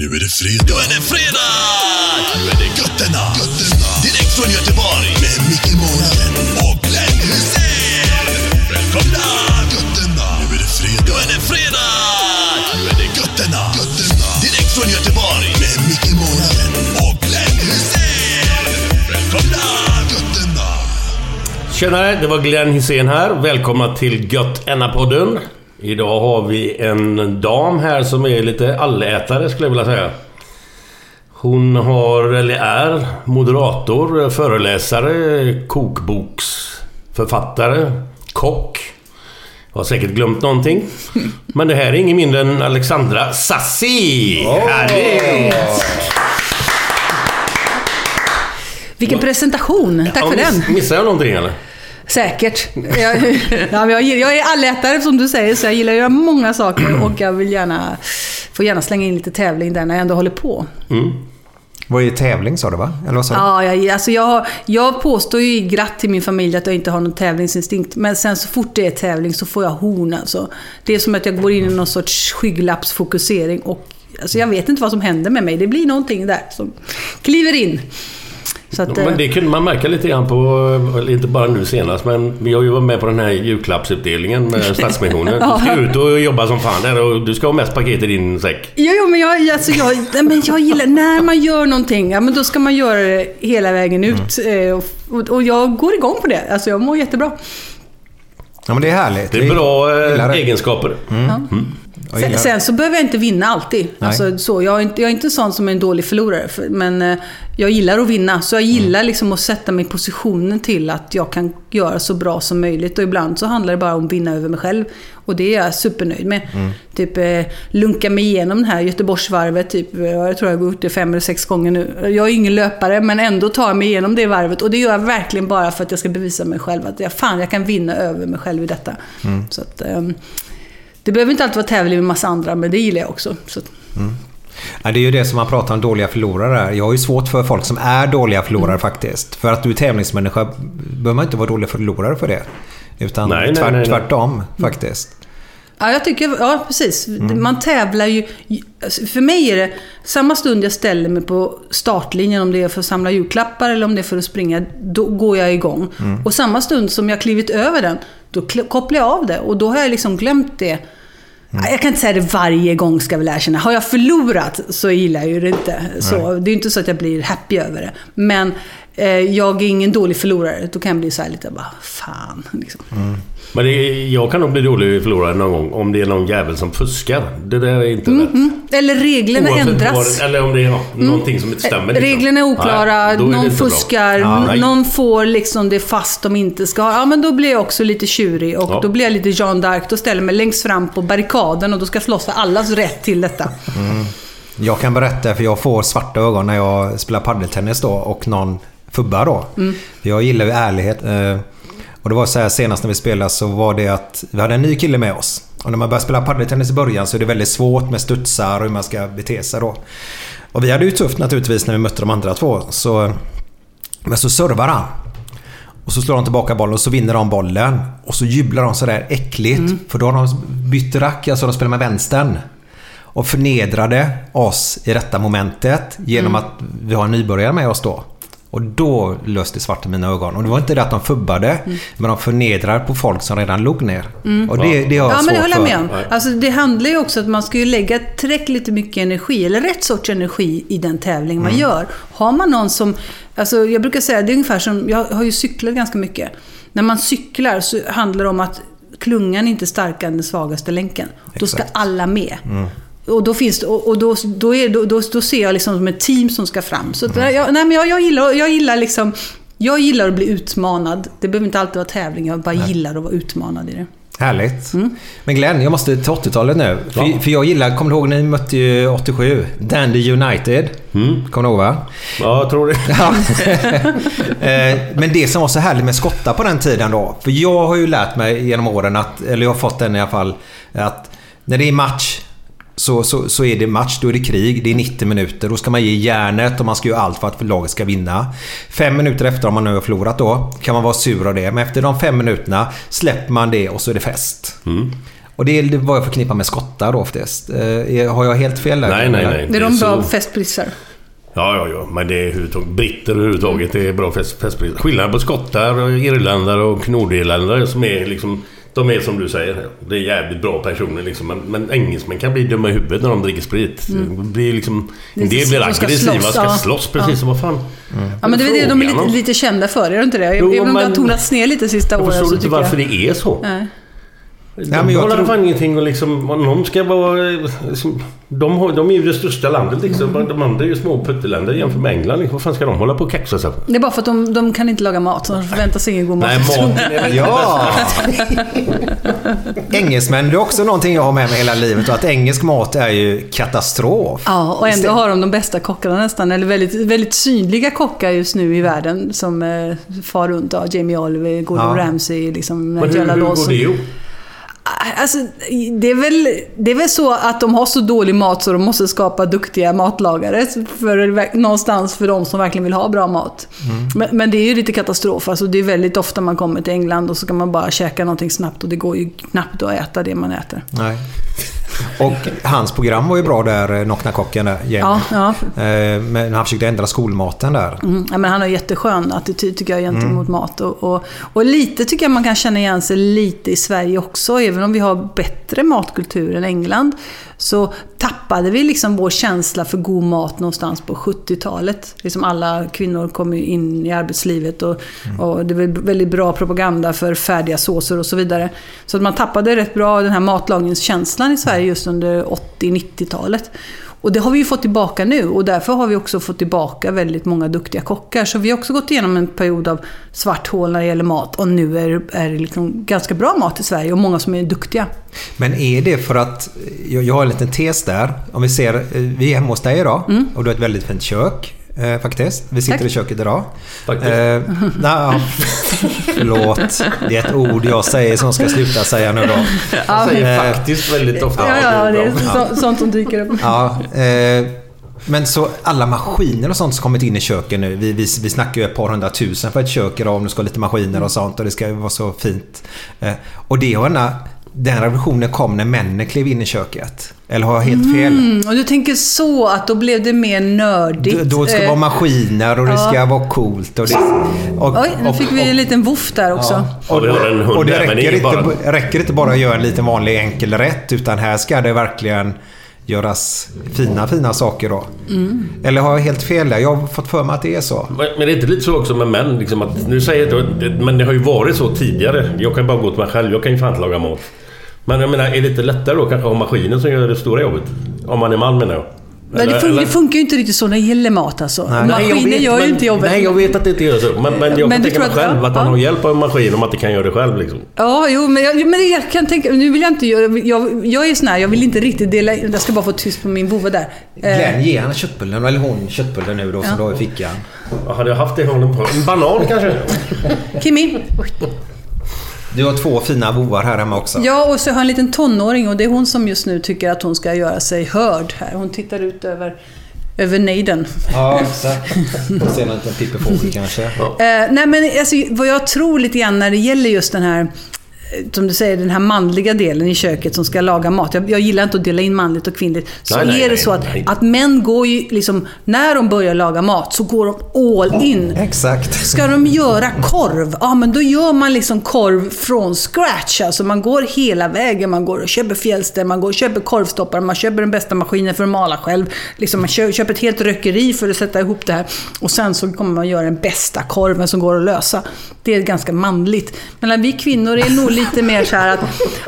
Nu är det fredag! Nu är det fredag! Nu är det Götterna! Götterna! Direkt från Göteborg! Med Mickel Mohagen och Glenn Hussein! Välkomna! Götterna! Nu är det fredag! Nu är det fredag! Nu är det Götterna! Götterna! Direkt från Göteborg! Med Mickel Mohagen och Glenn Hussein! Välkomna! Götterna! Tjenare, det var Glenn Hussein här. Välkomna till Götterna-podden. Idag har vi en dam här som är lite allätare, skulle jag vilja säga. Hon har, eller är, moderator, föreläsare, kokboksförfattare, kock. Jag har säkert glömt någonting. Men det här är ingen mindre än Alexandra Sassi. Oh. Härligt! Vilken presentation! Tack för den! Missar jag någonting eller? Säkert. Jag är allätare som du säger, så jag gillar att göra många saker och jag vill gärna få slänga in lite tävling där när jag ändå håller på. Mm. Vad är tävling sa du va? Eller vad sa du? Ja, jag påstår ju glatt till min familj att jag inte har någon tävlingsinstinkt, men sen så fort det är tävling så får jag horn alltså. Det är som att jag går in i någon sorts skygglappsfokusering och alltså, jag vet inte vad som händer med mig. Det blir någonting där som kliver in. Att, men det kunde man märka lite grann på, inte bara nu senast, men jag var med på den här julklappsutdelningen med Stadsmissionen. Ja. Du ska ut och jobba som fan där och du ska ha mest paket i din säck. Jo, men jag gillar när man gör någonting, ja, men då ska man göra det hela vägen ut. Mm. Och jag går igång på det, alltså jag mår jättebra. Ja, men det är härligt. Det är bra egenskaper. Mm. Ja. Mm. Sen så behöver jag inte vinna alltid. Alltså, så, jag är inte sån som är en dålig förlorare. Men jag gillar att vinna. Så jag gillar liksom att sätta mig i positionen till att jag kan göra så bra som möjligt. Och ibland så handlar det bara om att vinna över mig själv. Och det är jag supernöjd med. Mm. Typ lunka mig igenom den här Göteborgsvarvet. Typ, jag tror jag har gjort det 5 eller 6 gånger nu. Jag är ingen löpare men ändå tar mig igenom det varvet. Och det gör jag verkligen bara för att jag ska bevisa mig själv. Att jag kan vinna över mig själv i detta. Mm. Så att... det behöver inte alltid vara tävling med massa andra, men det gillar jag också. Så. Mm. Ja, det är ju det som man pratar om, dåliga förlorare. Jag har ju svårt för folk som är dåliga förlorare faktiskt. För att du är tävlingsmänniska behöver man inte vara dålig förlorare för det. Utan nej. Tvärtom faktiskt. Ja, jag tycker, ja precis. Mm. Man tävlar ju... För mig är det samma stund jag ställer mig på startlinjen, om det är för att samla julklappar eller om det är för att springa, då går jag igång. Mm. Och samma stund som jag klivit över den, då kopplar jag av det. Och då har jag liksom glömt det. Mm. Jag kan inte säga det varje gång, ska vi erkänna. Har jag förlorat så gillar jag ju det inte. Så det är inte så att jag blir happy över det. Men jag är ingen dålig förlorare. Då kan jag bli så här lite bara, fan liksom. Mm. Men jag kan nog bli dålig förlorare någon gång om det är någon jävel som fuskar. Det där är inte rätt. Eller reglerna ändras. Eller om det är någonting som inte stämmer. Liksom. Reglerna är oklara, nej, någon fuskar, någon får liksom det fast de inte ska ha. Ja, men då blir jag också lite tjurig och då blir jag lite Jean d'Arc och ställer mig längst fram på barrikaden och då ska slåss för allas rätt till detta. Mm. Jag kan berätta, för jag får svarta ögon när jag spelar paddeltennis då och någon fubbar då. Mm. Jag gillar ju ärlighet. Och det var så här, senast när vi spelade så var det att vi hade en ny kille med oss Och när man börjar spela paddeltennis i början så är det väldigt svårt med studsar och hur man ska bete sig då. Och vi hade ju tufft naturligtvis när vi mötte de andra två. Så, men så servar han. Och så slår de tillbaka bollen och så vinner de bollen. Och så jublar de sådär äckligt. Mm. För då har de bytt rack, alltså de spelar med vänstern. Och förnedrade oss i detta momentet genom att vi har en nybörjare med oss då. Och då löste svart i mina ögon. Och det var inte det att de fubbade, men de förnedrar på folk som redan låg ner. Mm. Och det har jag svårt för. Ja, men det håller jag med om. Alltså, det handlar ju också om att man ska ju lägga tillräckligt mycket energi, eller rätt sorts energi i den tävling man gör. Har man någon som, alltså jag brukar säga, det är ungefär som, jag har ju cyklat ganska mycket. När man cyklar så handlar det om att klungan är inte starkare än den svagaste länken. Exakt. Då ska alla med. Mm. Och då finns då ser jag liksom som ett team som ska fram. Så jag gillar att bli utmanad. Det behöver inte alltid vara tävling, jag bara gillar att vara utmanad i det. Härligt. Mm. Men Glenn, jag måste till 80-talet nu. Ja. För jag gillar, kommer du ihåg när ni mötte ju 87? Dundee United. Mm. Kommer du ihåg va? Ja, jag tror det. Men det som var så härligt med skottar på den tiden då. För jag har ju lärt mig genom åren att, eller jag har fått den i alla fall, att när det är match så är det match, då är det krig, det är 90 minuter, då ska man ge hjärnet och man ska göra allt för att laget ska vinna. 5 minuter efter, om man nu har förlorat då, kan man vara sur av det, men efter de 5 minuterna släpper man det och så är det fest. Och det är vad jag förknippar med skottar då oftast. Har jag helt fel där? Nej. Det är de bra festprisar. Ja, men det är britter överhuvudtaget, det är bra festprisar. Skillnaden på skottar, irländare och nordirländare som är liksom, de är som du säger, det är jävligt bra personer liksom, men engelsmän kan bli dumma i huvudet när de dricker sprit. Blir liksom, en del blir aggressiva, ska slåss precis som vad fan. Ja, men det är det de är lite kända för, är det inte det? Jo, de har tonats ner lite sista åren. Jag förstår inte varför det är så. Nej. De håller fan ingenting och liksom, någon ska vara liksom, de är ju det största landet liksom, de andra är ju små putteländer jämfört med England liksom. Vad fan ska de hålla på och kaxa sig? Det är bara för att de kan inte laga mat, så de förväntar sig ingen god mat. Ja. Engelsmän, det är också någonting jag har med mig hela livet, och att engelsk mat är ju katastrof. Ja, och ändå har de bästa kockarna nästan, eller väldigt, väldigt synliga kockar just nu i världen, som far runt av Jamie Oliver, Gordon Ramsay liksom. Men hur går det ihop? Alltså, det är väl så att de har så dålig mat så de måste skapa duktiga matlagare för, någonstans för de som verkligen vill ha bra mat. Men det är ju lite katastrof, alltså, det är väldigt ofta man kommer till England och så kan man bara käka någonting snabbt och det går ju knappt att äta det man äter. Nej. Och hans program var ju bra där, Knocknakocken där, Jamie. Men han försökte ändra skolmaten där. Ja, men han har jätteskön attityd tycker jag gentemot mat, och lite tycker jag man kan känna igen sig lite i Sverige också, även om vi har bättre matkultur än England, så tappade vi liksom vår känsla för god mat någonstans på 70-talet. Liksom alla kvinnor kom in i arbetslivet och det var väldigt bra propaganda för färdiga såser och så vidare. Så att man tappade rätt bra den här matlagningskänslan i Sverige just under 80-90-talet. Och det har vi ju fått tillbaka nu, och därför har vi också fått tillbaka väldigt många duktiga kockar. Så vi har också gått igenom en period av svart hål när det gäller mat, och nu är det liksom ganska bra mat i Sverige och många som är duktiga. Men är det för att, jag har en liten tes där, om vi ser, vi är hemma hos dig idag och du har ett väldigt fint kök. Faktiskt, vi sitter i köket idag. Förlåt, det är ett ord jag säger som ska sluta säga nu då. Jag säger faktiskt väldigt ofta. Ja, det är sånt som dyker upp. Men så alla maskiner och sånt som kommit in i köken nu, vi snackar ju ett par 100 000 för ett kök idag, om du ska ha lite maskiner och sånt, och det ska ju vara så fint. Och det har den revolutionen kom när männen klev in i köket. Eller har jag helt fel? Och du tänker så att då blev det mer nördigt. Då ska det vara maskiner och det ska vara coolt. Oj, nu fick vi en liten voff där också. Ja. Och det räcker inte bara att göra en liten vanlig enkel rätt, utan här ska det verkligen göras fina saker då. Eller har jag helt fel där? Jag har fått för mig att det är så. Men det är inte lite så också med män liksom, att nu säger jag, men det har ju varit så tidigare. Jag kan bara gå till mig själv, jag kan ju fan inte laga mat. Men jag menar, är det lite lättare då kanske att ha maskinen som gör det stora jobbet? Om man är man menar jag. Men det funkar ju inte riktigt så när det gäller mat alltså. Maskiner gör ju inte jobbet. Nej, jag vet att det inte gör så. Men jag kan tänka mig själv att han har hjälp av en maskin om man inte kan göra det själv liksom. Ja, jo, men jag kan tänka, nu vill jag inte göra, jag är sån här, jag vill inte riktigt dela, jag ska bara få tyst på min bova där. Glenn, ge han köttbullen, eller hon köttbullen nu då, som då fick han. Hade jag haft det honom på en banan kanske? Kimmy. Du har två fina bovar här hemma också. Ja, och så har jag en liten tonåring, och det är hon som just nu tycker att hon ska göra sig hörd här. Hon tittar ut över nejden. Ja, exakt. Och sen en liten pippefågel kanske. Ja. Nej, men alltså, vad jag tror lite grann när det gäller just den här, som du säger, den här manliga delen i köket som ska laga mat. Jag gillar inte att dela in manligt och kvinnligt. Så att män går ju liksom, när de börjar laga mat så går de all in. Exakt. Ska de göra korv? Ja, men då gör man liksom korv från scratch. Alltså man går hela vägen. Man går och köper fjällster, man går och köper korvstoppar, man köper den bästa maskinen för att mala själv. Liksom man köper ett helt rökeri för att sätta ihop det här. Och sen så kommer man göra den bästa korven som går att lösa. Det är ganska manligt. Men vi kvinnor är nog lite mer så här att,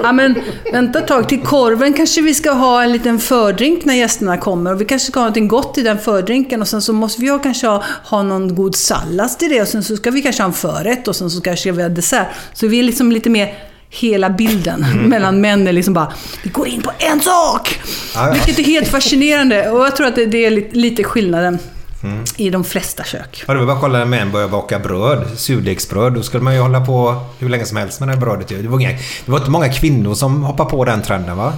ja men vänta ett tag, till korven kanske vi ska ha en liten fördrink när gästerna kommer, och vi kanske ska ha något gott i den fördrinken, och sen så måste vi kanske ha någon god sallad till det, och sen så ska vi kanske ha en förrätt, och sen så kanske vi ha dessert. Så vi är liksom lite mer hela bilden mellan män är liksom bara, vi går in på en sak, vilket är helt fascinerande, och jag tror att det är lite skillnaden. Mm. I de flesta kök. Ja, det var bara att kolla när män började baka bröd, surdegsbröd. Då skulle man ju hålla på hur länge som helst med det här brödet. Det var inte många kvinnor som hoppade på den trenden, va?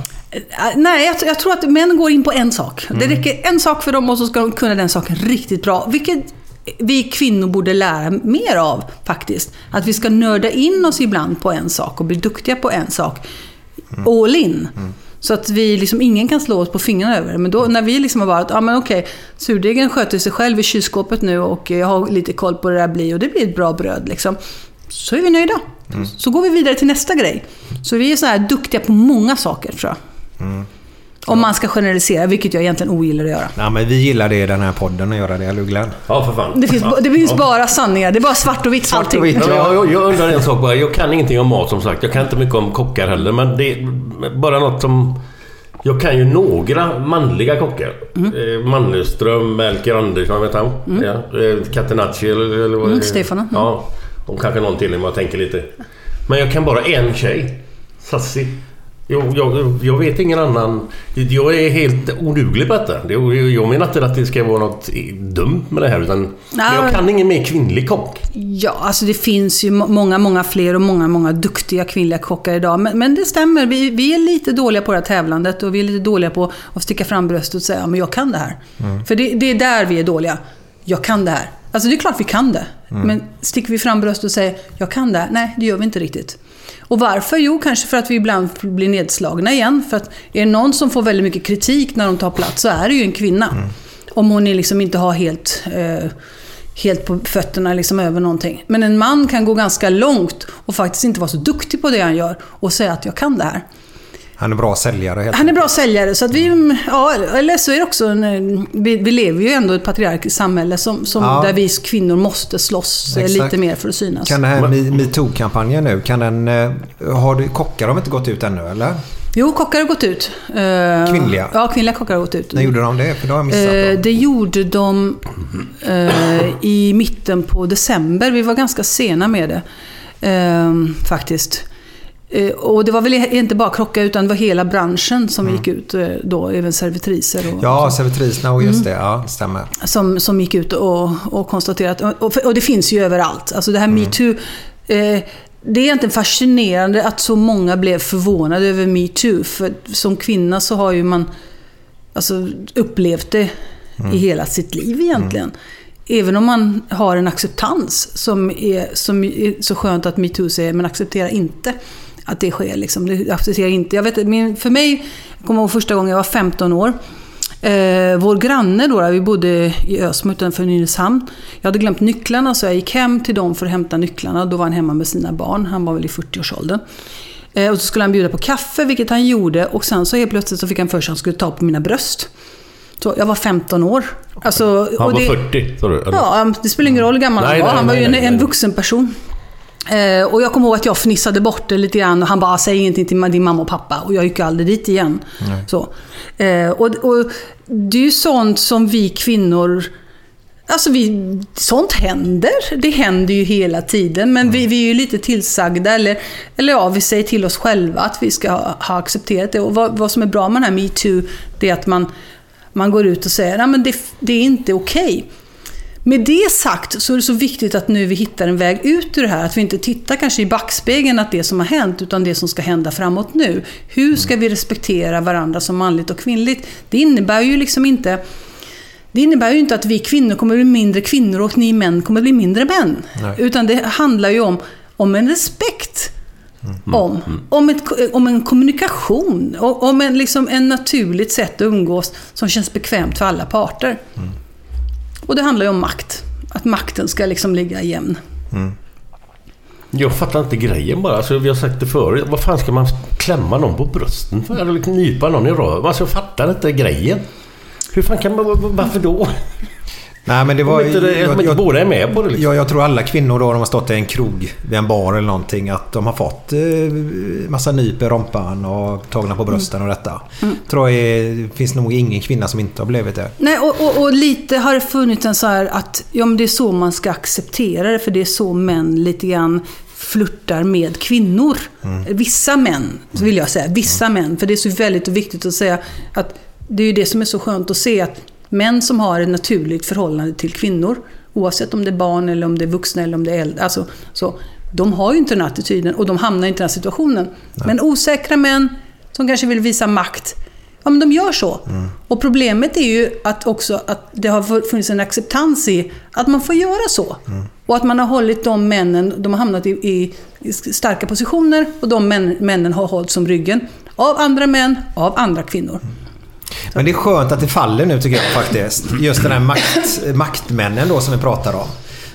Nej, jag tror att män går in på en sak. Mm. Det räcker en sak för dem, och så ska de kunna den saken riktigt bra. Vilket vi kvinnor borde lära mer av faktiskt. Att vi ska nörda in oss ibland på en sak och bli duktiga på en sak. All in. Mm. Så att vi liksom, ingen kan slå oss på fingrarna över. Men då, när vi liksom har varit, ja men okej, surdegen sköter sig själv i kylskåpet nu, och jag har lite koll på det där blir, och det blir ett bra bröd liksom. Så är vi nöjda. Mm. Så går vi vidare till nästa grej. Så vi är så här duktiga på många saker, tror jag. Mm. Om man ska generalisera, vilket jag egentligen ogillar att göra. Ja, men vi gillar det i den här podden att göra det, eller Glenn? Ja, för fan. Det finns bara sanningar, det är bara svart och vitt. Svart och vitt. Ja. Jag undrar en sak bara, jag kan ingenting om mat som sagt. Jag kan inte mycket om kockar heller, men det är bara något som... Jag kan ju några manliga kockar. Mannerström, Melker Andersson, vet han? Catenacci eller vad det är. Stefana. Ja, och kanske någon till om jag tänker lite. Men jag kan bara en tjej, Sassi. Jag vet ingen annan. Jag är helt oduglig på detta. Jag menar inte att det ska vara något dumt med det här, utan jag kan ingen mer kvinnlig kock. Ja, alltså det finns ju många, många fler och många, många duktiga kvinnliga kockar idag. Men det stämmer, vi är lite dåliga på det här tävlandet, och vi är lite dåliga på att sticka fram bröstet och säga, ja, men jag kan det här. För det är där vi är dåliga. Jag kan det här. Alltså det är klart vi kan det. Men sticker vi fram bröstet och säger, jag kan det här? Nej, det gör vi inte riktigt. Och varför? Jo, kanske för att vi ibland blir nedslagna igen. För att är det någon som får väldigt mycket kritik när de tar plats, så är det ju en kvinna. Om hon liksom inte har helt på fötterna liksom över någonting. Men en man kan gå ganska långt och faktiskt inte vara så duktig på det han gör och säga att jag kan det här. Han är bra säljare. Så att vi, ja, eller så är det också vi lever ju ändå i ett patriarkiskt samhälle som där vi kvinnor måste slåss. Exakt. Lite mer för att synas. Kan den här MeToo-kampanjen nu, kockar har inte gått ut ännu, eller? Jo, kockar har gått ut. Kvinnliga? Ja, kvinnliga kockar har gått ut. När gjorde de det? För då har jag missat dem. Det gjorde de i mitten på december. Vi var ganska sena med det faktiskt. Och det var väl inte bara krocka, utan det var hela branschen som gick ut då, även servitriser. Och servitriserna och just det, ja, stämmer. Som gick ut och konstaterat, och det finns ju överallt. Alltså det här MeToo, det är egentligen fascinerande att så många blev förvånade över MeToo. För som kvinna så har ju man alltså upplevt det i hela sitt liv egentligen. Även om man har en acceptans som är så skönt att MeToo säger, men acceptera inte att det sker liksom. Det accepterar inte. Jag vet, för mig, jag kommer ihåg första gången jag var 15 år. Vår granne då, vi bodde i Ösmo utanför Nynäshamn. Jag hade glömt nycklarna, så jag gick hem till dem för att hämta nycklarna. Då var han hemma med sina barn. Han var väl i 40-årsåldern. Och så skulle han bjuda på kaffe, vilket han gjorde. Och sen så helt plötsligt så fick han för sig att han skulle ta på mina bröst. Så jag var 15 år. Alltså, han var 40, sa du? Eller? Ja, det spelar ingen roll gammal han var. Han var ju en vuxen person. Och jag kommer ihåg att jag fnissade bort det lite grann. Och han bara, säg ingenting till din mamma och pappa. Och jag gick aldrig dit igen. Så. Och det är ju sånt som vi kvinnor... Alltså sånt händer. Det händer ju hela tiden. Men vi är ju lite tillsagda. Eller vi säger till oss själva att vi ska ha accepterat det. Och vad som är bra med den här MeToo, det är att man går ut och säger, nej men det är inte okej. Med det sagt så är det så viktigt att nu vi hittar en väg ut ur det här. Att vi inte tittar kanske i backspegeln att det som har hänt, utan det som ska hända framåt nu. Hur ska vi respektera varandra som manligt och kvinnligt? Det innebär ju inte att vi kvinnor kommer bli mindre kvinnor och ni män kommer bli mindre män. Nej. Utan det handlar ju om en respekt. Om en kommunikation. Om en, liksom, en naturligt sätt att umgås som känns bekvämt för alla parter. Mm. Och det handlar ju om makt. Att makten ska liksom ligga jämn. Mm. Jag fattar inte grejen bara. Alltså, vi har sagt det förut. Vad fan ska man klämma någon på brösten för? Eller knipa någon i röven? Alltså, jag fattar inte grejen. Hur fan kan man... Varför då? Nej, men det var... Jag båda är med på det. Liksom. Jag tror alla kvinnor då, de har stått i en krog vid en bar eller någonting, att de har fått massa nyp i rompan och tagna på brösten och detta. Mm. Tror jag, finns nog ingen kvinna som inte har blivit det. Nej, och lite har det funnits en så här att ja, men det är så man ska acceptera det, för det är så män lite grann flirtar med kvinnor. Mm. Vissa män, så vill jag säga. Vissa män, för det är så väldigt viktigt att säga att det är ju det som är så skönt att se, att män som har ett naturligt förhållande till kvinnor, oavsett om det är barn eller om det är vuxna eller om det är äldre, alltså, så, de har ju inte den attityden och de hamnar inte i den här situationen. Nej. Men osäkra män som kanske vill visa makt, ja, men de gör så. Mm. Och problemet är ju att också att det har funnits en acceptans i att man får göra så. Mm. Och att man har hållit de männen, de har hamnat i starka positioner, och de männen har hållit som ryggen av andra män, av andra kvinnor. Mm. Men det är skönt att det faller nu, tycker jag faktiskt. Just den här maktmännen då som vi pratar om.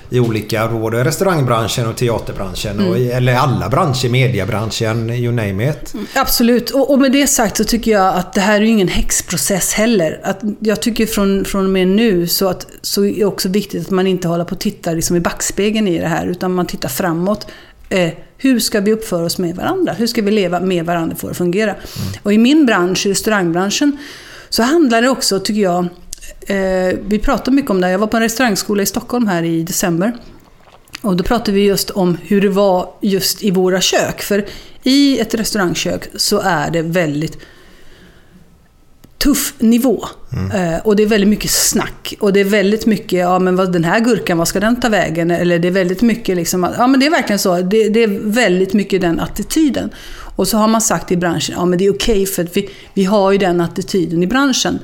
I olika råd, restaurangbranschen och teaterbranschen. Mm. Eller alla branscher, mediebranschen, you name it. Absolut. Och med det sagt så tycker jag att det här är ju ingen häxprocess heller. Att jag tycker från och med nu så är det också viktigt att man inte håller på och tittar liksom i backspegeln i det här. Utan man tittar framåt. Hur ska vi uppföra oss med varandra? Hur ska vi leva med varandra för att fungera? Mm. Och i min bransch, i restaurangbranschen, så handlar det också, tycker jag, vi pratar mycket om det. Jag var på en restaurangskola i Stockholm här i december. Och då pratade vi just om hur det var just i våra kök. För i ett restaurangkök så är det väldigt tuff nivå. Mm. Och det är väldigt mycket snack. Och det är väldigt mycket, ja men vad, den här gurkan, vad ska den ta vägen? Eller det är väldigt mycket liksom, ja men det är verkligen så. Det är väldigt mycket den attityden. Och så har man sagt i branschen, ja men det är okej för att vi har ju den attityden i branschen.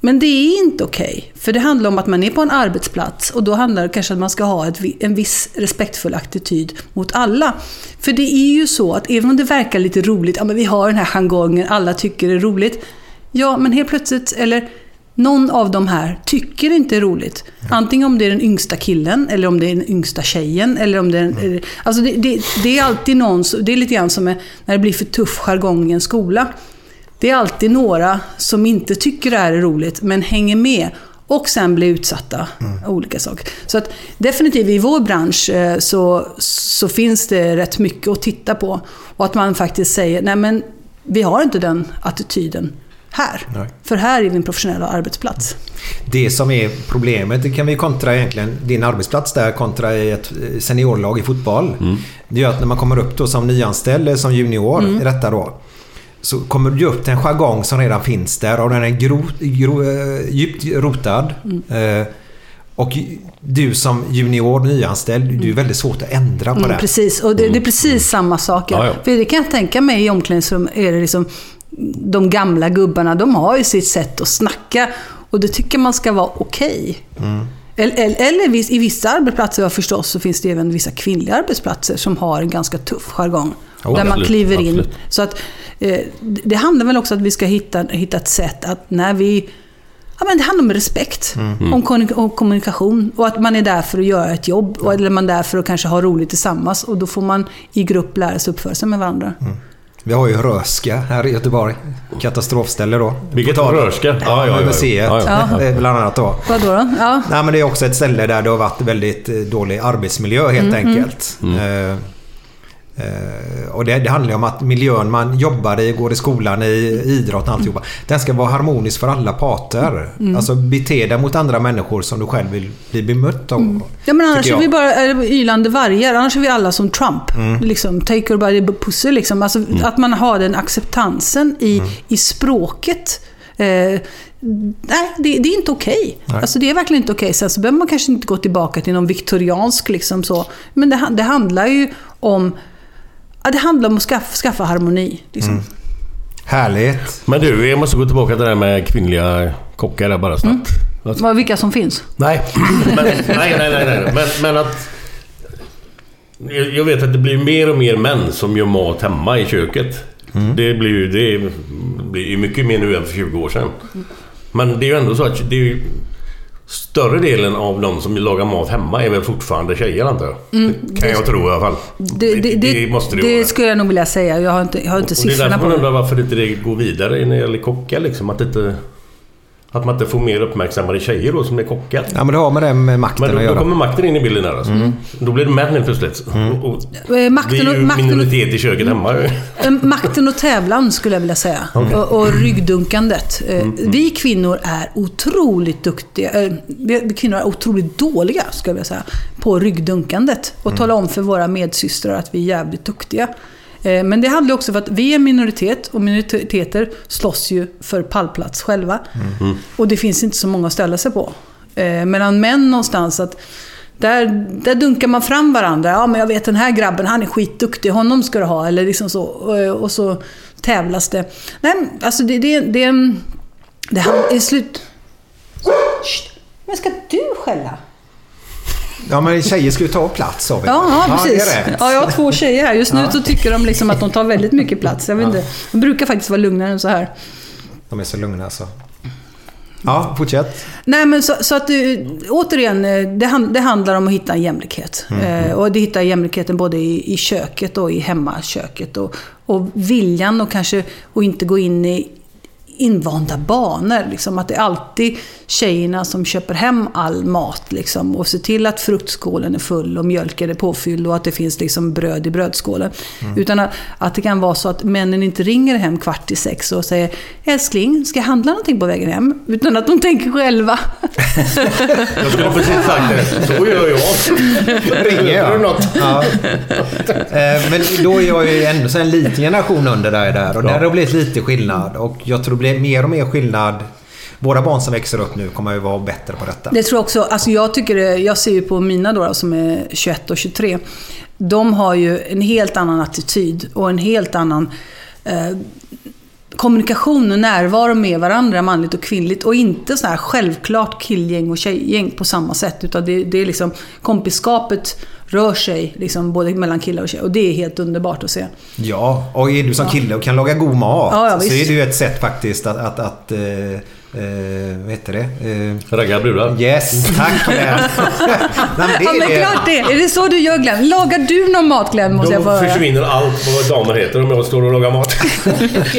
Men det är inte okej. För det handlar om att man är på en arbetsplats, och då handlar det kanske att man ska ha en viss respektfull attityd mot alla. För det är ju så att även om det verkar lite roligt, ja men vi har den här jargongen, alla tycker det är roligt. Ja, men helt plötsligt, eller någon av de här tycker det inte är roligt. Antingen om det är den yngsta killen, eller om det är den yngsta tjejen, eller om det är alltså det är alltid någon, det är lite grann som när det blir för tuff jargong i en skola. Det är alltid några som inte tycker det här är roligt, men hänger med och sen blir utsatta av olika saker. Så att definitivt i vår bransch så finns det rätt mycket att titta på, och att man faktiskt säger, nej men vi har inte den attityden här. Nej. För här är din professionella arbetsplats. Det som är problemet, det kan vi kontra egentligen, din arbetsplats där kontra i ett seniorlag i fotboll. Mm. Det gör att när man kommer upp då som nyanställd, som junior i detta då, så kommer du upp till en jargong som redan finns där, och den är djupt rotad. Och du som junior, nyanställd, du är väldigt svårt att ändra på det. Precis, och det är precis samma saker. Ja. För det kan jag tänka mig i omklädningsrum, är det liksom de gamla gubbarna, de har ju sitt sätt att snacka, och det tycker man ska vara okej. Eller i vissa arbetsplatser förstås, så finns det även vissa kvinnliga arbetsplatser som har en ganska tuff jargong, där man kliver in. Absolut. Så att, det handlar väl också att vi ska hitta ett sätt att när vi, ja, men det handlar om respekt, om kommunikation, och att man är där för att göra ett jobb, eller man är där för att kanske ha roligt tillsammans, och då får man i grupp lära sig uppföra sig med varandra. Vi har ju Röska här i Göteborg. Katastrofställe då. Vilket har Röska? Ja. Museet, bland annat då. Vad då? Ja. Nej, men det är också ett ställe där det har varit väldigt dålig arbetsmiljö helt enkelt. Och det handlar om att miljön man jobbar i, går i skolan, i idrott och alltihopa, den ska vara harmonisk för alla parter. Alltså bete dig mot andra människor som du själv vill bli bemött av. Ja, men annars är vi bara ylande vargar, annars är vi alla som Trump, liksom, take or by the pussy liksom. Alltså, att man har den acceptansen i språket, Nej, det är inte okej. Okay. Alltså det är verkligen inte okej. Sen så behöver man kanske inte gå tillbaka till någon viktoriansk liksom så. Men det handlar ju om att skaffa harmoni liksom. Mm. Härligt. Men du, jag måste gå tillbaka till det där med kvinnliga kockar där bara snabbt. Alltså, vilka som finns? Nej. Nej. Men att jag vet att det blir mer och mer män som gör mat hemma i köket. Mm. Det blir mycket mer nu än för 20 år sedan. Men det är ju ändå så att det är ju större delen av de som lagar mat hemma är väl fortfarande tjejer, antar jag. Mm. Kan jag tro i alla fall. Det skulle jag nog vilja säga. Jag har inte siffrorna på det. Det är därför varför inte det går vidare när det gäller kockar liksom, att man inte får mer uppmärksammade tjejer då som är kockar. Ja, men det har med det med makten att göra. Då kommer makten in i bilden här alltså. Mm. Då blir det männen plötsligt. Mm. Och makten minoritet i köket hemma. Makten och tävlan skulle jag vilja säga. Okay. Och ryggdunkandet. Vi kvinnor är otroligt duktiga. Vi kvinnor är otroligt dåliga, skulle jag vilja säga, på ryggdunkandet. Och tala om för våra medsystrar att vi är jävligt duktiga. Men det handlar också om att vi är minoritet och minoriteter slåss ju för pallplats själva. Mm. Och det finns inte så många att ställa sig på. Medan män någonstans att där dunkar man fram varandra. Ja, men jag vet den här grabben, han är skitduktig, honom ska du ha eller liksom så, och så tävlas det. Nej, alltså det är slut. Men ska du skälla? Ja, men tjejer skulle ta plats så. Ja, precis. Ja, jag har 2 tjejer här just nu så tycker de liksom att de tar väldigt mycket plats. Jag vet inte. De brukar faktiskt vara lugnare än så här. De är så lugna alltså. Ja, fortsätt. Nej, men så att återigen det handlar om att hitta en jämlikhet. Mm. Och det hittar jämlikheten både i köket och i hemmaköket och viljan och kanske och inte gå in i invanda banor liksom, att det är alltid tjejerna som köper hem all mat liksom, och ser till att fruktskålen är full och mjölken är påfylld och att det finns liksom bröd i brödskålen. Utan att det kan vara så att männen inte ringer hem 5:15 och säger älskling, ska jag handla någonting på vägen hem? Utan att de tänker själva. Jag skulle precis sagt det. Så gör jag. Ringer jag. Ja. Men då är jag ju ändå så en liten generation under dig där och där har blivit lite skillnad och jag tror det blir mer och mer skillnad. Våra barn som växer upp nu kommer ju vara bättre på detta. Det tror jag också. Alltså jag ser ju på mina då som är 21 och 23. De har ju en helt annan attityd och en helt annan kommunikation och närvaro med varandra, manligt och kvinnligt, och inte så här självklart killgäng och tjejgäng på samma sätt, utan det är liksom kompiskapet rör sig liksom både mellan killar och tjejer, och det är helt underbart att se. Ja, och är du som kille och kan laga god mat så är det ju ett sätt faktiskt att vad heter det? Ragga brudar. Yes, tack för det. Men klart det. Är det så du gör, Glenn? Lagar du någon mat, Glenn? Måste jag bara... försvinner allt vad damer heter om jag står och lagar mat.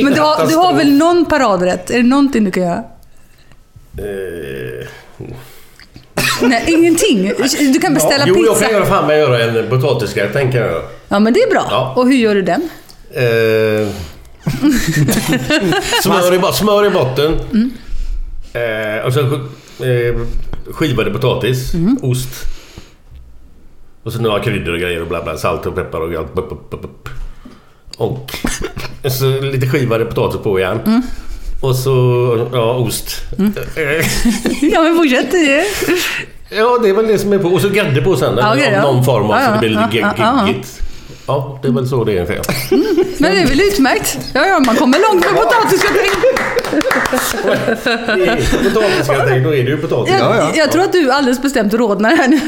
Men du har väl någon paradrätt? Är det någonting du kan göra? Nej, ingenting. Du kan beställa pizza. Jo, jag kan göra en potatisgrädde, tänker jag. Ja, men det är bra. Ja. Och hur gör du den? Smör i botten. Mm. Och så skivade potatis, ost. Och så några kryddor och grejer och bla bla, salt och peppar och allt. Och så lite skivade potatis på igen. Mm. Och så ost. Mm. Ja, men fortsätt det. Ja, det är väl det som är på. Och så grädde på sen någon form av så det blir lite geggigt. Ja, det är väl så det är fel. Men det är väl utmärkt. Ja, man kommer långt med potatisgratäng. Potatisgratäng, då är det ju potatis. Jag tror att du alldeles bestämt rodnar här nu.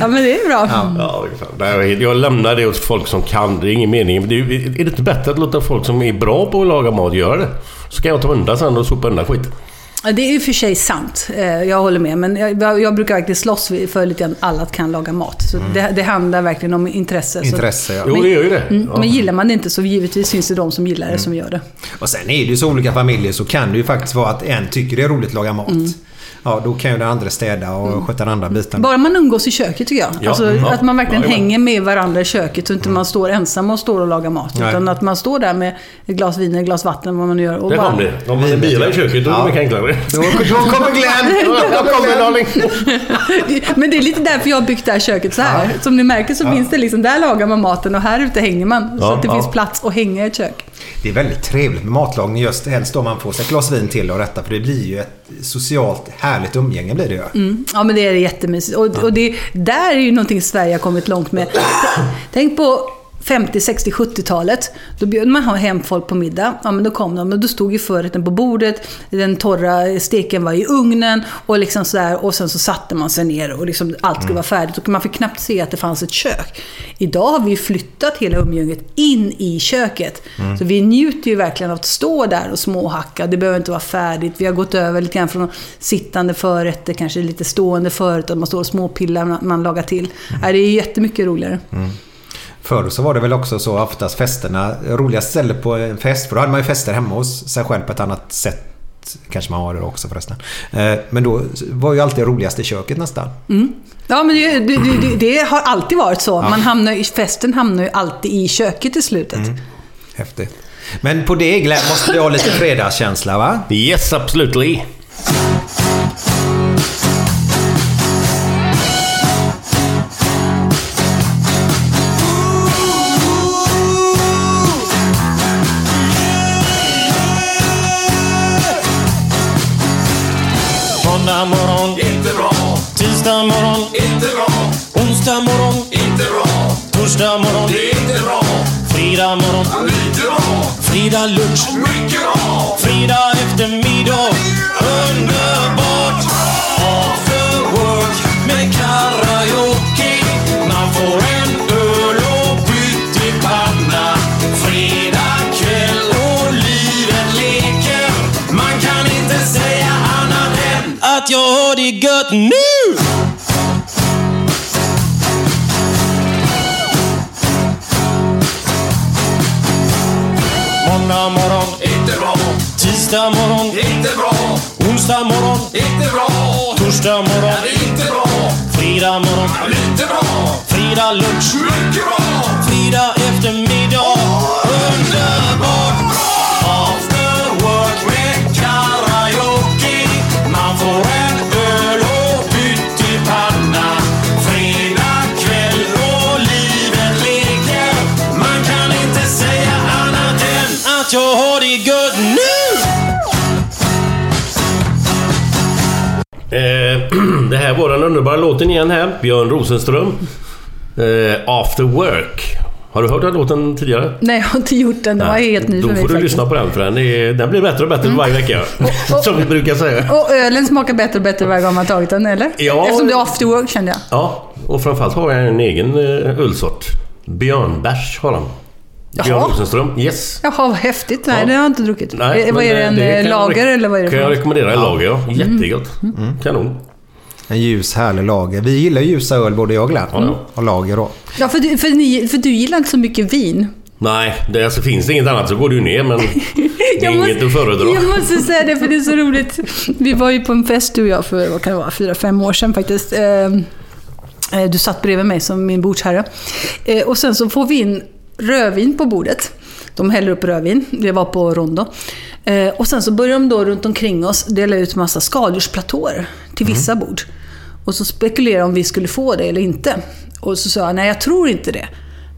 Ja, men det är bra. Ja, jag lämnar det åt folk som kan. Det är ingen mening. Det är det inte bättre att låta folk som är bra på att laga mat göra det? Så kan jag ta undan sen och sopa undan skit. Det är ju för sig sant, jag håller med. Men jag brukar verkligen slåss för lite grann alla kan laga mat. Så det handlar verkligen om intresse. Men, jo, det gör ju det. Men gillar man det inte så givetvis finns det de som gillar det som gör det. Och sen är det ju så olika familjer så kan det ju faktiskt vara att en tycker det är roligt att laga mat. ja, då kan ju den andra städa och sköta den andra biten. Bara man umgås i köket tycker jag. Ja. Alltså, att man verkligen hänger med varandra i köket och inte man står ensam och står och lagar mat. Nej. Utan att man står där med ett glas vin, ett glas vatten, vad man gör. Och det bara... Om man är bilar i köket, då är det mycket enklare. Då kommer Glenn! Då kommer darling! Men det är lite därför jag har byggt det här köket så här. Ja. Som ni märker så finns det liksom, där lagar man maten och här ute hänger man. Så att det finns plats att hänga i ett kök. Det är väldigt trevligt med matlagning, just helst om man får sig ett glas vin till och rätta, för det blir ju ett socialt härligt umgänge blir det ju. Mm. Ja, men det är jättemysigt. Och det där är ju någonting Sverige har kommit långt med. Tänk på 50, 60, 70-talet, då bjöd man hem folk på middag. Ja, men då kom de och då stod ju förrätten på bordet, den torra steken var i ugnen och liksom så där, och sen så satte man sig ner och liksom allt skulle vara färdigt och man fick knappt se att det fanns ett kök. Idag har vi ju flyttat hela umgänget in i köket. Så vi njuter ju verkligen av att stå där och småhacka. Det behöver inte vara färdigt. Vi har gått över lite grann från sittande förrätter, kanske lite stående förrätter, man står och småpillar, man lagar till. Ja, det är jättemycket roligare. Mm. Förr så var det väl också så oftast festerna, roligast ställe på en fest, för då hade man ju fester hemma hos sig själv på ett annat sätt, kanske man har det också förresten, men då var ju alltid roligast i köket nästan. Ja, men det har alltid varit så, man festen hamnar ju alltid i köket i slutet. Häftigt. Men på det, Glenn, måste du ha lite fredagskänsla, va? Yes, absolutely. Morgon, inte bra. Tisdag morgon, inte bra. Onsdag morgon, inte bra. Torsdag morgon, det är inte bra. Fredag morgon, lite bra. Fredag lunch, mycket bra. Fredag eftermiddag, underbart. After work med karaoke. Man får en öl och pyttipanna. Fredag kväll och livet leker. Man kan inte säga annat att jag har det gött nu. Måndag morgon, inte bra. Tisdag morgon, inte bra. Onsdag morgon, inte bra. Torsdag morgon, inte bra. Fredag morgon, lite bra. Fredag lunch, mycket bra. Fredag eftermiddag, underbart bra. After work med karaoke. Man får en öl och pyttipanna. Fredag kväll och livet leker. Man kan inte säga annat än att jag har det gött nu. Det här var den underbara låten igen här, Björn Rosenström, After Work. Har du hört den låten tidigare? Nej, jag har inte gjort den. Det var helt ny för mig. Då får du faktiskt lyssna på den, för den blir bättre och bättre varje vecka. Och, som vi brukar säga. Och ölen smakar bättre och bättre varje gång man tagit den, eller? Ja. Eftersom det är after work, kände jag. Ja, och framförallt har jag en egen ölsort. Björnbärs har han. Björn Rosenström, yes. Jaha, vad häftigt. Nej, det har jag inte druckit. Nej, vad är det, en lager eller vad är det? Kan jag rekommendera en lager, ja. Jättegott. Kanon. En ljus, härlig lager. Vi gillar ljusa öl, både jag och Glenn. Och lager då. Ja, för du gillar inte så mycket vin. Nej, det, alltså, finns det inget annat så går du ner, men det är inget att föredra. Jag måste säga det, för det är så roligt. Vi var ju på en fest, du och jag, för vad kan det vara, 4-5 år sedan faktiskt. Du satt bredvid mig som min bordsherre. Och sen så får vi in rödvin på bordet. De häller upp rödvin. Det var på Rondo. Och sen så börjar de då runt omkring oss dela ut massa skaldjursplatåer till vissa bord. Och så spekulerade om vi skulle få det eller inte. Och så sa jag, nej, jag tror inte det.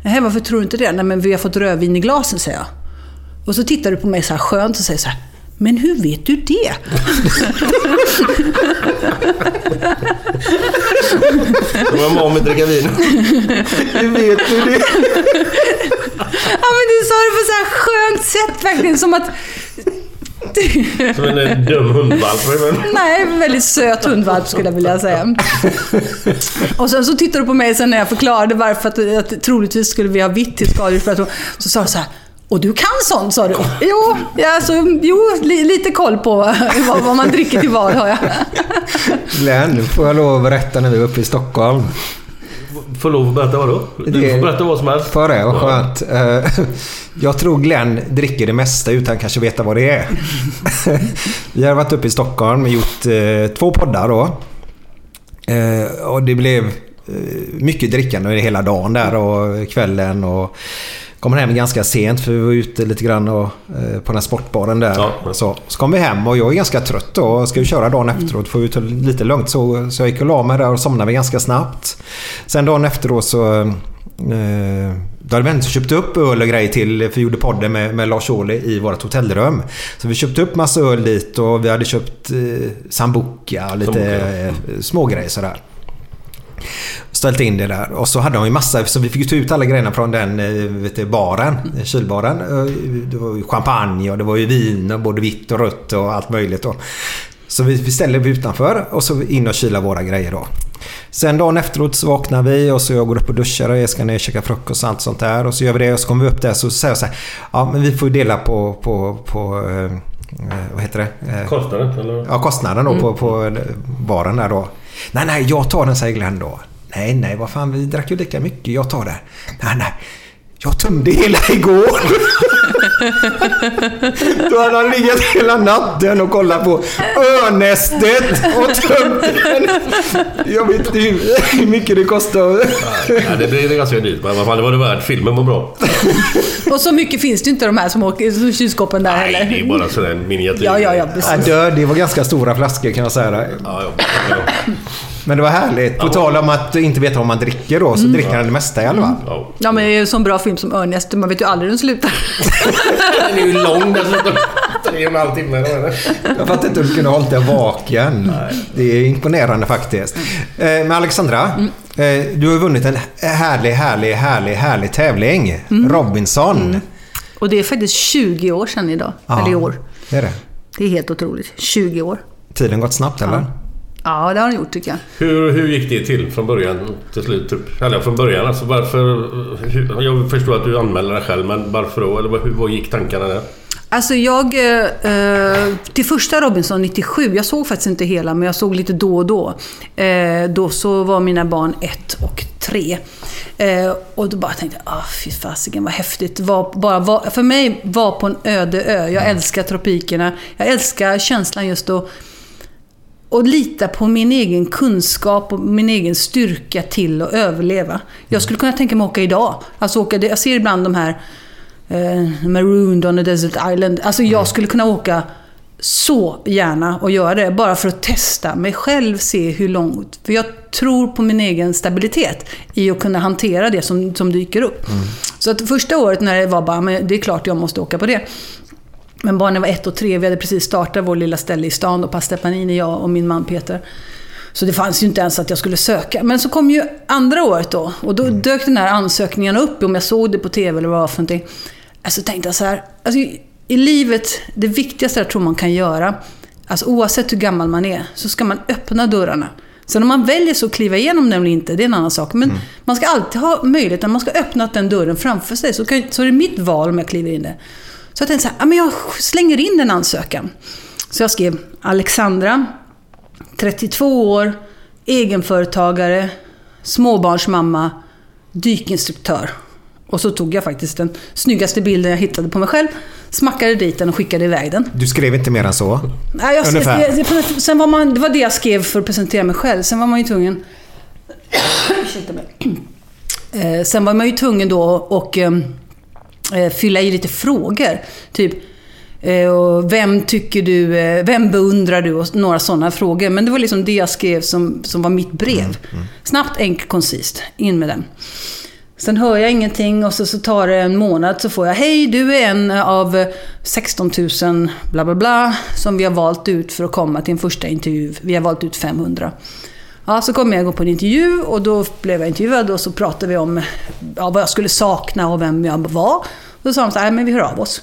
Nej, varför tror du inte det? Nej, men vi har fått rödvin i glasen, säger jag. Och så tittar du på mig så här skönt och säger så här, men hur vet du det? Det var mamma med dricka vin. Hur vet du det? Ja, men du sa det på så här skönt sätt verkligen, som att... Som en dum hundvalp. Nej, en väldigt söt hundvalp skulle jag vilja säga. Och sen så tittade du på mig sen när jag förklarade varför att troligtvis skulle vi ha vitt till skador, för att så sa du så här, och du kan sånt, sa du. Jo, lite koll på vad man dricker till vad, har jag. Glenn, nu får jag lov att berätta när vi var uppe i Stockholm. får lov att berätta vad då? Du får berätta vad som helst. För det, och skönt. Jag tror Glenn dricker det mesta utan kanske veta vad det är. Vi har varit uppe i Stockholm och gjort 2 poddar då. Och det blev mycket drickande hela dagen där och kvällen, och kom hem ganska sent för vi var ute lite grann och, på den här sportbaren där. Ja. Så kom vi hem och jag är ganska trött då, och ska ju köra dagen efteråt, får ut lite lugnt, så jag gick och la mig där och somnade ganska snabbt. Sen dagen efteråt så då hade vi inte köpt upp öl och grejer till, för vi gjorde podden med Lars Åhle i vårt hotellrum. Så vi köpte upp massa öl dit och vi hade köpt sambuca och lite smågrejer sådär. Ställt in det där, och så hade de ju massa, så vi fick ta ut alla grejerna från den, vet du, baren, kylbaren. Det var ju champagne och det var ju vin och både vitt och rött och allt möjligt då. Så vi ställde vi utanför och så in och kyla våra grejer då. Sen dagen efteråt så vaknar vi och så jag går upp och duschar och jag ska ner och käka frukost och allt sånt där, och så gör vi det och så kommer vi upp där, så säger jag så här, ja men vi får ju dela på vad heter det? Kostnaden eller? Ja, kostnaden då på baren där då. Nej, jag tar den, säger Glenn då. Nej, vad fan, vi drack ju lika mycket, jag tar det. Nej, jag tömde hela igår. Då hade han legat hela natten och kollat på Örnästet och tömt den. Jag vet inte hur mycket det kostar. Ja, det blir ganska dyrt, men i alla fall det var det värt. Filmen var bra. Och så mycket finns det inte de här som åker kylskåpen där. Nej, heller. Det är bara sådär miniatyr. Ja, det var ganska stora flaskor kan jag säga. Ja. Men det var härligt. På tal om att inte veta vad man dricker då, så dricker han det mesta i alla fall. Ja, men det är ju en sån bra film som Ernest. Man vet ju aldrig hur den slutar. Den är ju lång, den slutar 3,5 timmar. Jag fattar inte hur du kunde hålla dig vaken. Det är imponerande faktiskt. Men Alexandra, du har vunnit en härlig tävling. Robinson. Och det är faktiskt 20 år sedan idag. Ja, eller i år. Det är det. Det är helt otroligt. 20 år. Tiden gått snabbt, eller? Ja, det har han gjort tycker jag. Hur gick det till från början till slut? Eller från början, alltså varför, jag förstår att du anmälde dig själv, men varför då? Eller hur gick tankarna där? Alltså jag, till första Robinson 97, jag såg faktiskt inte hela, men jag såg lite då och då. Då så var mina barn 1 och 3. Och då bara tänkte jag, fy fasiken vad häftigt. För mig var på en öde ö, jag älskar tropikerna, jag älskar känslan just då. Och lita på min egen kunskap och min egen styrka till att överleva. Jag skulle kunna tänka mig att åka idag. Alltså jag ser ibland de här Marooned on a Desert Island. Alltså jag skulle kunna åka så gärna och göra det. Bara för att testa mig själv, se hur långt. För jag tror på min egen stabilitet i att kunna hantera det som dyker upp. Så att första året när det var bara, men det är klart jag måste åka på det. Men barnen var 1 och 3, vi hade precis startat vår lilla ställe i stan och Pasta Panini, jag och min man Peter. Så det fanns ju inte ens att jag skulle söka. Men så kom ju andra året då, och då dök den här ansökningen upp, om jag såg det på tv eller vad det var för någonting. Alltså tänkte jag så här, alltså, i livet, det viktigaste jag tror man kan göra, alltså oavsett hur gammal man är, så ska man öppna dörrarna. Sen om man väljer så att kliva igenom den eller inte, det är en annan sak. Men man ska alltid ha möjligheten, man ska öppna den dörren framför sig, så är det mitt val om jag kliver in där. Så jag tänkte så här, men jag slänger in den ansökan. Så jag skrev Alexandra, 32 år, egenföretagare, småbarnsmamma, dykinstruktör. Och så tog jag faktiskt den snyggaste bilden jag hittade på mig själv, smackade dit den och skickade iväg den. Du skrev inte mer än så? Nej, sen var man, det var det jag skrev för att presentera mig själv. Sen var man ju tvungen då och fylla i lite frågor, typ vem beundrar du, och några sådana frågor. Men det var liksom det jag skrev som var mitt brev. Snabbt, enkelt, koncist, in med den. Sen hör jag ingenting, och så tar det en månad, så får jag, hej, du är en av 16 000 bla bla bla som vi har valt ut för att komma till en första intervju. Vi har valt ut 500. Ja, så kom jag gå på en intervju, och då blev jag intervjuad, och så pratade vi om vad jag skulle sakna och vem jag var. Då sa de så här, men vi hör av oss.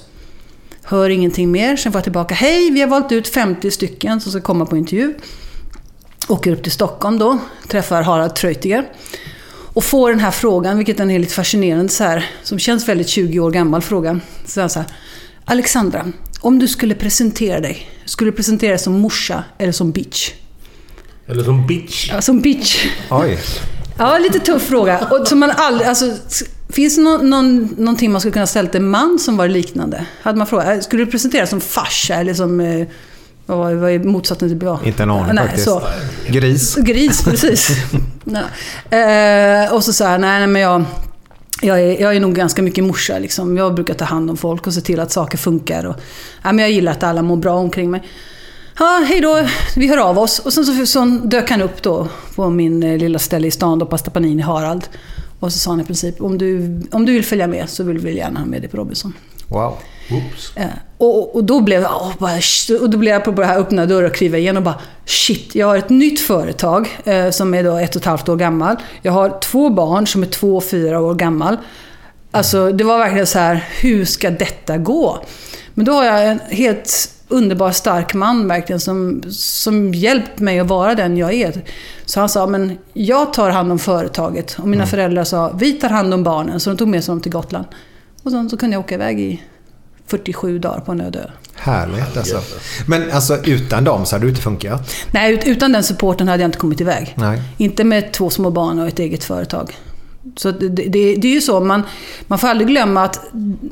Hör ingenting mer, sen får jag tillbaka, hej, vi har valt ut 50 stycken som ska komma på intervju. Åker upp till Stockholm då, träffar Harald Treutiger och får den här frågan, vilket är lite fascinerande så här, som känns väldigt 20 år gammal fråga. Så här, Alexandra, om du skulle presentera dig, skulle du presentera dig som morsa eller som bitch? Eller som bitch. Ja, som bitch. Oj. Ja, lite tuff fråga. Och som man aldrig, alltså, finns det någonting man skulle kunna ställa till en man som var liknande? Hade man frågat, skulle du presentera som farsa eller som... Vad är motsatsen till bra? Inte en aning faktiskt. Så. Gris, precis. Och så sa jag, men jag är nog ganska mycket morsa. Liksom. Jag brukar ta hand om folk och se till att saker funkar. Och, men jag gillar att alla mår bra omkring mig. Hej då, vi hör av oss. Och sen så dök han upp då på min lilla ställe i stan, då, Pasta Panini Harald. Och så sa han i princip, om du vill följa med så vill vi gärna ha med dig på Robinson. Wow. Och då blev jag på det här, öppna dörrar och kliva igen och bara shit, jag har ett nytt företag som är då 1,5 år gammal. Jag har 2 barn som är 2 och 4 år gammal. Alltså det var verkligen så här, hur ska detta gå? Men då har jag en helt underbar stark man verkligen som hjälpt mig att vara den jag är. Så han sa, men jag tar hand om företaget. Och mina föräldrar sa, vi tar hand om barnen. Så de tog med sig dem till Gotland. Och så kunde jag åka iväg i 47 dagar på Nödö. Härligt alltså. Men alltså utan dem så hade det inte funkat? Nej, utan den supporten hade jag inte kommit iväg. Nej. Inte med 2 små barn och ett eget företag. Så det är ju så, man får aldrig glömma att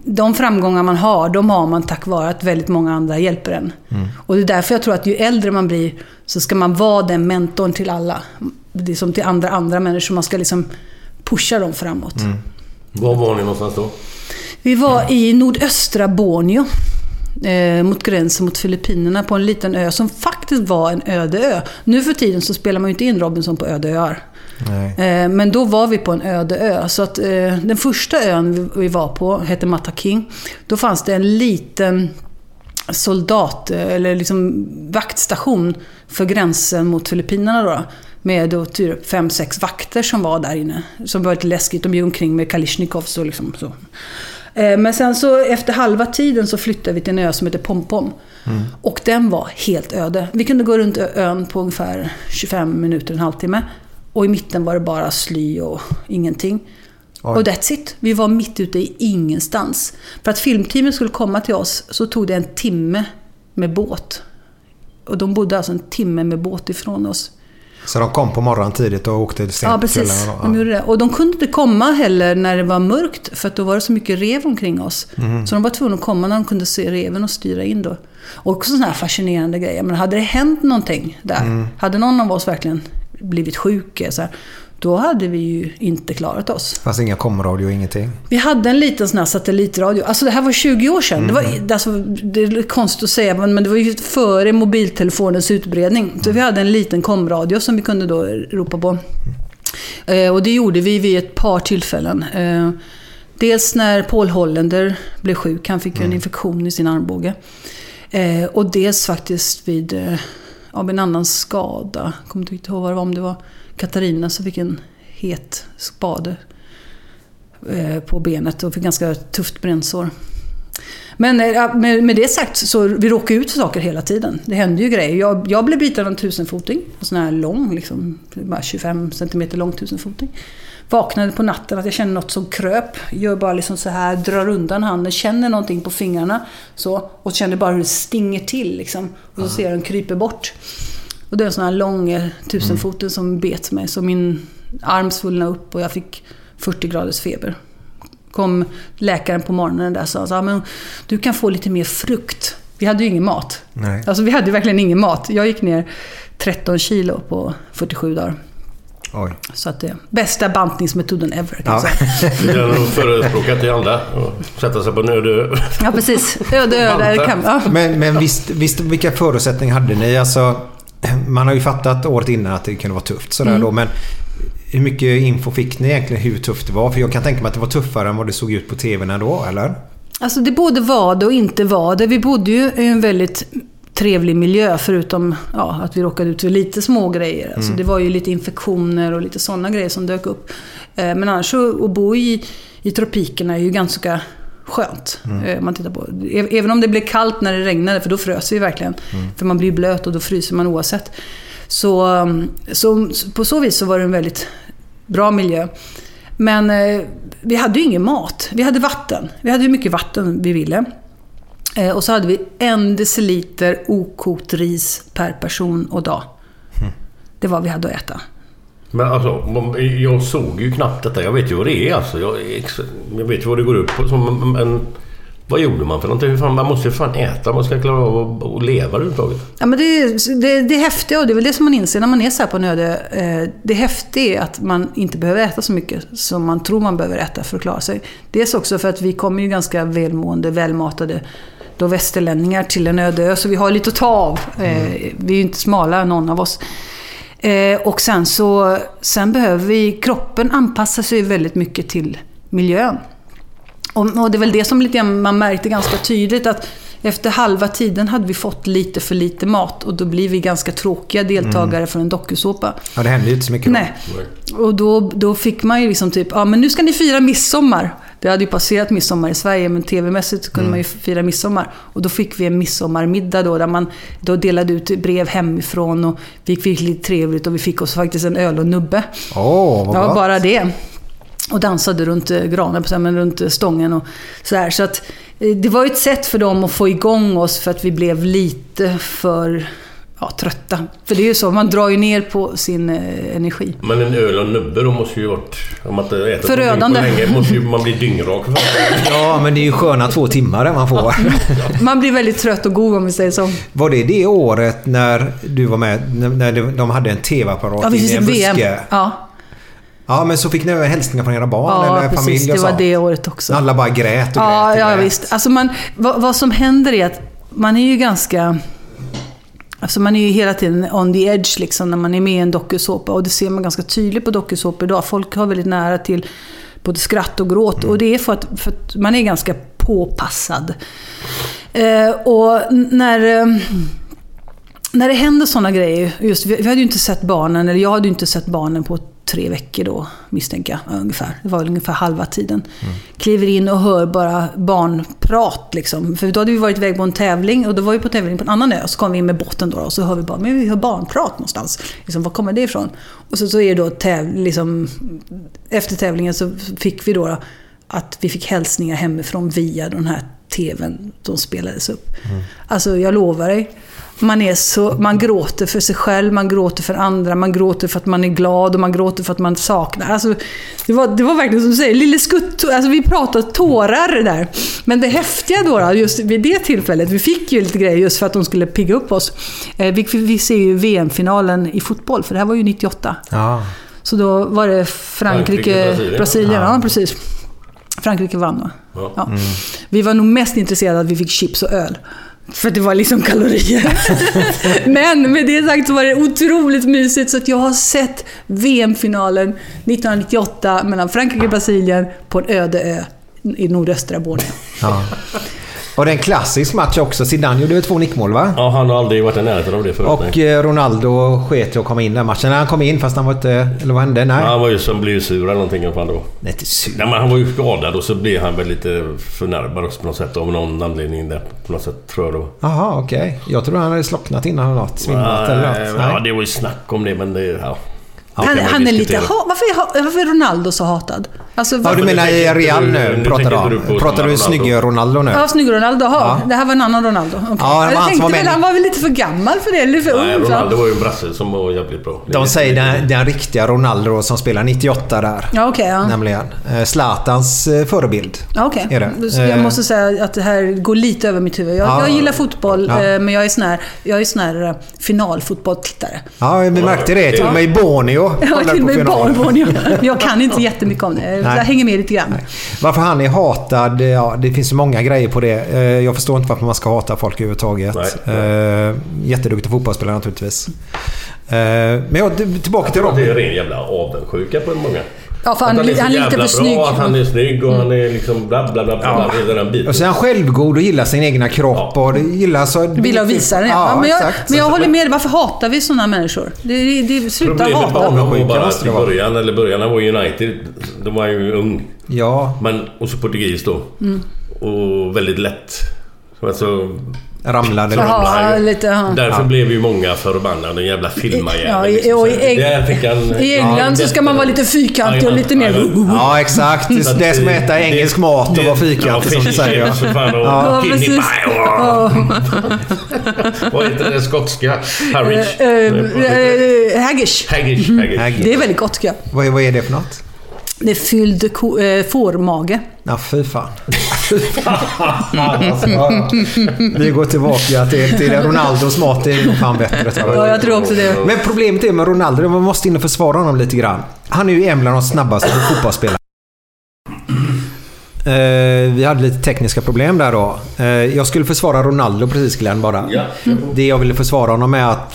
de framgångar man har, de har man tack vare att väldigt många andra hjälper en. Mm. Och det är därför jag tror att ju äldre man blir så ska man vara den mentorn till alla. Det är som till andra människor, man ska liksom pusha dem framåt. Mm. Var var ni någonstans då? Vi var i nordöstra Borneo mot gränsen mot Filippinerna på en liten ö som faktiskt var en öde ö. Nu för tiden så spelar man ju inte in Robinson på öde öar. Nej. Men då var vi på en öde ö. Så att, den första ön vi var på hette Mataking. Då fanns det en liten soldat eller liksom vaktstation för gränsen mot Filippinerna då. Med då typ 5-6 vakter som var där inne. Som var lite läskigt. De gick omkring med Kalishnikovs och liksom så. Men sen så efter halva tiden så flyttade vi till en ö som heter Pompom. Mm. Och den var helt öde. Vi kunde gå runt ön på ungefär 25 minuter, en halvtimme. Och i mitten var det bara sly och ingenting. Oj. Och that's it. Vi var mitt ute i ingenstans. För att filmteamet skulle komma till oss så tog det en timme med båt. Och de bodde alltså en timme med båt ifrån oss. Så de kom på morgonen tidigt och åkte sent. Ja, precis. De gjorde det. Och de kunde inte komma heller när det var mörkt för att då var det så mycket rev omkring oss. Mm. Så de var tvungna att komma när de kunde se reven och styra in då. Och också sådana här fascinerande grejer. Men hade det hänt någonting där? Hade någon av oss verkligen blivit sjuk så här, då hade vi ju inte klarat oss. Fast inga komradio, ingenting. Vi hade en liten sån här satellitradio. Alltså det här var 20 år sedan. Det är konstigt att säga, men det var ju före mobiltelefonens utbredning. Så vi hade en liten komradio som vi kunde då ropa på. Och det gjorde vi vid ett par tillfällen. Dels när Paul Hollander blev sjuk. Han fick en infektion i sin armbåge. Och dels faktiskt vid av en annan skada. Jag kommer inte ihåg vad det var, om det var Katarina som fick en het spade på benet och fick ganska tufft brännsår. Men med det sagt så vi råkade ut för saker hela tiden. Det hände ju grejer. Jag blev biten av en 1000-foting. En sån här lång, liksom, bara 25 cm lång 1000-foting. Vaknade på natten att jag kände något som kröp. Gör bara liksom så här, drar undan handen. Känner någonting på fingrarna. Så, och känner bara hur det stinger till. Liksom, och så ser jag den kryper bort. Och det är en sån här lång 1000-foten som bet mig. Så min arm svullnade upp och jag fick 40 graders feber. Kom läkaren på morgonen där och sa, men du kan få lite mer frukt. Vi hade ju ingen mat. Nej. Alltså vi hade verkligen ingen mat. Jag gick ner 13 kilo på 47 dagar. Oj. Så att det bästa bantningsmetoden ever kan jag säga. Det är nog förespråkat till alla att sätta sig på Nödö. Ja, precis. Öde. Men visst, vilka förutsättningar hade ni? Alltså, man har ju fattat året innan att det kunde vara tufft sådär då, men hur mycket info fick ni egentligen hur tufft det var? För jag kan tänka mig att det var tuffare än vad det såg ut på tvn då, eller? Alltså det både var det och inte var det. Vi bodde ju i en väldigt trevlig miljö förutom att vi råkade ut för lite små grejer. Alltså, det var ju lite infektioner och lite sådana grejer som dök upp. Men annars så, att bo i tropikerna är ju ganska skönt. Man tittar på. Även om det blev kallt när det regnade, för då frös vi verkligen. För man blir blöt och då fryser man oavsett. Så på så vis så var det en väldigt bra miljö. Men vi hade ju ingen mat. Vi hade vatten. Vi hade ju mycket vatten vi ville. Och så hade vi 1 deciliter okokt ris per person och dag. Det var vad vi hade att äta. Men alltså, jag såg ju knappt detta. Jag vet ju vad det är. Alltså. Jag vet ju vad det går upp på. Vad gjorde man för någonting? Man måste ju fan äta. Man ska klara av att leva överhuvudtaget. Ja, men det är häftigt. Och det är väl det som man inser när man är så här på Nödö. Det häftiga är att man inte behöver äta så mycket som man tror man behöver äta för att klara sig. Dels också för att vi kommer ju ganska välmående, välmatade då västerlänningar till en ödö. Så vi har lite att ta av. Vi är ju inte smala någon av oss. Och sen behöver vi, kroppen anpassa sig väldigt mycket till miljön. Och det är väl det som lite man märkte ganska tydligt, att efter halva tiden hade vi fått lite för lite mat och då blir vi ganska tråkiga deltagare för en docusåpa. Ja, det hände ju inte så mycket. Nej. Och då fick man ju liksom typ, ja men nu ska ni fira midsommar. Det hade ju passerat midsommar i Sverige, men tv-mässigt kunde man ju fira midsommar. Och då fick vi en midsommarmiddag då, där man då delade ut brev hemifrån och vi fick lite trevligt och vi fick oss faktiskt en öl och nubbe. Åh, vad gott. Bara det. Och dansade runt granen, men runt stången och sådär. Så att det var ju ett sätt för dem att få igång oss, för att vi blev lite för trötta. För det är ju så, man drar ju ner på sin energi. Men en öl och nubbe då måste ju varit, om man inte äter förödande på länge, måste ju man bli dyngrak. Ja, men det är ju sköna 2 timmar man får. Man blir väldigt trött och god, om vi säger så. Var det året när du var med, när de hade en tv-apparat i en VM. Buske? Ja. Ja, men så fick ni hälsningar från era barn eller precis, familj. Ja, det var det året också. Alla bara grät och grät. Ja, visst. Alltså vad som händer är att man är ju ganska... Alltså man är ju hela tiden on the edge liksom, när man är med i en dokusåpa. Och det ser man ganska tydligt på dokusåpor idag. Folk har väldigt nära till både skratt och gråt. Och det är för att man är ganska påpassad. Och när det händer sådana grejer... Just, vi hade ju inte sett barnen, eller jag hade ju inte sett barnen på 3 veckor då, misstänker jag, ungefär. Det var ungefär halva tiden. Kliver in och hör bara barnprat liksom. För då hade vi varit iväg på en tävling, och då var vi på tävling på en annan ö, så kom vi in med båten då, och så hör vi bara, men vi hör barnprat någonstans. Liksom, var kommer det ifrån? Och så är det då liksom, efter tävlingen så fick vi då att vi fick hälsningar hemifrån via den här tvn som spelades upp. Alltså, jag lovar dig, man gråter för sig själv, man gråter för andra, man gråter för att man är glad och man gråter för att man saknar. Alltså, det var verkligen som du säger, lille skutt, alltså vi pratade tårar där. Men det häftiga då, just vid det tillfället, vi fick ju lite grejer just för att de skulle pigga upp oss. Vi ser ju VM-finalen i fotboll, för det här var ju 98. Ja. Så då var det Frankrike Brasilien. Ja, precis. Frankrike vann då. Ja. Ja. Vi var nog mest intresserade att vi fick chips och öl. För det var liksom kalorier. Men med det sagt så var det otroligt mysigt. Så att jag har sett VM-finalen 1998 mellan Frankrike och Brasilien på en öde ö i nordöstra Borneo. Ja. Och det är en klassisk match också. Zidane gjorde 2 nickmål, va? Ja, han har aldrig varit i närheten av det förut. Och Ronaldo sket och kom in den matchen. Han kom in fast han var inte... Eller vad hände? Nej. Han var ju som blev sur eller någonting. Nej, inte sur. Nej, men han var ju skadad och så blev han väl lite förnärmad också på något sätt. Av någon anledning där på något sätt, tror jag då. Jaha, okej. Okay. Jag tror han hade slocknat innan han hade svimmat eller något. Nej. Ja, det var ju snack om det, men det... Ja. Han är lite varför är Ronaldo så hatad? Alltså, du menar i Real nu? Pratar du om snygg Ronaldo nu? Ja, snygg Ronaldo. Ja. Det här var en annan Ronaldo. Okay. Ja, han var väl lite för gammal för det, eller för ung. Ronaldo var ju en brasse som var jävligt bra. De säger den riktiga Ronaldo som spelar 98 där. Ja, okay, ja. Nämligen Zlatans förebild. Ja, okay. Är det. Jag måste säga att det här går lite över mitt huvud. Jag gillar fotboll, men jag är sån här finalfotbollstittare. Ja, vi märkte det till och med i Borneo. Jag kan inte jättemycket om det. Jag hänger med lite grann. Nej. Varför han är hatad, det finns så många grejer på det. Jag förstår inte varför man ska hata folk överhuvudtaget. Jätteduktig fotbollsspelare naturligtvis. Men jag tillbaka till Robin. Det är ren jävla avundsjuka på många. Ja, för han är lite för snygg. Bra, han är snygg och han är liksom bla bla bla. Och sen självgod och gillar sin egna kropp. Ja. Och gillar så... Vill och visa den. Ja, men jag håller med dig. Varför hatar vi sådana människor? Det slutar hata. Problemet var bara att i början var United. De var ju ung. Ja. Men, och så portugis då. Och väldigt lätt. Alltså... Ramlade lite. Därför blev ju många förbannade, den jävla filmajäveln. Liksom. I England så ska man vara lite fyrkantig och lite mer... Ja, exakt. Det som heter engelsk mat och vara fyrkantig, som du säger. Ja, precis. Vad heter den skotska? Harwich. Haggish. Haggish. Det är väldigt gott. Vad är det för något? Det är fylld fårmage. Ja, fy fan. Vi går tillbaka till Ronaldos mat. Det är nog fan bättre. Ja, jag tror också det. Men problemet är med Ronaldo, man måste in och försvara honom lite grann. Han är ju Englands snabbaste fotbollsspelare. Vi hade lite tekniska problem där då. Jag skulle försvara Ronaldo precis, Glenn, bara. Ja. Det jag ville försvara honom är att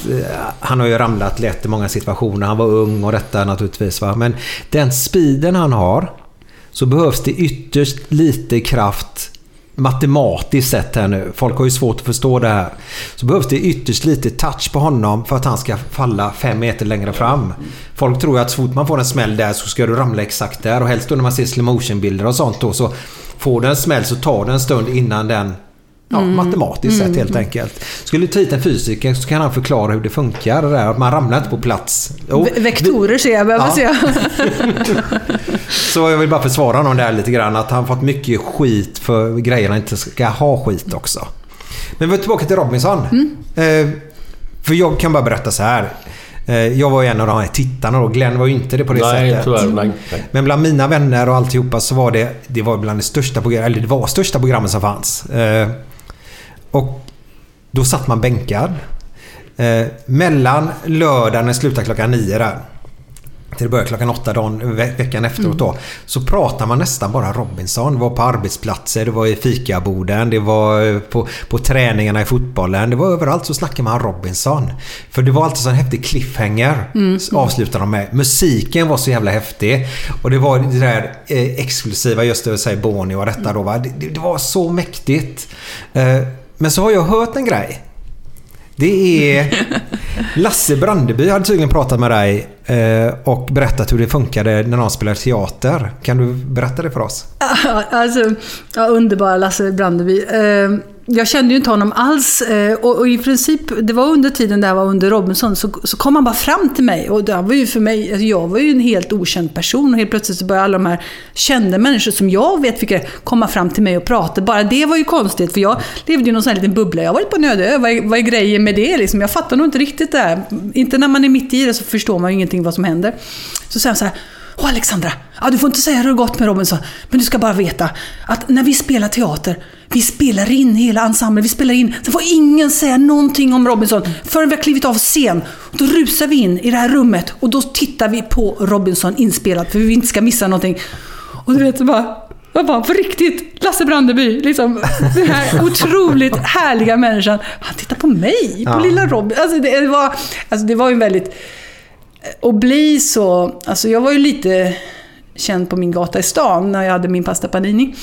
han har ju ramlat lätt i många situationer. Han var ung och detta naturligtvis, va? Men den speeden han har, så behövs det ytterst lite kraft matematiskt sett här nu. Folk har ju svårt att förstå det här. Så behövs det ytterst lite touch på honom för att han ska falla 5 meter längre fram. Folk tror att så fort man får en smäll där så ska du ramla exakt där. Och helst då när man ser slow motion bilder och sånt då, så får den smäll så tar den en stund innan den, ja, matematiskt sett helt enkelt. Skulle du ta hit en fysiker så kan han förklara hur det funkar det där, att man ramlar inte på plats. Vektorer ser jag, behöver se. Så jag vill bara försvara honom där lite grann, att han fått mycket skit för grejerna inte ska ha skit också. Men vi är tillbaka till Robinson. För jag kan bara berätta så här. Jag var ju en av de här tittarna då. Glenn var ju inte det på det sättet. Tyvärr. Men bland mina vänner och alltihopa så var det var bland det största programmet, eller det var största programmet som fanns. Och då satt man bänkad mellan lördagen när slutade klockan 9 där till det började klockan 8 dagen, veckan efteråt då, så pratar man nästan bara Robinson. Det var på arbetsplatser, det var i fikaborden, det var på träningarna i fotbollen, det var överallt så snackade man Robinson. För det var alltid så en häftig cliffhanger, avslutade de med. Musiken var så jävla häftig och det var det där exklusiva, just det att säga Bonnie och detta då, va? Det var så mäktigt. Men så har jag hört en grej. Det är Lasse Brandeby hade tydligen pratat med dig och berättat hur det funkade när någon spelar teater. Kan du berätta det för oss? Alltså, ja, underbara Lasse Brandeby. Jag kände ju inte honom alls och i princip, det var under tiden där var under Robinson, så kom han bara fram till mig och det var ju för mig, alltså jag var ju en helt okänd person och helt plötsligt så började alla de här kända människor som jag vet fick komma fram till mig och prata. Bara det var ju konstigt för jag levde ju i någon sån här liten bubbla. Jag var varit på Nödö, vad är grejer med det liksom? Jag fattar nog inte riktigt det här. Inte när man är mitt i det så förstår man ju ingenting vad som händer. Så sen så här: "Åh Alexandra, ja, du får inte säga hur det gått med Robinson, men du ska bara veta att när vi spelar teater, vi spelar in hela ensemblen, vi spelar in, så får ingen säga någonting om Robinson förrän vi har klivit av scen. Då rusar vi in i det här rummet och då tittar vi på Robinson inspelat för vi inte ska missa någonting." Och du vet så bara, jag bara, för riktigt, Lasse Brandeby liksom, den här otroligt härliga människan, han tittar på mig, på lilla Robin. Alltså det var ju väldigt. Och bli så, alltså jag var ju lite känd på min gata i stan när jag hade min pasta panini.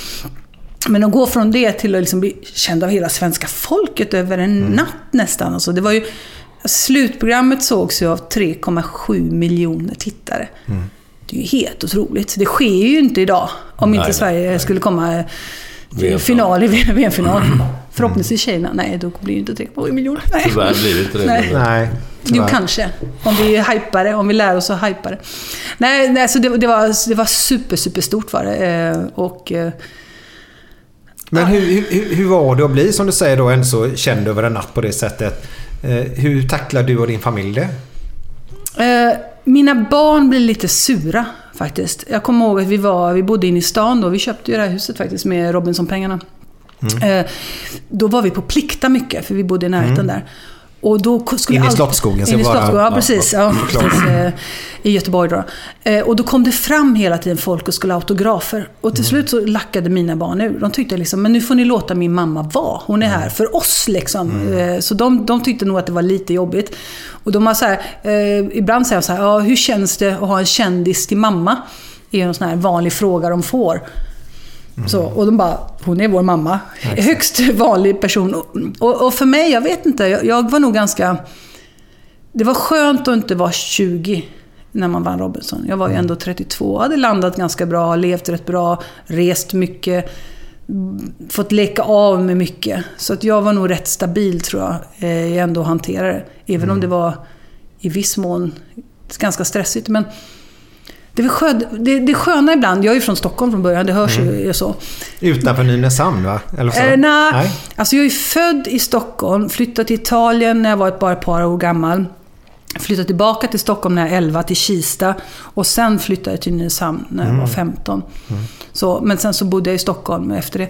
Men att gå från det till att liksom bli känd av hela svenska folket över en natt nästan. Alltså det var ju, slutprogrammet sågs ju av 3,7 miljoner tittare. Det är ju helt otroligt. Det sker ju inte idag om inte Sverige skulle komma i final i VM-final. Förhoppningsvis Kina. Nej, då blir ju inte 3,7 miljoner. Tyvärr blir det inte det. Nej. Jo, kanske. Om vi lär oss att hypa det. Nej, så det var superstort var det. Men hur var det att bli, som du säger då, en så känd över en natt på det sättet? Hur tacklar du och din familj det? Mina barn blev lite sura faktiskt. Jag kommer ihåg att vi bodde inne i stan då. Vi köpte ju det här huset faktiskt med Robinson-pengarna. Då var vi på plikta mycket, för vi bodde i närheten där. Och då skulle in i Slottsskogen. I Göteborg då. Och då kom det fram hela tiden folk och skulle autografer. Och till slut så lackade mina barn ur. De tyckte liksom, men nu får ni låta min mamma vara. Hon är här för oss liksom. Så de tyckte nog att det var lite jobbigt. Och de har så här, ibland säger jag så här, ja, hur känns det att ha en kändis till mamma? Det är en sån här vanlig fråga de får. Så, och de bara, hon är vår mamma. Exakt. Högst vanlig person. Och för mig, jag vet inte, jag var nog ganska. Det var skönt att inte vara 20 när man vann Robinson. Jag var ju ändå 32, hade landat ganska bra, levt rätt bra, rest mycket, fått leka av med mycket. Så att jag var nog rätt stabil, tror jag ändå hanterade det. Även om det var i viss mån ganska stressigt. Men Det sköna ibland, jag är ju från Stockholm från början, det hörs ju så. Utanför Nynäshamn va? Eller så? Nej, alltså jag är född i Stockholm, flyttade till Italien när jag var bara ett par år gammal. Flyttade tillbaka till Stockholm när jag var 11, till Kista. Och sen flyttade jag till Nynäshamn när jag var 15. Så, men sen så bodde jag i Stockholm efter det.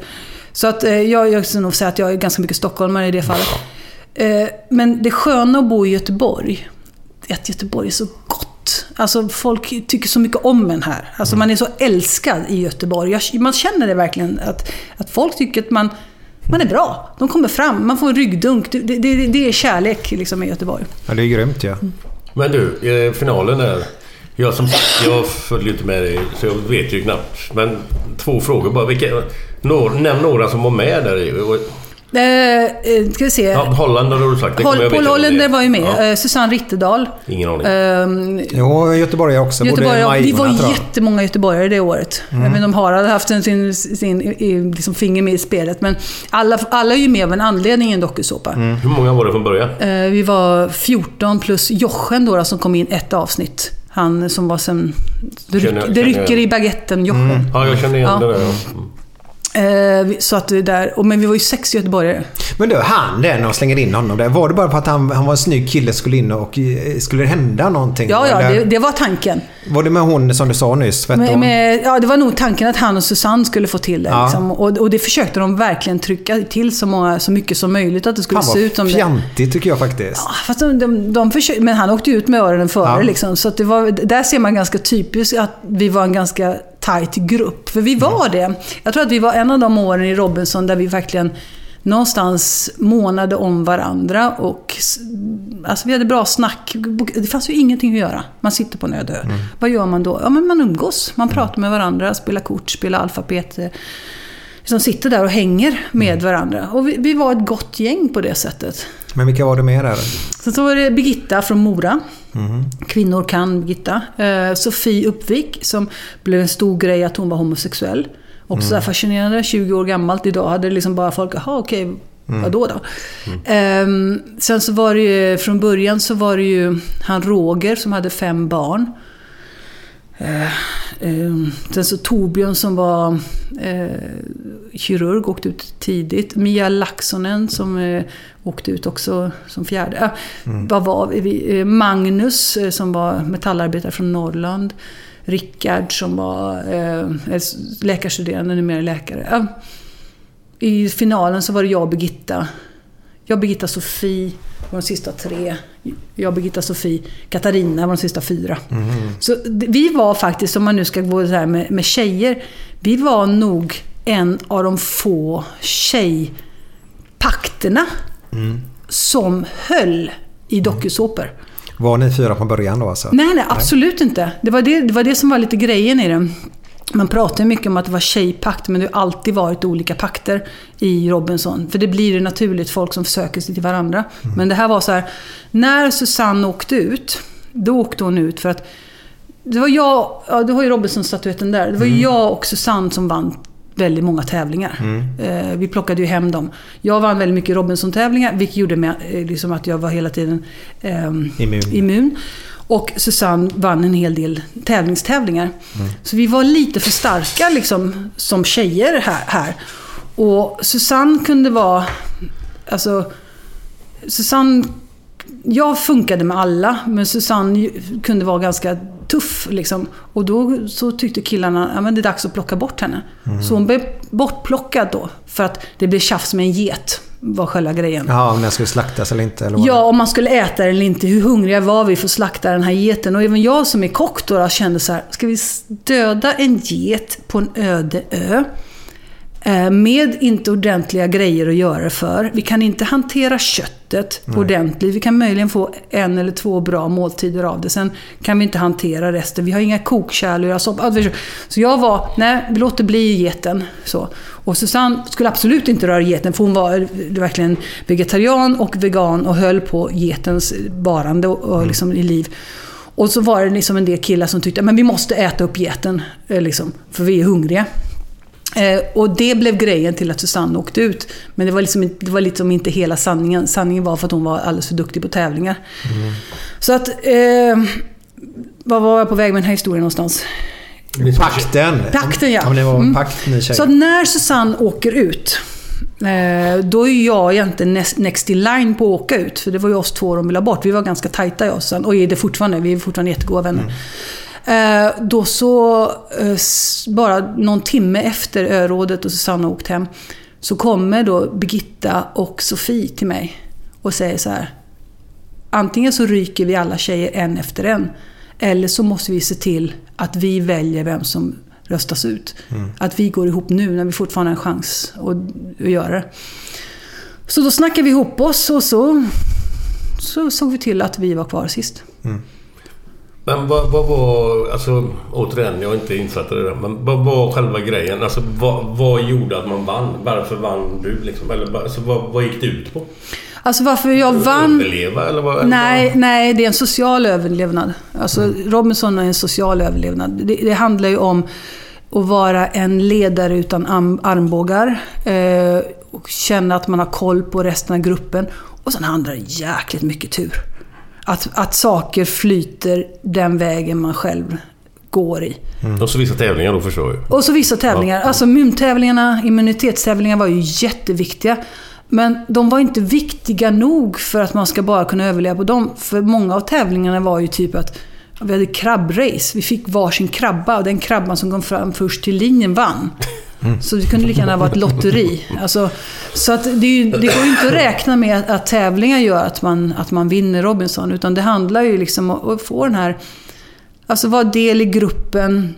Så att, jag skulle nog säga att jag är ganska mycket stockholmare i det fallet. Men det sköna att bo i Göteborg är att Göteborg är så gott. Alltså folk tycker så mycket om en här. Alltså man är så älskad i Göteborg. Man känner det verkligen att folk tycker att man är bra. De kommer fram, man får en ryggdunk. Det är kärlek liksom i Göteborg. Ja, det är grymt ja. Men du, finalen är... Jag följer inte med dig så jag vet ju knappt. Men två frågor bara. Nämn några som var med där i... ska vi se. Ja, Hollander har du sagt. Paul Hollander var ju med. Ja. Susanne Rittedal. Ingen aning. Jo, Göteborg också. Vi var jättemånga göteborgare det året. Men de har haft sin liksom finger med i spelet. Men alla är ju med av en anledning i en dokusåpa. Hur många var det från början? Vi var 14 plus Jochen då, som kom in ett avsnitt. Han som var sen... Det rycker i baguetten, Jochen. Ja, jag känner igen det där. Så att det där, men vi var ju 6 göteborgare. Men då han där när de slänger in honom där, var det bara på att han var en snygg kille, skulle in och skulle det hända någonting? Ja, det var tanken. Var det med hon som du sa nyss? Ja, det var nog tanken att han och Susanne skulle få till det liksom. Och det försökte de verkligen trycka till så mycket som möjligt att det skulle se ut som det. Fjantigt tycker jag faktiskt. Ja, fast de försökte, men han åkte ut med öronen före liksom, så att det var, där ser man ganska typiskt att vi var en ganska tajt grupp. För vi var det. Jag tror att vi var en av de åren i Robinson där vi verkligen någonstans månade om varandra och alltså vi hade bra snack. Det fanns ju ingenting att göra. Man sitter på Nödö. Vad gör man då? Ja, men man umgås. Man pratar med varandra, spelar kort, spelar alfabet. Som sitter där och hänger med varandra. Och vi var ett gott gäng på det sättet. Men vilka var det med där? Sen så var det Birgitta från Mora. Kvinnor kan Birgitta. Sofie Uppvik som blev en stor grej att hon var homosexuell. Också där fascinerande, 20 år gammalt idag. Hade liksom bara folk, jaha okej, vadå då? Sen så var det ju, från början så var det ju han Roger som hade 5 barn. Sen så Torbjörn som var kirurg, åkte ut tidigt. Mia Laxonen som åkte ut också som 4. Vad var vi? Magnus som var metallarbetare från Norrland. Rickard som var läkarstuderande, numera läkare. I finalen så var det jag, Birgitta, Sofie var de sista 3. Jag, Birgitta, Sofie, Katarina var de sista 4. Så vi var faktiskt, om man nu ska gå så här med tjejer, vi var nog en av de få tjejpakterna som höll i dokusåper. Var ni 4 från början då? Alltså? Nej, absolut inte. Det var det som var lite grejen i den. Man pratar mycket om att det var tjejpakt, men det har alltid varit olika pakter i Robinson. För det blir ju naturligt folk som söker sig till varandra. Men det här var så här, när Susanne åkte ut, då åkte hon ut för att det var jag, du har ju Robinson-statuetten där. Det var jag och Susanne som vann väldigt många tävlingar. Vi plockade ju hem dem. Jag vann väldigt mycket Robinson-tävlingar, vilket gjorde med, liksom att jag var hela tiden immun. Och Susanne vann en hel del tävlingar. Så vi var lite för starka liksom, som tjejer här. Och Susanne kunde vara... Alltså, Susanne... Jag funkade med alla, men Susanne kunde vara ganska tuff. Liksom. Och då så tyckte killarna att det är dags att plocka bort henne. Så hon blev bortplockad då. För att det blev tjafs med en get, var själva grejen. Ja, om den skulle slaktas eller inte. Eller ja, om man skulle äta den eller inte. Hur hungriga var vi för att slakta den här geten? Och även jag som är kock då kände så här, ska vi döda en get på en öde ö? Med inte ordentliga grejer att göra för. Vi kan inte hantera köttet ordentligt. Vi kan möjligen få 1 eller 2 bra måltider av det. Sen kan vi inte hantera resten. Vi har inga kokkärl och soppa. Så jag var, vi låter bli geten. Så. Och Susanne skulle absolut inte röra geten. För hon var verkligen vegetarian och vegan. Och höll på getens barande och liksom i liv. Och så var det liksom en del killar som tyckte men vi måste äta upp geten. Liksom, för vi är hungriga. Och det blev grejen till att Susanne åkte ut. Men det var liksom inte hela sanningen. Sanningen var för att hon var alldeles för duktig på tävlingar. Så att Vad var jag på väg med den här historien någonstans? Pakten, ja. Ja, det var pakt, så när Susanne åker ut, då är jag egentligen next in line på att åka ut. För det var ju oss två de ville bort. Vi var ganska tajta, jag och Susanne. Och är det fortfarande, vi är fortfarande jättegoda vänner. Då så, bara någon timme efter örådet och Susanne åkt hem, så kommer då Birgitta och Sofie till mig och säger så här: antingen så ryker vi alla tjejer en efter en, eller så måste vi se till att vi väljer vem som röstas ut. Mm. Att vi går ihop nu när vi fortfarande har en chans att göra det. Så då snackade vi ihop oss och så såg vi till att vi var kvar sist. Mm. Men vad var, alltså återigen, jag är inte insatt i det där, men vad var själva grejen? Alltså vad gjorde att man vann? Varför vann du liksom? Eller alltså, vad gick det ut på? Alltså varför jag vann? Överleva, eller vad? Nej, det är en social överlevnad. Alltså Robinson är en social överlevnad. Det handlar ju om att vara en ledare utan armbågar, och känna att man har koll på resten av gruppen. Och sen handlar det jäkligt mycket tur. Att saker flyter den vägen man själv går i. Mm. Och så vissa tävlingar då, förstår jag. Och så vissa tävlingar. Ja. Alltså muntävlingarna, immunitetstävlingar var ju jätteviktiga. Men de var inte viktiga nog för att man ska bara kunna överleva på dem. För många av tävlingarna var ju typ att vi hade krabbrace. Vi fick varsin krabba och den krabban som kom fram först till linjen vann. Mm. Så det kunde lika gärna vara ett lotteri. Alltså, så att det går ju inte att räkna med att tävlingar gör att man vinner Robinson. Utan det handlar ju liksom om att få den här... Alltså vara del i gruppen.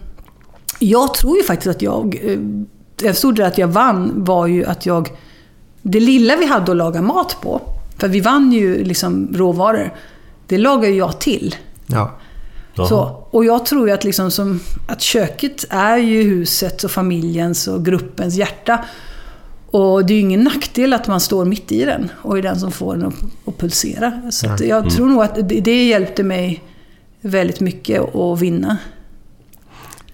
Jag tror ju faktiskt att jag... Jag förstod det att jag vann var ju att jag... Det lilla vi hade att laga mat på, för vi vann ju liksom råvaror, det lagade jag till. Ja. Så, och jag tror ju att, liksom att köket är ju husets och familjens och gruppens hjärta. Och det är ju ingen nackdel att man står mitt i den och är den som får den att pulsera. Så att jag tror nog att det hjälpte mig väldigt mycket att vinna.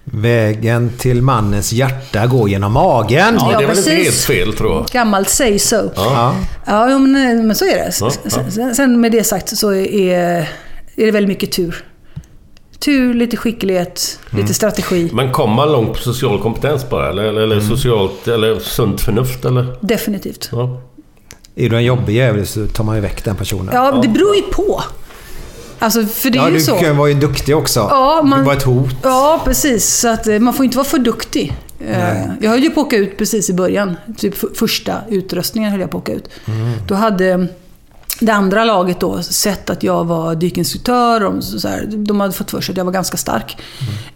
Vägen till mannens hjärta går genom magen. Ja, det var väl helt fel, tror jag. Gammalt säg så. Ja, ja men så är det. Ja. Sen med det sagt så är det väldigt mycket tur. Tur, lite skicklighet, lite strategi. Men kommer man långt på social kompetens bara? Eller socialt, eller sunt förnuft? Eller? Definitivt. Ja. Är du en jobbig jävel så tar man ju väck den personen. Ja, det beror ju på. Alltså, för det är ju så. Du var ju duktig också. Ja, du var ett hot. Ja, precis. Så att, man får inte vara för duktig. Nej. Jag höll ju på att åka ut precis i början. Typ första utröstningen höll jag på att åka ut. Mm. Då hade det andra laget då sett att jag var dykinstruktör. Och så här, de hade fått för sig att jag var ganska stark.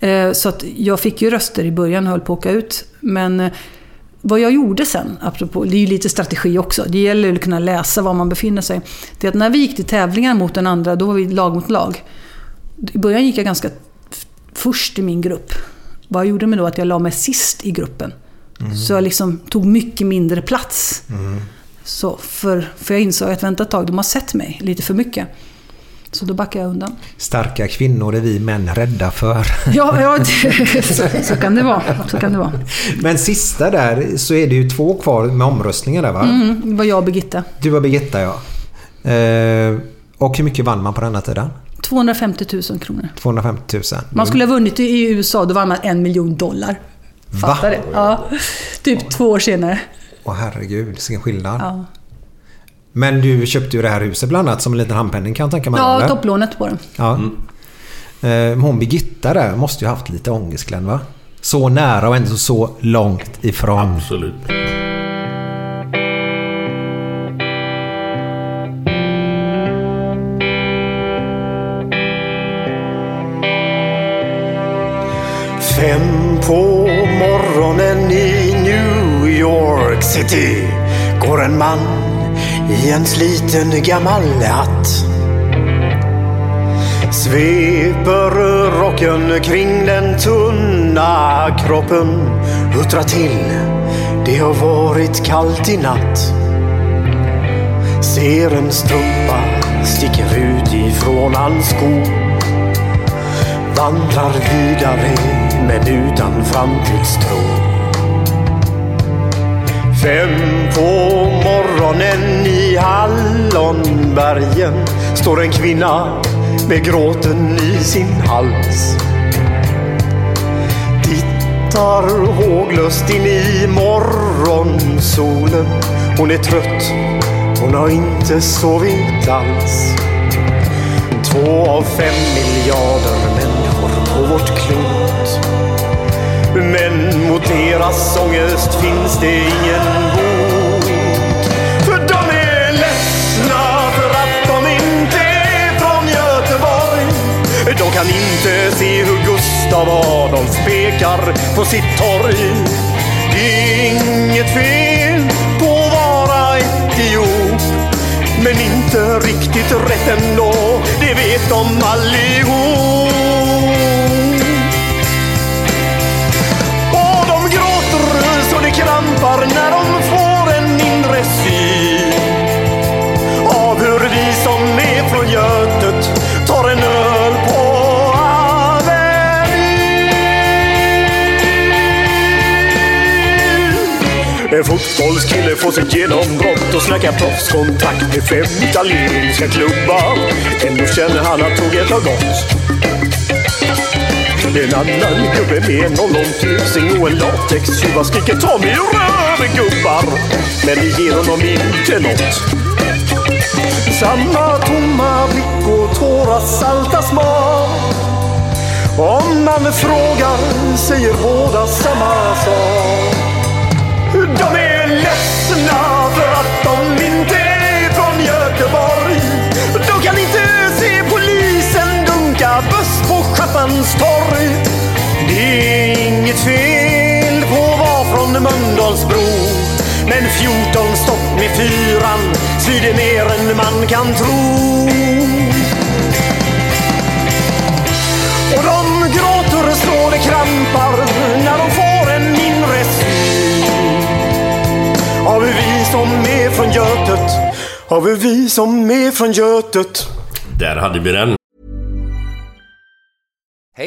Mm. Så att jag fick ju röster i början och höll på att åka ut. Men vad jag gjorde sen, apropå, det är ju lite strategi också. Det gäller att kunna läsa var man befinner sig. Det är att när vi gick till tävlingar mot den andra, då var vi lag mot lag. I början gick jag ganska först i min grupp. Vad gjorde mig då att jag la mig sist i gruppen. Mm. Så jag liksom tog mycket mindre plats. Mm. Så för jag insåg att vänta ett tag, de har sett mig lite för mycket. Så då backar jag undan. Starka kvinnor är vi män rädda för. Ja, så kan det vara. Men sista där så är det ju två kvar med omröstningar där, va? Det var jag och Birgitta. Du var Birgitta, ja. Och hur mycket vann man på den här tiden? 250 000 kronor. 250 000. Man skulle ha vunnit i USA, då vann man $1 miljon. Fattar det? Ja, typ 2 år senare. Åh herregud, sin skillnad. Ja. Men du köpte ju det här huset bland annat som en liten handpenning, kan jag tänka mig. Ja, topplånet på den. Ja. Hon Birgitta där måste ju haft lite ångest, Glenn, va? Så nära och ändå så långt ifrån. Absolut. Fem på morgonen i New York City går en man i en sliten gammal hatt. Sveper rocken kring den tunna kroppen, huttrar till. Det har varit kallt i natt. Ser en strumpa sticker ut ifrån hans sko. Vandrar vidare men utan framtidstro. 5 på morgonen i Hallon Vinbergen står en kvinna med gråten i sin hals. Tittar håglöst in i morgonsolen. Hon är trött, hon har inte sovit alls. 2 av 5 miljarder människor på vårt klot. Men mot deras ångest finns det ingen bot. De kan inte se hur Gustav Adolf pekar på sitt torg. Inget fel på att vara idiot, men inte riktigt rätt ändå, det vet de allihop. Och de gråter så det krampar när de får en inre syn av hur vi som är från Götet tar en öl på. En fotbollskille får sitt genombrott och snackar proffskontakt med 5 italienska klubbar. Ändå känner han att tåget har gått. En annan gubbe med en 0-0-tusing och en latex-tjuva skriker ta mig och röv gubbar. Men det ger honom inte något. Samma tomma blick och tårar salta smak. Om man frågar säger båda samma sak. De är ledsna för att de inte är från Göteborg. De kan inte se polisen dunka buss på Schappans torg. Det är inget fel på att vara från Mölndalsbro, men 14 stopp med 4 syr det mer än man kan tro. Och de gråter och slår det krampar när de får en inre syn av vi som är från Götet, av vi som är från Götet. Där hade vi den. Hey,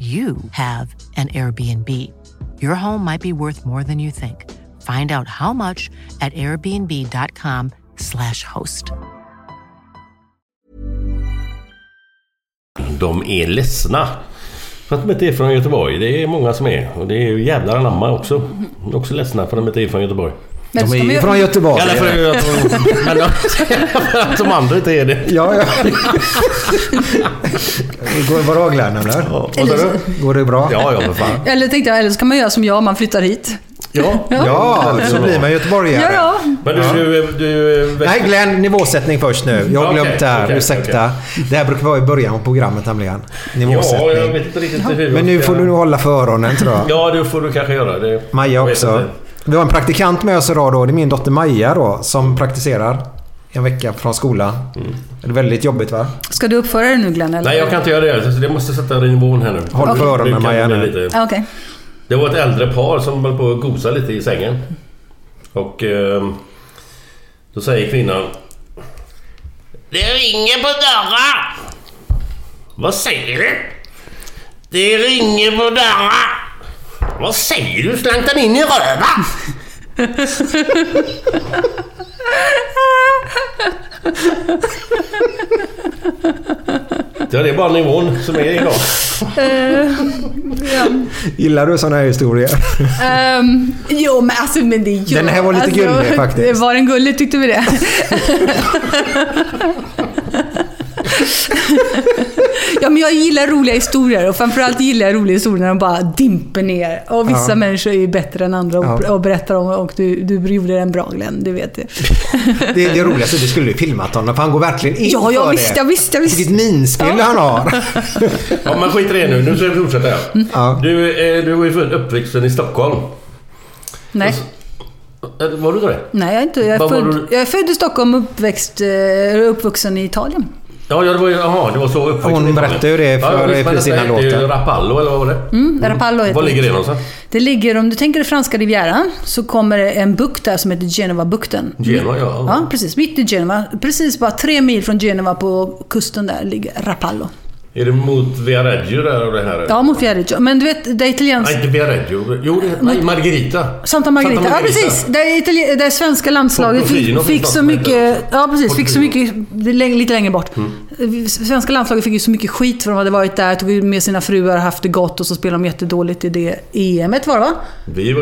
you have an Airbnb. Your home might be worth more than you think. Find out how much at airbnb.com/host. De är ledsna för att de inte är från Göteborg. Det är många som är. Och det är ju jävlar anamma också. De är också ledsna för att de inte är från Göteborg. Men de är ju från Göteborg. Eller för att de andra inte är det. Ja. Går det bra, Glenn? Går det bra? Ja, för fan. Eller tänkte jag, eller så kan man göra som jag, man flyttar hit. Ja, så blir man göteborgare. Ja. Men du... Nej, Glenn, nivåsättning först nu. Jag har glömt det här, ursäkta. Det här brukar vara i början av programmet, nämligen. Nivåsättning. Ja, jag vet inte riktigt hur. Men nu får du hålla för öronen, tror jag. Ja, det får du kanske göra. Det Maja också. Vi har en praktikant med oss idag då. Det är min dotter Maja då, som praktiserar en vecka från skolan. Mm. Det är väldigt jobbigt, va? Ska du uppföra det nu, Glenn? Eller? Nej, jag kan inte göra det. Så det måste sätta dig i nivån här nu. Håll för öronen, Maja. Okay. Det var ett äldre par som höll på att gosa lite i sängen. Och då säger kvinnan, Det ringer på dörren. Vad säger du? Det ringer på dörren. Vad säger du? Slank den in i röven. Ja, det är bara nivån som är idag. Ja. Gillar du såna här historier? Jo, men alltså, men det är ju... Den här var lite gullig faktiskt. Det var en gullig, tyckte vi det. Ja, men jag gillar roliga historier. Och framförallt gillar jag roliga historier när de bara dimper ner. Och vissa människor är ju bättre än andra och berättar om. Och du gjorde den bra, Glenn, du vet det. Det roligaste, det skulle du filmat honom. För han går verkligen in för det. Ja, jag visste. Vilket minspel han har. Ja, men skit i det nu. Nu ska jag fortsätta. Du var ju född uppväxten i Stockholm. Nej. Var du då det? Nej, jag är inte. Jag är född i Stockholm, uppvuxen i Italien. Ja, det var så uppväxt. Hon berättade ju det för sina låtar. Det är ju Rapallo, eller vad var det? Rapallo heter det. Var ligger det någonstans? Det ligger, om du tänker det franska rivieran, så kommer det en bukt där som heter Genova-bukten. Genova, ja. Ja, precis. Mitt i Genova. Precis bara 3 mil från Genova på kusten där ligger Rapallo. Är det mot Via Reggio där och det här? Ja, mot Via Reggio. Men du vet, det är italienska... Nej, inte Via Reggio. Jo, det är Margherita. Santa Margherita. Ja, precis. Det svenska landslaget fick så mycket... Ja, precis. Fick så mycket... Lite längre bort. Mm. Svenska landslaget fick ju så mycket skit för de hade varit där. Tog med sina fruar, haft det gott och så spelade de jättedåligt i det EM:et var det, va?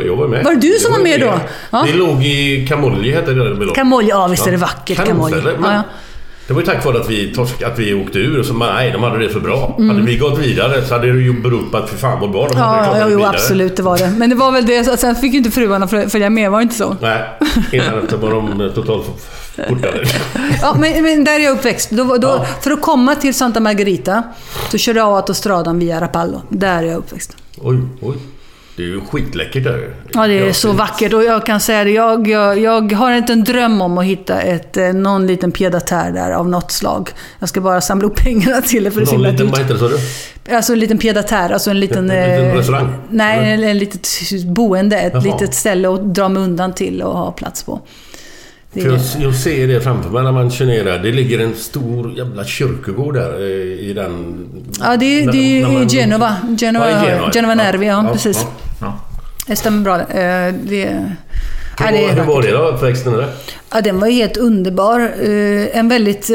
Jag var med. Var det du som var med då? Ja. Det låg i Camogli, heter det. Camogli, ja visst är det vackert. Camogli. Det var ju tack vare att vi åkte ur och så nej, de hade det för bra. Hade vi gått vidare så hade det ju beropat för fan vad bra de hade. Ja, jo, absolut, det var det. Men det var väl det, sen fick ju inte fruarna följa med, var det inte så? Nej, innan efter var de totalt portade. Ja, men där är jag uppväxt. Då, för att komma till Santa Margherita så körde jag autostradan via Rapallo. Där är jag uppväxt. Oj. Det är ju skitläckert där. Ja, det är så vackert. Och jag kan säga det, jag har inte en dröm om att hitta någon liten piedatär där av något slag. Jag ska bara samla upp pengarna till det. För någon liten, vad heter det, sa du? Alltså en liten piedatär, alltså en liten... En restaurang? Nej, en litet boende, ett litet ställe att dra mig undan till och ha plats på. Jag ser det framför mig när man kör ner där. Det ligger en stor jävla kyrkogård där i den... Ja, det är i Genova. Genova Nervi, ja, precis. Det stämmer bra. Hur var det då, uppväxten där? Ja, den var helt underbar. En väldigt...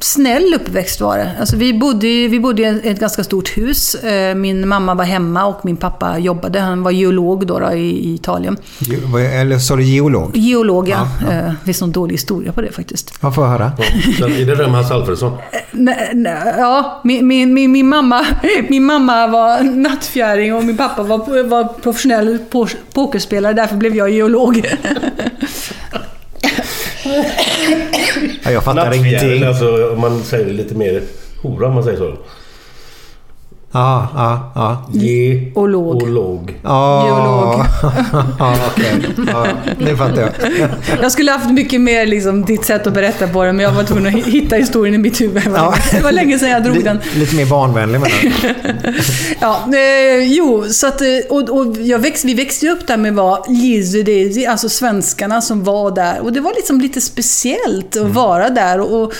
snäll uppväxt var det. Alltså vi bodde i ett ganska stort hus. Min mamma var hemma och min pappa jobbade. Han var geolog då i Italien. Eller sa du geolog? Geolog, ja. Det finns någon dålig historia på det faktiskt. Vad får jag höra? Är det Römhans Alfredsson? Ja, min mamma var nattfjäring och min pappa var professionell pokerspelare. Därför blev jag geolog. Ja, jag fattar ingenting. Alltså, man säger lite mer hora, man säger så. Ja. Geolog. Geolog. Ja, okej. Ja, det fattar jag. Jag skulle haft mycket mer liksom ditt sätt att berätta på det, men jag var tvungen att hitta historien i mitt huvud. Ja. Det var länge sedan jag drog den. Lite mer barnvänlig, men. Vi växte upp där med alltså svenskarna som var där, och det var liksom lite speciellt att vara där, och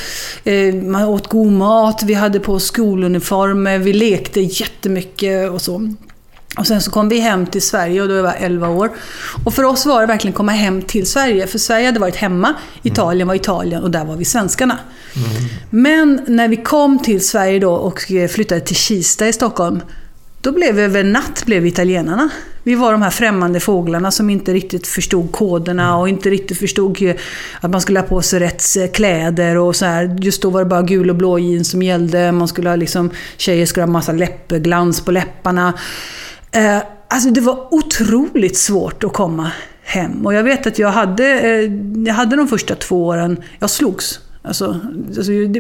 man åt god mat, vi hade på skoluniformer, vi lekte jättemycket och så. Och sen så kom vi hem till Sverige och då var jag 11 år. Och för oss var det verkligen komma hem till Sverige. För Sverige hade varit hemma, Italien var Italien och där var vi svenskarna. Men när vi kom till Sverige då och flyttade till Kista i Stockholm, då blev vi över natt italienarna. Vi var de här främmande fåglarna som inte riktigt förstod koderna och inte riktigt förstod att man skulle ha på sig rätt kläder och så här. Just då var det bara gul och blå jeans som gällde. Man skulle ha liksom, tjejer skulle ha massa läppglans på läpparna. Alltså det var otroligt svårt att komma hem. Och jag vet att jag hade de första 2 åren, jag slogs. Alltså,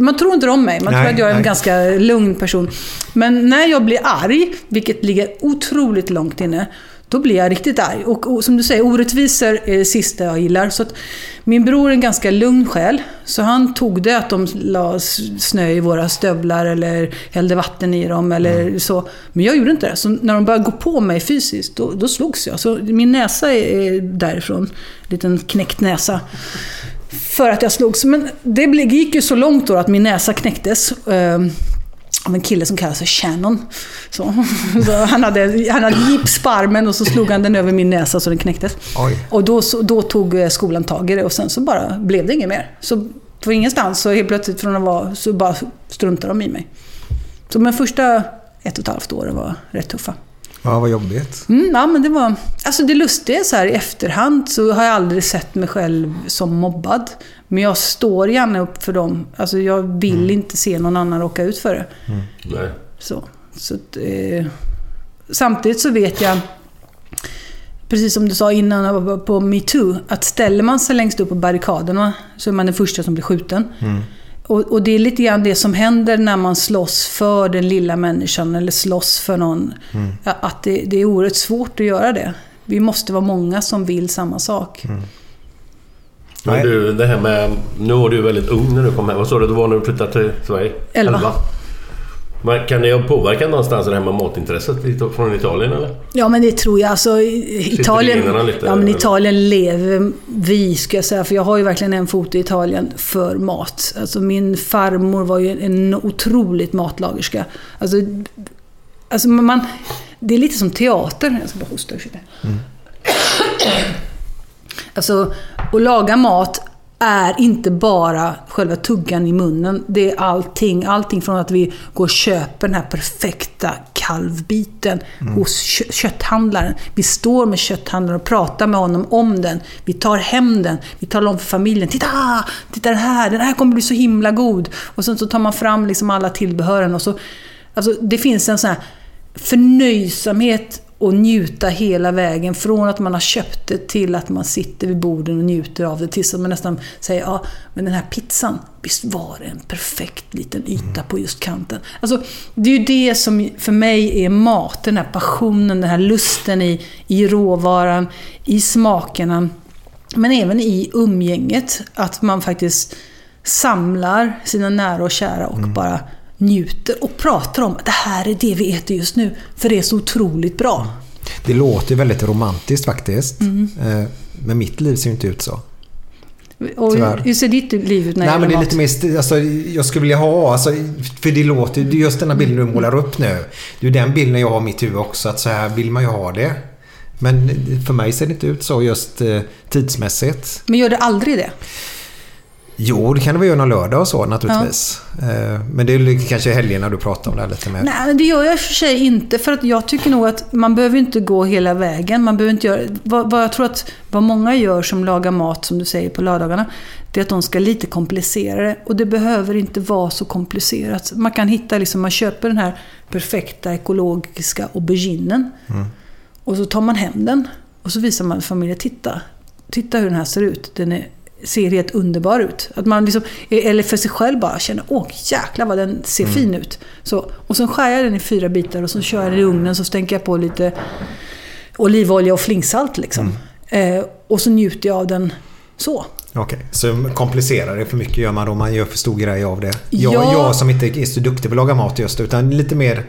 man tror inte om mig. Man tror att jag är en ganska lugn person. Men när jag blir arg, vilket ligger otroligt långt inne, då blir jag riktigt arg. Och som du säger, orättvisor är det sista jag gillar. Så att min bror är en ganska lugn själ. Så han tog det att de la snö i våra stövlar eller hällde vatten i dem eller så. Men jag gjorde inte det. Så när de började gå på mig fysiskt, då slogs jag. Så min näsa är därifrån. En liten knäckt näsa. För att jag slogs. Men det gick ju så långt då att min näsa knäcktes av en kille som kallas för Shannon. Så han hade gips på armen och så slog han den över min näsa så den knäcktes. Oj. Och då tog skolan tag i det och sen så bara blev det inget mer. Så från ingenstans så helt plötsligt från att vara så bara struntade de i mig. Så de första 1,5 åren var rätt tuffa. Ja, vad jobbigt. Ja, men det var... Alltså det lustiga är så här, i efterhand så har jag aldrig sett mig själv som mobbad. Men jag står gärna upp för dem. Alltså jag vill inte se någon annan råka ut för det. Mm. Nej. Så samtidigt så vet jag, precis som du sa innan på Me Too, att ställer man sig längst upp på barrikaderna så är man den första som blir skjuten. Mm. Och det är lite grann det som händer när man slåss för den lilla människan eller slåss för någon. Mm. Att det är oerhört svårt att göra det. Vi måste vara många som vill samma sak. Mm. Men du, det här med, nu var du väldigt ung när du kom hem. Vad sa du var när du flyttade till Sverige? 11. Men kan det ha påverkat någonstans det här med matintresset från Italien eller? Ja, men det tror jag. Alltså, Italien lever vi, ska jag säga. För jag har ju verkligen en fot i Italien för mat. Alltså, min farmor var ju en otroligt matlagerska. Alltså man, det är lite som teater. Jag ska bara hosta. Alltså, att laga mat är inte bara själva tuggan i munnen. Det är allting från att vi går och köper den här perfekta kalvbiten hos kötthandlaren. Vi står med kötthandlaren och pratar med honom om den. Vi tar hem den. Vi talar om för familjen. Titta den här kommer bli så himla god. Och sen så tar man fram liksom alla tillbehören. Och så, alltså, det finns en sån här förnöjsamhet och njuta hela vägen från att man har köpt det till att man sitter vid borden och njuter av det tills man nästan säger, ja, men den här pizzan, visst var det en perfekt liten yta på just kanten. Alltså, det är ju det som för mig är mat, den här passionen, den här lusten i råvaran, i smakerna, men även i umgänget, att man faktiskt samlar sina nära och kära och bara njuter och pratar om att det här är det vi äter just nu, för det är så otroligt bra. Det låter väldigt romantiskt faktiskt, men mitt liv ser ju inte ut så. Och hur ser ditt liv ut? Nej, men det är lite mer, alltså, jag skulle vilja ha, alltså, för det låter just den här bilden du målar upp nu, det är den bilden jag har i mitt huvud också, att så här vill man ju ha det, men för mig ser det inte ut så just tidsmässigt. Men gör det aldrig det? Jo, det kan det väl göra någon lördag och så naturligtvis. Ja. Men det är kanske helgen när du pratar om det här lite mer. Nej, det gör jag för sig inte. För att jag tycker nog att man behöver inte gå hela vägen. Man behöver inte göra, vad jag tror att vad många gör som lagar mat, som du säger, på lördagarna, det är att de ska lite komplicera det. Och det behöver inte vara så komplicerat. Man kan hitta, liksom, man köper den här perfekta ekologiska auberginen. Och så tar man hem den. Och så visar man familjen, titta hur den här ser ut. Den ser helt underbar ut. Att man liksom, eller för sig själv bara känner, åh jäklar vad den ser fin ut. Så, och sen skär jag den i 4 bitar och så kör jag den i ugnen, så stänker jag på lite olivolja och flingsalt liksom. Och så njuter jag av den så. Okej, så komplicerar det för mycket gör man då, man gör för stor grej av det. Jag som inte är så duktig på att laga mat just, utan lite mer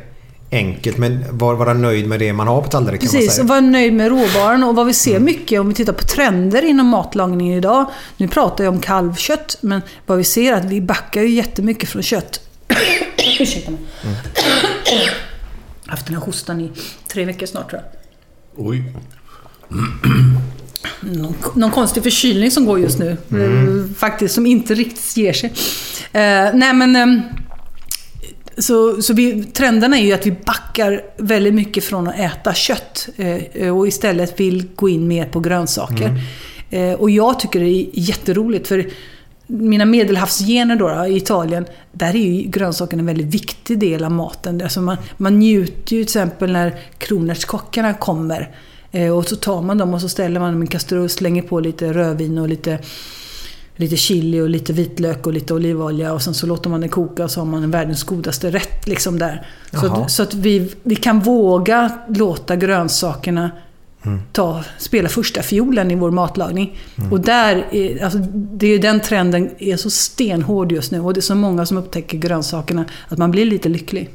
enkelt, men vara nöjd med det man har på tallriken. Precis, och vara nöjd med råvaran. Och vad vi ser mycket, om vi tittar på trender inom matlagningen idag, nu pratar jag om kalvkött, men vad vi ser är att vi backar ju jättemycket från kött. Ursäkta mig. Haft den här hostan i 3 veckor snart, tror jag. Oj. Någon konstig förkylning som går just nu. Faktiskt, som inte riktigt ger sig. Nej, men... Så trenderna är ju att vi backar väldigt mycket från att äta kött och istället vill gå in mer på grönsaker. Och jag tycker det är jätteroligt, för mina medelhavsgener då, i Italien, där är ju grönsakerna en väldigt viktig del av maten. Alltså man njuter ju till exempel när kronärtskockarna kommer och så tar man dem och så ställer man dem i en kastrull och slänger på lite rödvin och lite chili och lite vitlök och lite olivolja, och sen så låter man det koka och så har man den världens godaste rätt liksom där. Så att vi kan våga låta grönsakerna spela första fiolen i vår matlagning. Och där är, alltså, det är ju den trenden är så stenhård just nu, och det är så många som upptäcker grönsakerna att man blir lite lycklig.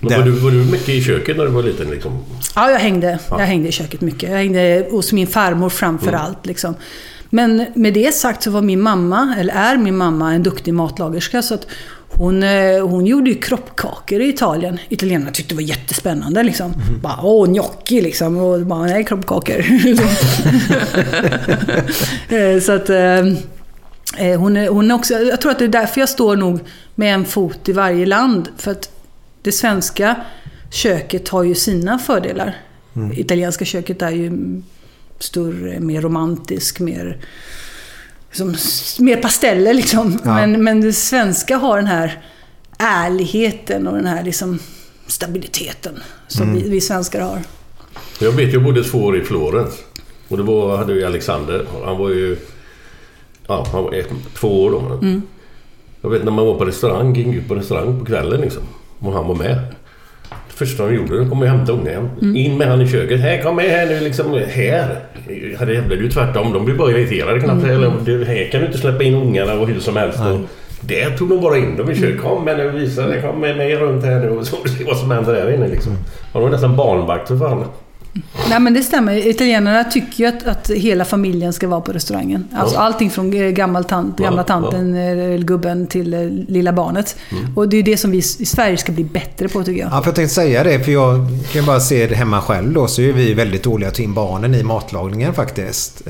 Var du mycket i köket när du var liten? Liksom? Ja, jag hängde i köket mycket. Jag hängde hos min farmor framför allt liksom. Men med det sagt så var min mamma, eller är min mamma, en duktig matlagerska, så att hon gjorde ju kroppkakor i Italien. Italienarna tyckte det var jättespännande liksom. Bara, åh, gnocchi liksom. Och bara, nej, kroppkakor. Så att hon är också, jag tror att det är därför jag står nog med en fot i varje land. För att det svenska köket har ju sina fördelar. Mm. Italienska köket är ju större, mer romantisk, mer pasteller liksom. Ja. Men det svenska har den här ärligheten och den här liksom stabiliteten som vi svenskar har. Jag vet, jag bodde 2 år i Florens. Och det hade ju Alexander. Han var ju han var 2 år då. Mm. Jag vet, när man var på restaurang, gick ut på restaurang på kvällen liksom. Och han var med. Första han gjorde, kom och hämta ungen hem. In med han i köket. Här, kom med här nu liksom. Här. Det blev ju tvärtom. De blev bara irriterade knappt. Här kan du inte släppa in ungarna och hur som helst. Där tog de bara in dem i köket. Kom med nu och visa det. Kom med mig runt här nu och så se vad som händer där inne liksom. Och de var nästan barnvakt för fan. Nej, men det stämmer. Italienarna tycker ju att hela familjen ska vara på restaurangen. Alltså allting från gamla tanten eller gubben till lilla barnet. Och det är ju det som vi i Sverige ska bli bättre på, tycker jag. Ja, för jag tänkte säga det, för jag kan bara se det hemma själv då, så är vi väldigt dåliga att ta in barnen i matlagningen faktiskt.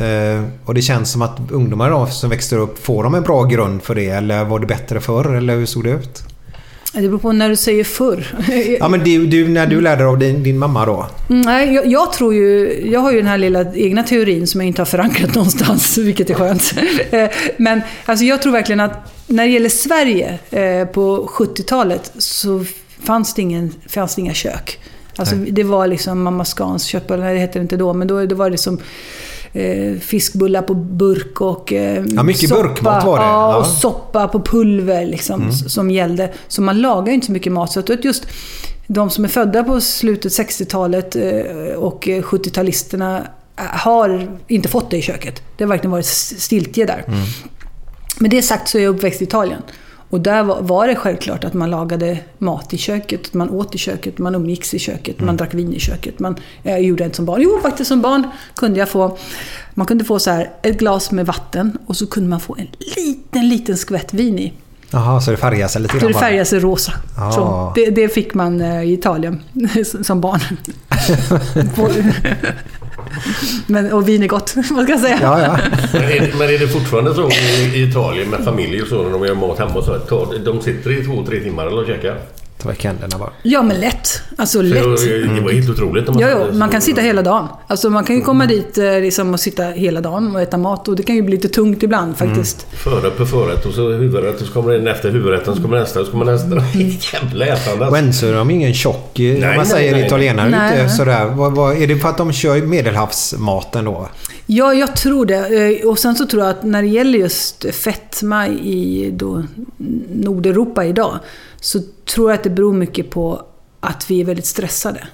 Och det känns som att ungdomar då, som växer upp, får de en bra grund för det, eller var det bättre förr, eller hur såg det ut? Det beror på när du säger förr. Ja, men du när du lärde dig av din mamma då? Nej, jag tror ju... Jag har ju den här lilla egna teorin som jag inte har förankrat någonstans, vilket är skönt. Men alltså, jag tror verkligen att när det gäller Sverige på 70-talet så fanns det inga kök. Alltså, det var liksom mamma Skans köttbullar, det hette det inte då, men då var det som... fiskbullar på burk och mycket soppa, burkmat var det. Ja. Och soppa på pulver liksom, som gällde. Så man lagar ju inte så mycket mat. Så att just de som är födda på slutet 60-talet och 70-talisterna har inte fått det i köket. Det har verkligen varit stiltje där. Mm. Men det sagt så är jag uppväxt i Italien. Och där var det självklart att man lagade mat i köket, man åt i köket, man umgicks i köket, man drack vin i köket. Jag gjorde inte som barn. Jo, faktiskt som barn kunde jag få... Man kunde få så här ett glas med vatten och så kunde man få en liten skvätt vin i. Jaha, så det färgas lite grann. Så det färgas rosa. Så det fick man i Italien som barn. Och vin är gott, vad ska jag säga. Ja. Men är det fortfarande så i Italien med familjer och så, när de gör mat hemma och så att de sitter i 2-3 timmar eller käkar? Ja, men lätt. Alltså, lätt. Det var helt otroligt. Man kan sitta hela dagen. Alltså, man kan ju komma dit liksom, och sitta hela dagen och äta mat. Och det kan ju bli lite tungt ibland faktiskt. Förrätt på förrätt och så huvudrätt. Och så kommer den efter huvudrätten, så kommer nästa och så kommer nästa. Jävla ätande. Och än så är de ingen tjock. Man säger italienare inte sådär. Är det för att de kör medelhavsmaten då? Ja, jag tror det. Och sen så tror jag att när det gäller just fetma i Nordeuropa idag, så tror jag att det beror mycket på att vi är väldigt stressade.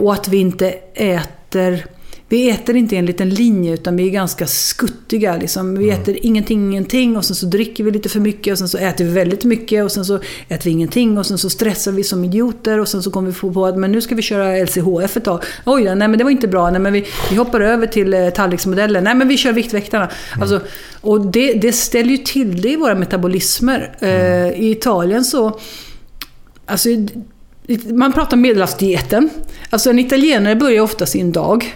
Och att vi inte äter... Vi äter inte en liten linje, utan vi är ganska skuttiga. Liksom. Vi äter ingenting och sen så dricker vi lite för mycket och sen så äter vi väldigt mycket och sen så äter vi ingenting och sen så stressar vi som idioter och sen så kommer vi få på att men nu ska vi köra LCHF ett tag. Oj, nej, men det var inte bra. Nej, men vi hoppar över till tallriksmodellen. Nej, men vi kör viktväktarna. Alltså, och det ställer ju till det i våra metabolismer. I Italien så... Alltså, man pratar om medelhavsdieten. Alltså, en italienare börjar ofta sin dag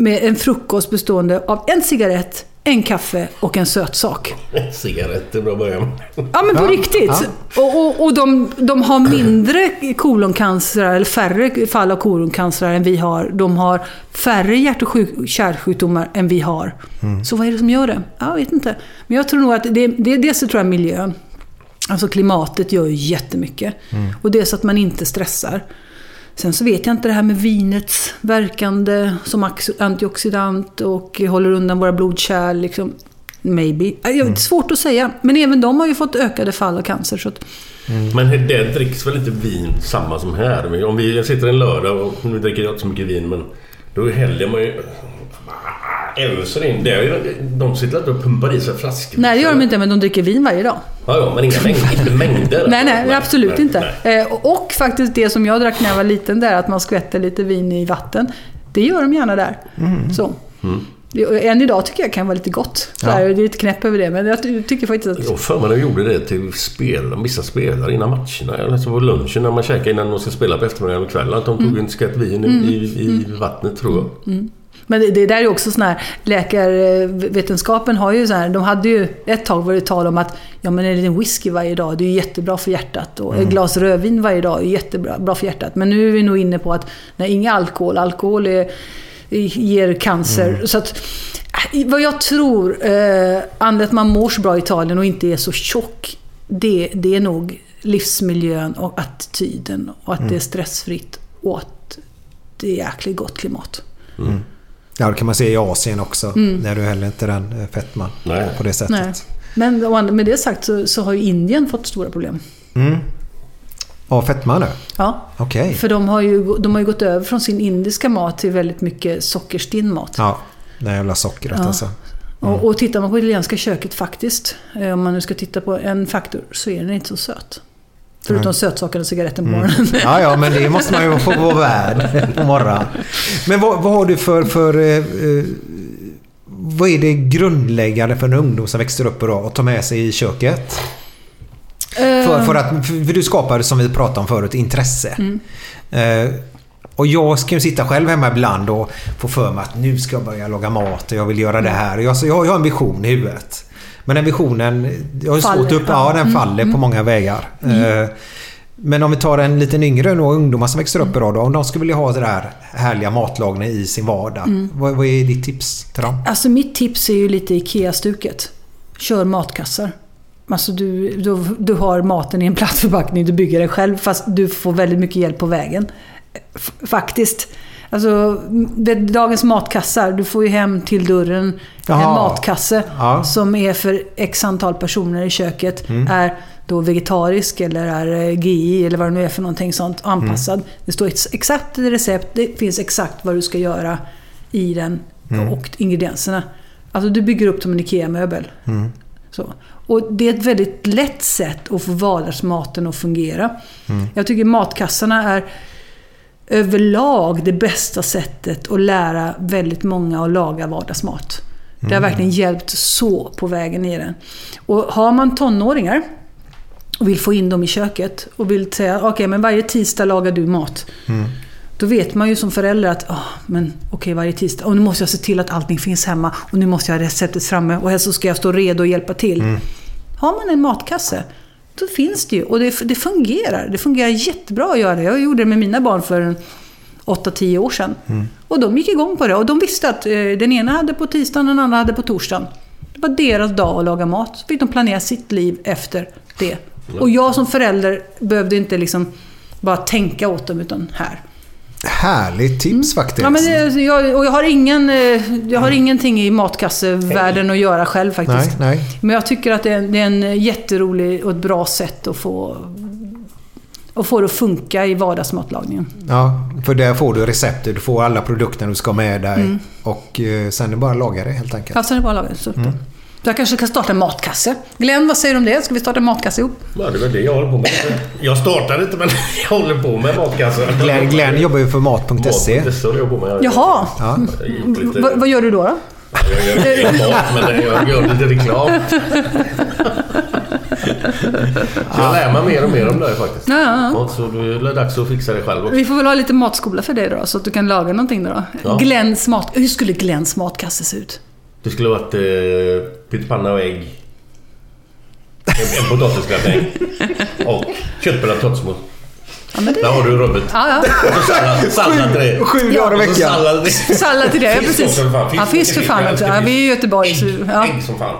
med en frukost bestående av en cigarett, en kaffe och en sötsak. En cigarett är bra början. Ja, men på riktigt. Ja. Och de har mindre koloncancer, eller färre fall av koloncancer än vi har. De har färre hjärt- och kärlsjukdomar än vi har. Så vad är det som gör det? Jag vet inte. Men jag tror nog att det tror jag är miljön. Alltså klimatet gör ju jättemycket. Och det är så att man inte stressar. Sen så vet jag inte det här med vinets verkande som antioxidant och håller undan våra blodkärl. Liksom. Maybe. Det är svårt att säga. Men även de har ju fått ökade fall av cancer. Så att... Men det dricks väl inte vin samma som här? Om vi sitter en lördag och nu dricker jag inte så mycket vin, men då häller man ju... Älser in. De sitter inte och pumpar i sig flaskor. Nej, det gör de inte, men de dricker vin varje dag. Ja, men inga mängder. nej, absolut nej, inte. Nej. Och faktiskt det som jag drack när jag var liten där, att man skvätter lite vin i vatten. Det gör de gärna där. Så. Än idag tycker jag kan vara lite gott. Ja. Det är lite knäpp över det, men jag tycker faktiskt att... För man gjorde det till spel, vissa spelare innan matcherna, eller så på lunchen när man käkar innan de ska spela på eftermiddagen och kvällen, att de tog en skatt vin i vattnet, tror jag. Mm. Men det där är också sån här, läkarvetenskapen har ju så här, de hade ju ett tag varit tal om att ja, men en liten whisky varje dag, det är jättebra för hjärtat, och ett glas rödvin varje dag är jättebra bra för hjärtat. Men nu är vi nog inne på att nej, inga alkohol är ger cancer. Så att, vad jag tror att man mår så bra i Italien och inte är så tjock, det är nog livsmiljön och attityden och att det är stressfritt och att det är jäkligt gott klimat. Mm. Ja, det kan man se i Asien också när du heller inte den fettman på det sättet. Nej. Men med det sagt så har ju Indien fått stora problem. Mm. Av fettman nu? Ja, okay. För de har ju gått över från sin indiska mat till väldigt mycket sockerstinn mat. Ja, det jävla sockret alltså. Mm. Och tittar man på italienska köket faktiskt, om man nu ska titta på en faktor, så är den inte så söt. Förutom sötsaker och cigaretten på morgonen. Ja, men det måste man ju få vara värd på morgonen. Men vad har du för vad är det grundläggande för en ungdom som växer upp idag och tar med sig i köket? För du skapar, som vi pratade om förut, intresse. Och jag ska ju sitta själv hemma ibland och få för mig att nu ska jag börja laga mat och jag vill göra det här. Jag har en vision i huvudet. Men den visionen, jag har faller, svårt upp, den faller på många vägar. Men om vi tar en liten yngre och ungdomar som växer upp idag då, om de skulle vilja ha det där härliga matlagningen i sin vardag, vad är ditt tips till dem? Alltså mitt tips är ju lite IKEA-stuket. Kör matkassar. Alltså du har maten i en plastförpackning, du bygger den själv fast du får väldigt mycket hjälp på vägen. Faktiskt. Alltså, dagens matkassar, du får ju hem till dörren en matkasse som är för x antal personer i köket, är då vegetarisk eller är GI eller vad det nu är för någonting sånt, anpassad. Det står exakt i recept, det finns exakt vad du ska göra i den och ingredienserna. Alltså du bygger upp som en IKEA-möbel. Så. Och det är ett väldigt lätt sätt att få vardagsmaten att fungera. Jag tycker matkassarna är överlag det bästa sättet att lära väldigt många att laga vardagsmat. Det har verkligen hjälpt så på vägen i den. Och har man tonåringar och vill få in dem i köket och vill säga okej, men varje tisdag lagar du mat. Då vet man ju som förälder att varje tisdag, och nu måste jag se till att allting finns hemma och nu måste jag ha receptet framme och här så ska jag stå redo och hjälpa till. Har man en matkasse, då finns det ju, och det fungerar. Det fungerar jättebra att göra det. Jag gjorde det med mina barn för 8-10 år sedan. Och de gick igång på det och de visste att den ena hade på tisdagen, den andra hade på torsdagen. Det var deras dag att laga mat. Så fick de planera sitt liv efter det. Och jag som förälder behövde inte liksom bara tänka åt dem, utan här. Härligt tips faktiskt. Ja, men jag har ingenting i matkassevärlden att göra själv faktiskt. Nej. Men jag tycker att det är en jätterolig och ett bra sätt att få det att funka i vardagsmatlagningen. Ja, för där får du receptet, du får alla produkter du ska med dig och sen är det bara att laga det helt enkelt. Ja, sen är det bara att laga det. Så jag kanske kan starta en matkasse. Glenn, vad säger du om det? Ska vi starta en matkasse ihop? Ja, det var det jag håller på med. Jag startar inte, men jag håller på med matkasse. Glenn jobbar ju för mat.se. Jaha. Ja. Vad gör du då? Jag gör mat, men jag gör lite reklam. Jag lär mig mer om det faktiskt. Ja. Så det är dags att fixa det själv också. Vi får väl ha lite matskola för dig då, så att du kan laga någonting då. Ja. Hur skulle Glens matkasse se ut? Det skulle ha varit pyttipanna och ägg. En potatisgratäng. Och köttbullar och totsmål. Ja, där har du rubbet. Ja. Sallad till det. 7 dagar i veckan. Sallad till det, precis. Ja, fisk för fan. Ja, vi är i Göteborg. Ägg som fan.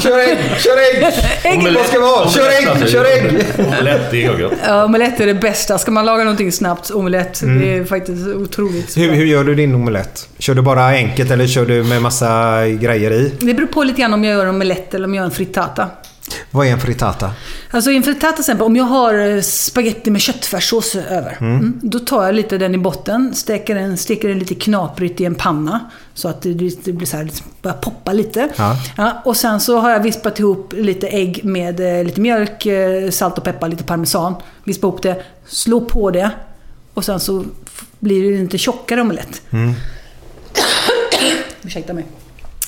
Kör ägg. Vad ska det vara? Kör ägg. Omelett är gott. Ja, omelett är det bästa. Ska man laga någonting snabbt, omelett, det är faktiskt otroligt. Hur gör du din omelett? Kör du bara enkelt eller kör du med massa grejer i? Det beror på lite grann om jag gör omelett eller om jag gör en frittata. Vad är en frittata? Alltså en frittata till exempel, om jag har spaghetti med köttfärssås över, då tar jag lite den i botten, steker den lite knaprigt i en panna så att det blir så här, bara poppa lite. Ja, och sen så har jag vispat ihop lite ägg med lite mjölk, salt och peppar, lite parmesan. Vispa ihop det, slå på det Och sen så blir det inte tjockare omelett. Mm. Ursäkta mig.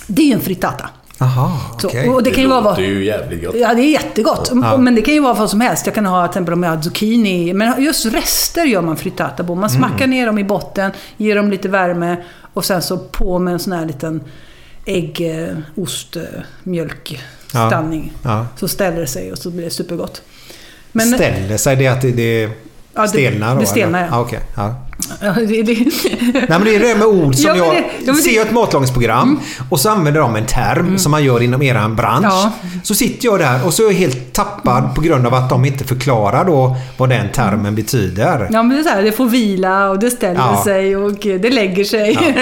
Det är ju en frittata. Aha, okay. Så, och det kan ju vara, det är ju jävligt gott. Ja, det är jättegott. Ja. Men det kan ju vara vad som helst. Jag kan ha till exempel om jag har zucchini. Men just rester gör man frittata på. Man smackar ner dem i botten, ger dem lite värme och sen så på med en sån här liten ägg, ost, mjölk stanning. Ja. Ja. Så ställer det sig och så blir det supergott. Men, ställer sig, det är att det stelnar då? Det stelnar, eller? Ja. Ah, okay. Ja. Nej, men det är det med ord som jag ser ett matlagningsprogram och så använder de en term som man gör inom era bransch. Ja. Så sitter jag där och så är jag helt tappad på grund av att de inte förklarar då vad den termen betyder. Ja, men det är så här, det får vila och det ställer sig och det lägger sig.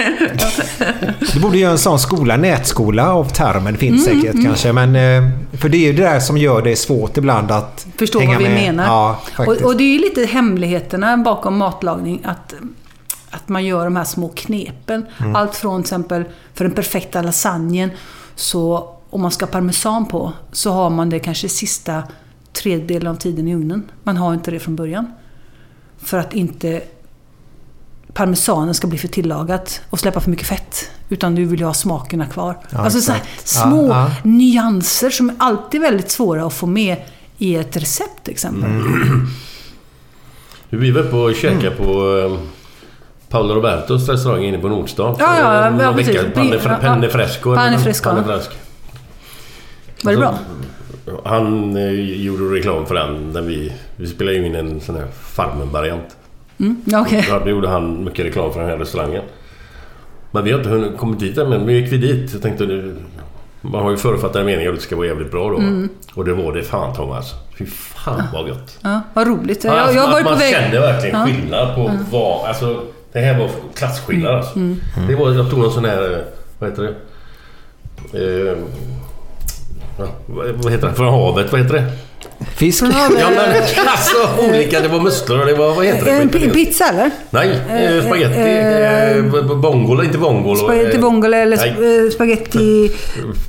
Ja. Du borde göra en sån skola, nätskola av termen, det finns säkert kanske, men för det är ju det där som gör det svårt ibland att förstå hänga vad vi med. Menar. Ja, och det är ju lite hemligheterna bakom matlagning, att man gör de här små knepen. Mm. Allt från till exempel för den perfekta lasagnen, så om man ska parmesan på så har man det kanske sista tredjedelen av tiden i ugnen. Man har inte det från början. För att inte parmesanen ska bli för tillagat och släppa för mycket fett. Utan du vill ju ha smakerna kvar. Ja, alltså så här små nyanser som är alltid väldigt svåra att få med i ett recept till exempel. Mm. Vi var på och käka på Paolo Robertos restaurang inne på Nordstan. Ja, precis. Pannefresco. Var det bra? Han gjorde reklam för den när vi spelade in en sån här Farmen-variant. Mm, okej. Okay. Då gjorde han mycket reklam för den här restaurangen. Men vi har inte hunnit kommit dit än, men vi gick dit. Jag tänkte, man har ju förutfattade meningar att det ska vara jävligt bra då. Mm. Och det var det fan, Thomas. Fy fan vad gött. Ja, vad roligt. Alltså, jag var på väg. Man kände verkligen skillnad på vad... Alltså, det här var klassskillnad alltså. Det var, jag tog en sån här... Vad heter det? Vad heter det? Från havet, vad heter det? Fisk. Ja, men alltså olika. Det var musslor och det var... Vad heter det? Pizza eller? Nej, spagetti. Vongole, inte vongole. Spagetti vongole eller spagetti...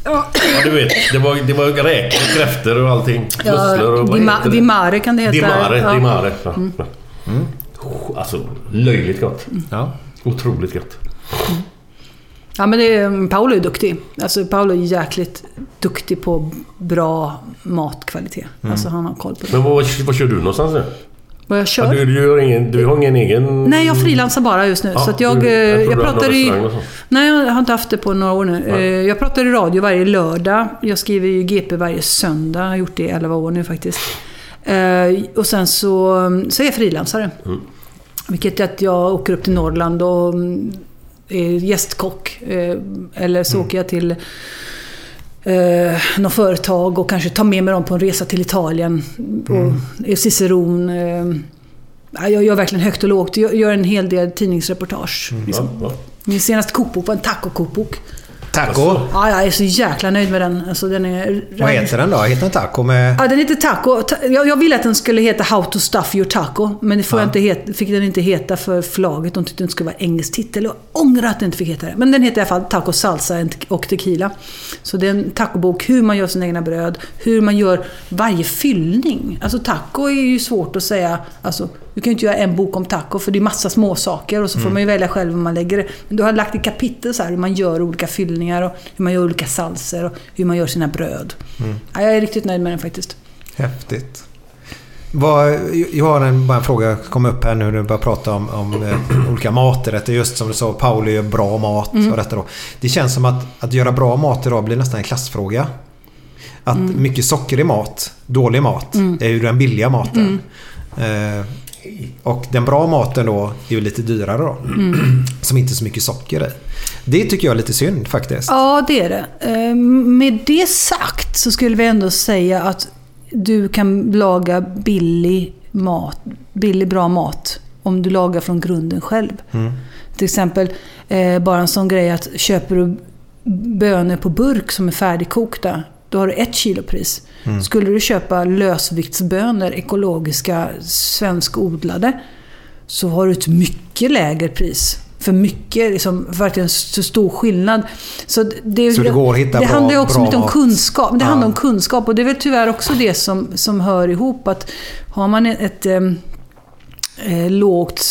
Ja, du vet. Det var räkor, kräfter och allting. Musslor och... Dimare kan det heta. Dimare. Ja. Mm. Alltså, löjligt gott. Ja. Otroligt gott. Mm. Ja, men Paolo är duktig. Alltså Paolo är jäkligt duktig på bra matkvalitet. Alltså han har koll på det. Men vad kör du någonstans nu? Vad jag kör? Du har ingen egen... Nej, jag frilansar bara just nu. Ja, så att jag pratar i... Nej, jag har inte haft det på några år nu. Nej. Jag pratar i radio varje lördag. Jag skriver ju GP varje söndag. Jag har gjort det i 11 år nu faktiskt. Och sen så är jag frilansare. Mm. Vilket är att jag åker upp till Norrland och... gästkock eller så åker jag till något företag och kanske tar med mig dem på en resa till Italien och Ciceron. Jag gör verkligen högt och lågt. Jag gör en hel del tidningsreportage. Liksom. Ja. Min senaste kokbok var en taco-kokbok. Taco? Ja, jag är så jäkla nöjd med den. Alltså, den är... Vad heter den då? Heter den taco med... Ja, den heter taco. Jag ville att den skulle heta How to Stuff Your Taco. Men det fick den inte heta för flagget. De tyckte den skulle vara engelsk titel. Och ångrar att den inte fick heta det. Men den heter i alla fall Taco Salsa och Tequila. Så det är en tacobok. Hur man gör sina egna bröd. Hur man gör varje fyllning. Alltså taco är ju svårt att säga... Alltså, du kan ju inte göra en bok om taco för det är massa små saker och så får man ju välja själv hur man lägger det. Men du har lagt i kapitel så här hur man gör olika fyllningar och hur man gör olika salser och hur man gör sina bröd. Mm. Ja, jag är riktigt nöjd med den faktiskt. Häftigt. Jag har bara en fråga som kom upp här nu när du börjar prata om olika maträtter. Just som du sa, Paolo gör bra mat och rätter då. Det känns som att göra bra mat idag blir nästan en klassfråga. Att mycket socker i mat, dålig mat, är ju den billiga maten. Och den bra maten då är ju lite dyrare då. Mm. Som inte så mycket socker i. Det tycker jag är lite synd faktiskt. Ja, det är det. Med det sagt så skulle vi ändå säga att du kan laga billig bra mat om du lagar från grunden själv. Mm. Till exempel bara en sån grej att köper du bönor på burk som är färdigkokta, då har du 1 kilopris. Mm. Skulle du köpa lösviktsbönor, ekologiska, svenskodlade, så har du ett mycket lägre pris. För mycket, liksom, verkligen så stor skillnad. Så det går att hitta det bra, handlar också bra om kunskap. Det handlar om kunskap, och det är väl tyvärr också det som hör ihop. Att har man ett lågt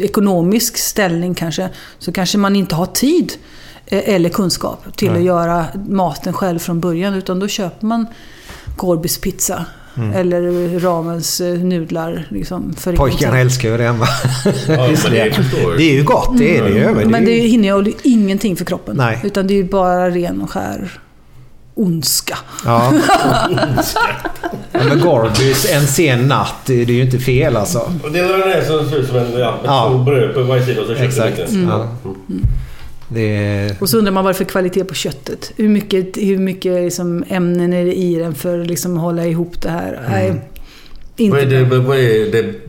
ekonomisk ställning kanske, så kanske man inte har tid eller kunskap till att göra maten själv från början, utan då köper man Korbis pizza eller Ramens nudlar liksom, för pojkarna älskar ju den, va? Ja, det är ju gott, det är det ju. Men det hinner jag ju ingenting för kroppen. Nej. Utan det är ju bara ren och skär ondska. Ja. Men Gorbys en sen natt, det är ju inte fel alltså. Och det är den här som ser ut som en stor bröd på varje sida, så exakt. Det... Och så undrar man varför kvalitet på köttet. Hur mycket liksom ämnen är det i den för att liksom hålla ihop det här? Vad är det?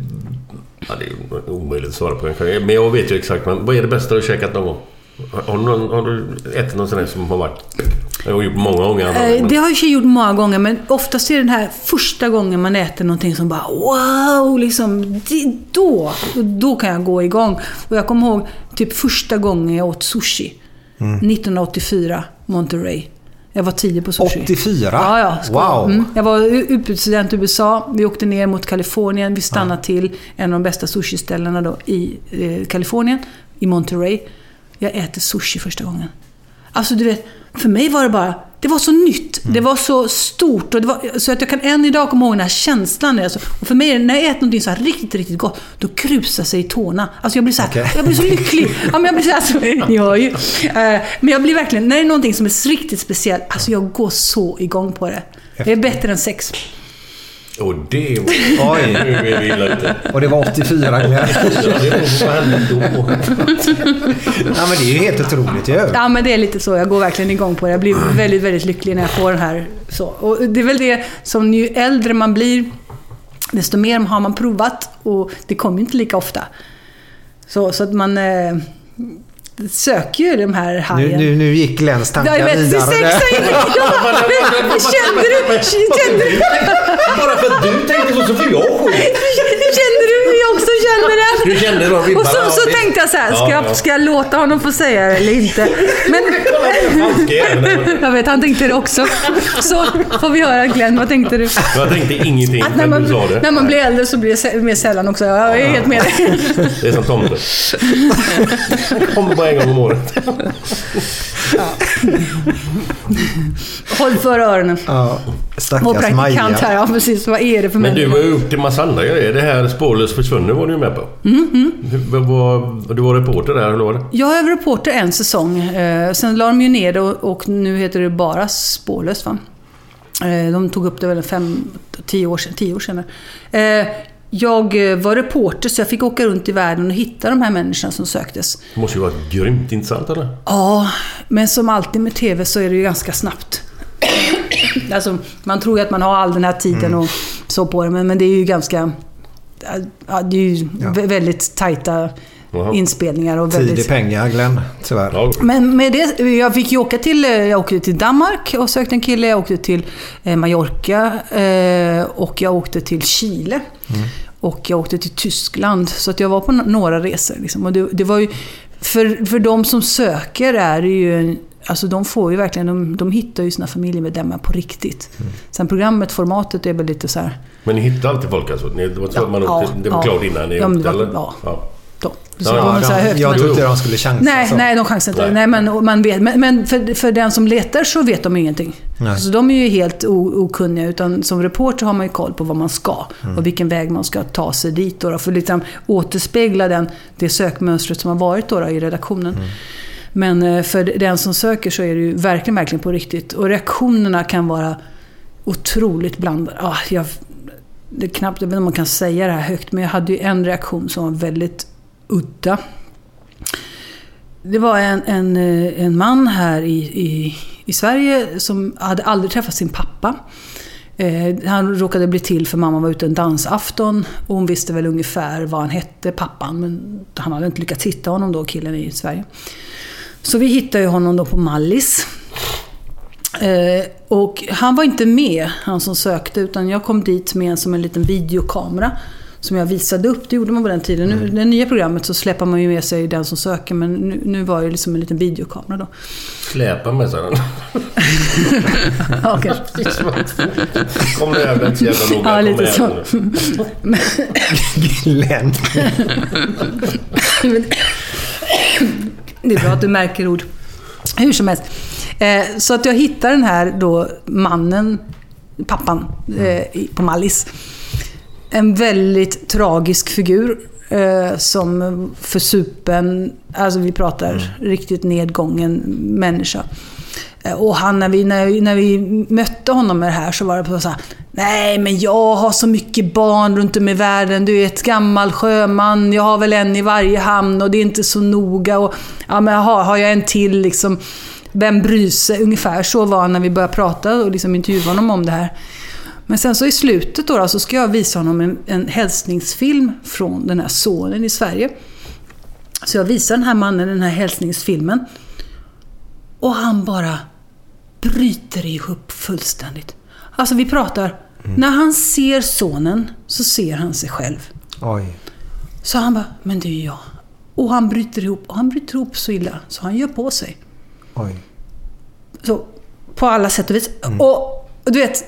Ja, det är omöjligt att svara på kanske. Men jag vet ju exakt. Men vad är det bästa du har käkat någon gång? Har du ätit någon sån här som har varit? Jag har gjort många gånger. Det har jag inte gjort många gånger, men oftast är den här första gången man äter någonting som bara wow, liksom, då kan jag gå igång. Och jag kommer ihåg typ första gången jag åt sushi 1984, Monterey. Jag var 10 på sushi. 84? Ja. Wow. Jag var utbytesstudent i USA. Vi åkte ner mot Kalifornien. Vi stannade till en av de bästa sushiställena då i Kalifornien, i Monterey. Jag äter sushi första gången. Alltså du vet, för mig var det bara, det var så nytt, det var så stort, och det var, så att jag kan än idag komma ihåg den här känslan. Alltså. Och för mig, när jag äter någonting så här riktigt, riktigt gott, då krusar sig i tårna. Alltså jag blir så här, jag blir så lycklig. Ja, men jag blir så här, alltså, men jag blir verkligen, när det är någonting som är riktigt speciellt, alltså jag går så igång på det. Det är bättre än sex. Och det var... Och det var 84. Ja, men det är ju helt otroligt ju. Ja, men det är lite så. Jag går verkligen igång på det. Jag blir väldigt, väldigt lycklig när jag får den här. Så. Och det är väl det som, ju äldre man blir, desto mer har man provat. Och det kommer ju inte lika ofta. Så att man... söker ju de här hajen. Nu gick Glenns tankar vidare. Kände du? Bara för att du tänkte så får jag skit. Kände du hur jag också kände det? Du kände då vibbarna. Och så tänkte jag så här, ska jag låta honom få säga det eller inte? Men jag vet, han tänkte det också. Så får vi höra, Glenn, vad tänkte du? Jag tänkte ingenting. När man blir äldre så blir det mer sällan också. Jag är helt med dig. Det är som tomten. Kommer bara en gång om året. Ja. Håll för öronen. Ja, stackars Maja. Ja, precis. Vad är det för människa? Men du var ju upp till massa andra grejer. Det här Spårlöst försvunnen var du ju med på. Du var reporter där, eller var det? Jag var reporter en säsong. Sen la de ju ner det och nu heter det bara Spårlöst, va? De tog upp det väl 10 år sedan. Jag var reporter så jag fick åka runt i världen och hitta de här människorna som söktes. Det måste ju vara grymt intressant, eller? Ja, men som alltid med tv så är det ju ganska snabbt. Alltså, man tror ju att man har all den här tiden och så på det, men det är ju ganska... det är ju väldigt tajta inspelningar. Och väldigt... Tid är pengar, Glenn, tyvärr. Men med det, jag åkte till Danmark och sökte en kille. Jag åkte till Mallorca och jag åkte till Chile. Och jag åkte till Tyskland. Så att jag var på några resor. Liksom. Och det var ju, för de som söker är det ju... Alltså de får ju verkligen, de hittar ju sina familjemedlemmar på riktigt. Sen programmet, formatet är väl lite så här. Men ni hittar alltid folk alltså? Det var klart innan ni åkte, eller? Ja. Jag trodde de skulle chansa. Nej, de chansar inte. Nej, men man vet, men för den som letar så vet de ingenting. Nej. Så de är ju helt okunniga, utan som reporter har man ju koll på vad man ska och vilken väg man ska ta sig dit då, för att liksom återspegla det sökmönstret som har varit då i redaktionen. Men för den som söker så är det ju verkligen, verkligen på riktigt. Och reaktionerna kan vara otroligt blandade. Det är knappt, jag vet inte om man kan säga det här högt, men jag hade ju en reaktion som var väldigt udda. Det var en man här i Sverige som hade aldrig träffat sin pappa. Han råkade bli till för mamma var ute en dansafton och hon visste väl ungefär vad han hette, pappan, men han hade inte lyckats hitta honom då, killen i Sverige. Så vi hittade ju honom då på Mallis. Och han var inte med, han som sökte, utan jag kom dit med som en liten videokamera som jag visade upp. Det gjorde man på den tiden. Nu, det nya programmet så släpar man ju med sig den som söker, men nu var det liksom en liten videokamera då. Släpa med sig den? Okay. Kom nu över ett jävla noga. Ja, lite så. Glenn. Det är bra att du märker ord. Hur som helst. Så att jag hittar den här då mannen, pappan, på Mallis. En väldigt tragisk figur som för supen, alltså vi pratar riktigt nedgången människa. Och han, när vi mötte honom med det här så var det på så här: nej men jag har så mycket barn runt om i världen, du är ett gammal sjöman, jag har väl en i varje hamn och det är inte så noga och ja men har jag en till liksom, vem bryr sig? Ungefär så var när vi började prata och liksom intervjua honom om det här. Men sen så i slutet då så ska jag visa honom en hälsningsfilm från den här sonen i Sverige. Så jag visar den här mannen den här hälsningsfilmen och han bara bryter ihop fullständigt. Alltså vi pratar, när han ser sonen så ser han sig själv. Oj. Så han bara, men det är jag. Och han bryter ihop, så illa så han gör på sig. Oj. Så på alla sätt och vis. Och du vet,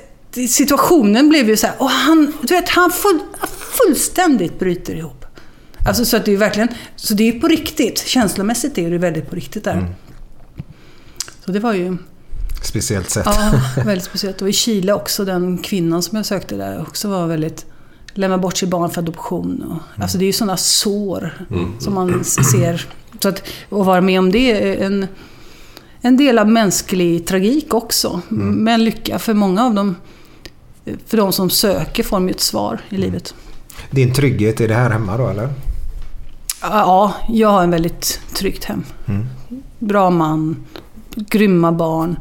situationen blev ju så här, och han, du vet, han fullständigt bryter ihop. Alltså så att det är verkligen, så det är på riktigt, känslomässigt är det väldigt på riktigt där. Så det var ju speciellt sätt. Ja, väldigt speciellt. Och i Chile också, den kvinnan som jag sökte där också var väldigt, lämna bort sitt barn för adoption och, alltså det är ju sådana sår som man ser, så att och vara med om det är en del av mänsklig tragik också, men lycka för många av dem, för de som söker får de ett svar i livet. Din trygghet, är det här hemma då eller? Ja, jag har en väldigt tryggt hem. Bra man, grymma barn.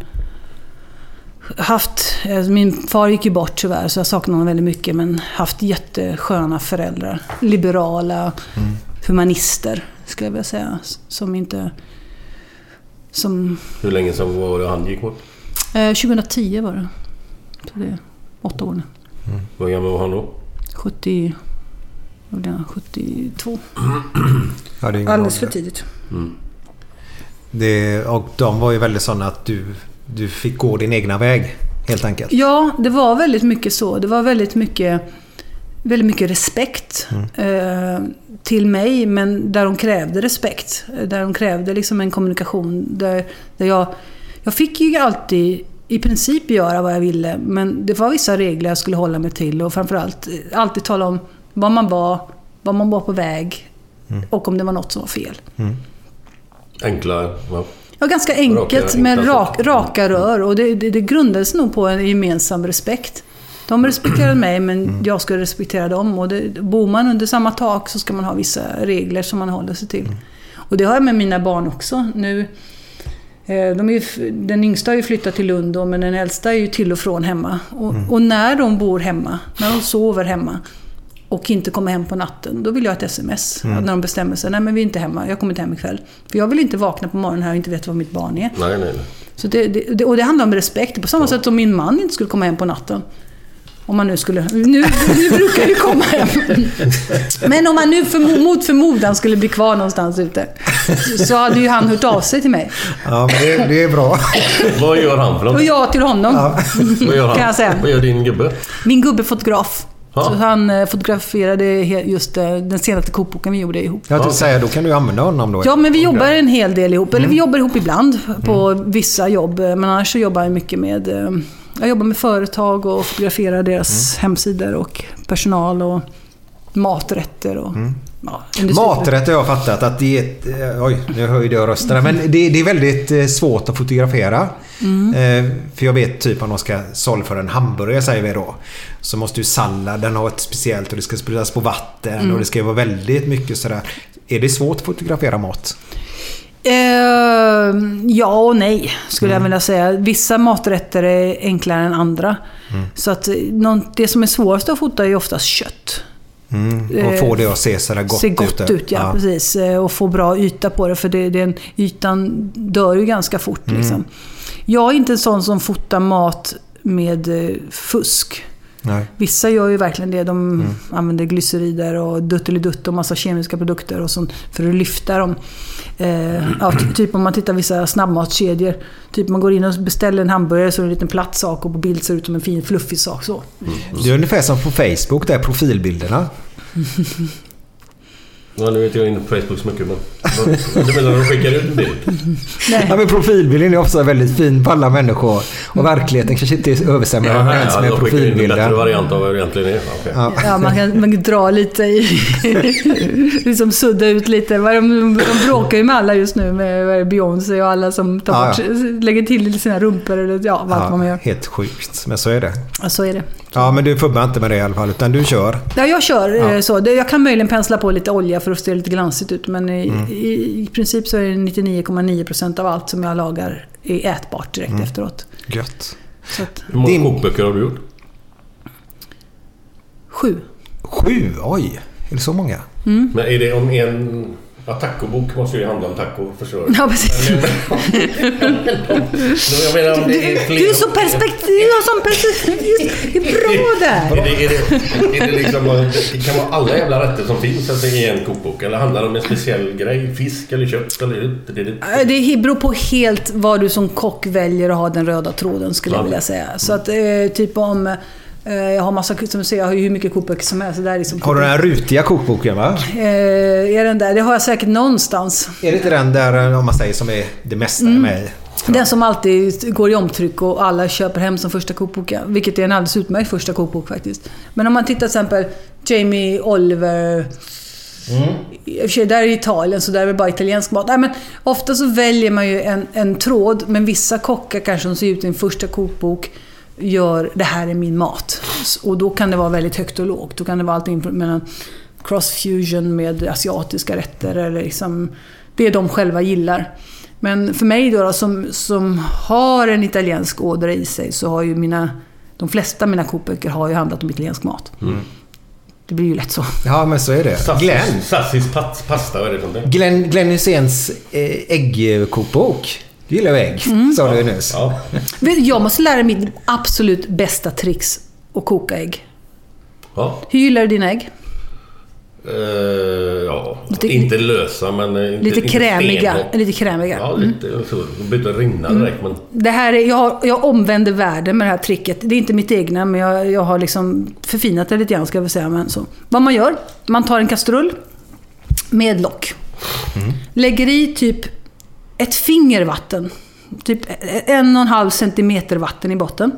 Min far gick ju bort tyvärr så jag saknar honom väldigt mycket, men haft jättesköna föräldrar, liberala, humanister skulle jag vilja säga, som inte som... Hur länge sedan var det han gick bort? 2010 var det. Så det är 8 år nu. Vad gammal var han då? 72. Ja, det är alldeles för tidigt. Det, och de var ju väldigt sådana att du fick gå din egna väg helt enkelt. Ja, det var väldigt mycket så. Det var väldigt mycket respekt till mig, men där de krävde respekt, där de krävde liksom en kommunikation där jag fick ju alltid i princip göra vad jag ville, men det var vissa regler jag skulle hålla mig till, och framförallt alltid tala om vad man var på väg och om det var något som var fel. Enklare, va? Ja, ganska enkelt, men raka rör, och det grundades nog på en gemensam respekt. De respekterade mig, men jag skulle respektera dem. Och bor man under samma tak så ska man ha vissa regler som man håller sig till. Och det har jag med mina barn också. Nu, den yngsta har ju flyttat till Lund, men den äldsta är ju till och från hemma. Och när de bor hemma, när de sover hemma och inte kommer hem på natten, då vill jag ett sms. När de bestämmer sig, nej men vi är inte hemma, jag kommer inte hem ikväll. För jag vill inte vakna på morgonen här och inte veta vad mitt barn är. Nej. Så och det handlar om respekt. På samma sätt som min man inte skulle komma hem på natten. Om man nu skulle... Nu brukar vi komma hem. Men om man nu mot förmodan skulle bli kvar någonstans ute, så hade ju han hört av sig till mig. Ja, men det är bra. Vad gör han för något? Och jag till honom. Ja. Vad gör han? Kan jag säga. Vad gör din gubbe? Min gubbe är fotograf. Ja. Så han fotograferade just den senaste kokboken vi gjorde ihop. Jag tänkte säga, då kan du använda honom då. Ja, men vi jobbar en hel del ihop. Eller vi jobbar ihop ibland på vissa jobb. Men annars så jobbar jag mycket med... Jag jobbar med företag och fotograferar deras hemsidor och personal och maträtter. Och, maträtter har jag fattat att det är... Oj, nu höjde jag rösterna. Men det är väldigt svårt att fotografera. För jag vet typ om de ska saluföra en hamburgare, säger vi då. Så måste ju salladen ha ett speciellt, och det ska spridas på vatten och det ska vara väldigt mycket sådär. Är det svårt att fotografera mat? Ja och nej skulle jag vilja säga. Vissa maträtter är enklare än andra. Så att det som är svårast att fota är oftast kött. Och få det att se så där gott ut. Se gott ut, ja, precis. Och få bra yta på det, för ytan dör ju ganska fort. Liksom. Jag är inte en sån som fotar mat med fusk. Nej. Vissa gör ju verkligen det. De använder glycerider och duttelidutt och massa kemiska produkter och sånt för att lyfta dem. Typ om man tittar vissa snabbmatskedjor. Typ man går in och beställer en hamburgare så är det en liten platt sak och på bild ser ut som en fin fluffig sak. Så. Det är ungefär som på Facebook, där profilbilderna. Ja, nu vet jag inte på Facebook så mycket, men du menar att de skickar ut en bild? Nej. Ja, men profilbilden är ofta väldigt fin på alla människor. Och verkligheten kanske inte överstämmer överens med profilbilden. Det är en variant av vad det egentligen är. Okay. Ja. Ja, man kan dra lite i, liksom sudda ut lite. De bråkar ju med alla just nu, med Beyoncé och alla som tar bort, lägger till sina rumpor eller vad man gör. Helt sjukt, men så är det. Ja, så är det. Ja, men du fubbar inte med det i alla fall, utan du kör. Ja, jag kör. Ja. Så. Jag kan möjligen pensla på lite olja för att se lite glansigt ut, men i princip så är det 99,9% av allt som jag lagar är ätbart direkt efteråt. Gött. Så att, hur många kokböcker har du gjort? 7. 7? Oj, är det så många? Mm. Men är det om en... Ja, tacobok måste ju handla om taco, förstår du? Ja, precis. Jag menar, du är så perspektiv och sån perspektiv. Det är bra där. Är det liksom, det kan vara alla jävla rätter som finns alltså, i en kokbok. Eller handlar det om en speciell grej? Fisk eller kött? Eller, det beror på helt vad du som kock väljer att ha den röda tråden, skulle jag vilja säga. Så att typ om... Jag har massa, som du ser, jag har ju hur mycket kokböcker som helst. Där liksom. Har du den här rutiga kokboken, va? Är den där? Det har jag säkert någonstans. Är det inte den där, om man säger, som är det mesta med i? Den som alltid går i omtryck och alla köper hem som första kokboken. Vilket är en alldeles utmärkt första kokbok faktiskt. Men om man tittar till exempel Jamie Oliver... I och för sig, där är Italien, så där är det bara italiensk mat. Nej, men ofta så väljer man ju en tråd, men vissa kockar kanske som ser ut i en första kokbok gör det här är min mat, och då kan det vara väldigt högt och lågt. Då kan det vara allting mellan crossfusion med asiatiska rätter eller liksom det de själva gillar. Men för mig då som har en italiensk ådra i sig, så har ju de flesta mina kokböcker har ju handlat om italiensk mat. Det blir ju lätt så. Ja, men så är det. Sassis pasta, vad är det från det? Glenn Husseins äggkokbok. Du gillar ägg, sa du nyss. Ja. Jag måste lära mig mitt absolut bästa tricks att koka ägg. Ja. Hur gillar du dina ägg? Lite, inte lösa, men... Lite krämiga. Ja, lite så. Byta rinna direkt. Men... Det här är, jag omvänder världen med det här tricket. Det är inte mitt egna, men jag har liksom förfinat det lite grann, ska jag väl säga. Men så. Vad man gör, man tar en kastrull med lock. Lägger i typ... ett fingervatten, typ 1,5 centimeter vatten i botten.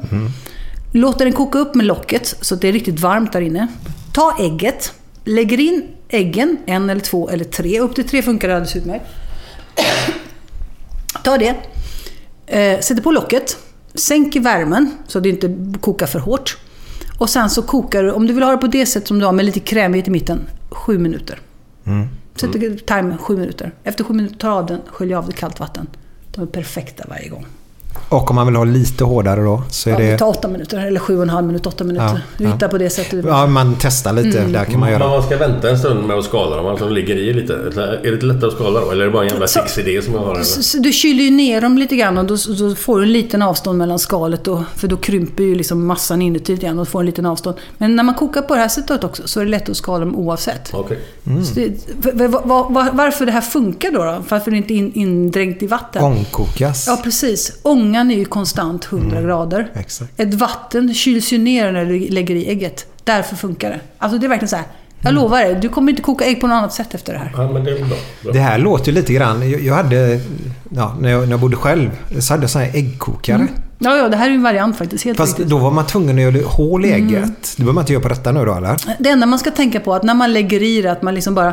Låter den koka upp med locket så att det är riktigt varmt där inne. Ta ägget, lägger in äggen, 1 eller 2 eller 3. Upp till 3 funkar det alldeles utmärkt. Ta det, sätter på locket, sänker värmen så att det inte kokar för hårt. Och sen så kokar du, om du vill ha det på det sätt som du har med lite krämighet i mitten, 7 minuter. Sätter timer 7 minuter. Efter 7 minuter tar av den, sköljer av det kallt vatten. De är perfekta varje gång. Och om man vill ha lite hårdare då? Så är det tar 8 minuter, eller 7,5 minut, 8 minuter. Ja, du hittar på det sättet. Ja, man testar lite. Där kan man göra. Men man ska vänta en stund med att skala dem. Alltså, de ligger i lite. Är det lättare att skala då? Eller är det bara en jävla fix-idé som jag har? Så du kyler ju ner dem lite grann och då får du en liten avstånd mellan skalet. För då krymper ju liksom massan inuti igen och får en liten avstånd. Men när man kokar på det här sättet också så är det lätt att skala dem oavsett. Okay. Varför det här funkar då? Varför det inte är indränkt i vatten? Ångkokas. Ja, precis. Ångan är ju konstant 100 grader. Exakt. Ett vatten kyls ju ner när du lägger i ägget. Därför funkar det. Alltså det är verkligen så här. Jag lovar dig, du kommer inte koka ägg på något annat sätt efter det här. Ja, men det är bra. Det här låter ju lite grann. Jag hade, när jag bodde själv, så hade jag sån här äggkokare. Ja, det här är ju en variant faktiskt. Helt fast riktigt. Då var man tvungen att göra hål i ägget. Det behöver man inte göra på detta nu då, eller? Det enda man ska tänka på är att när man lägger i det, att man liksom bara...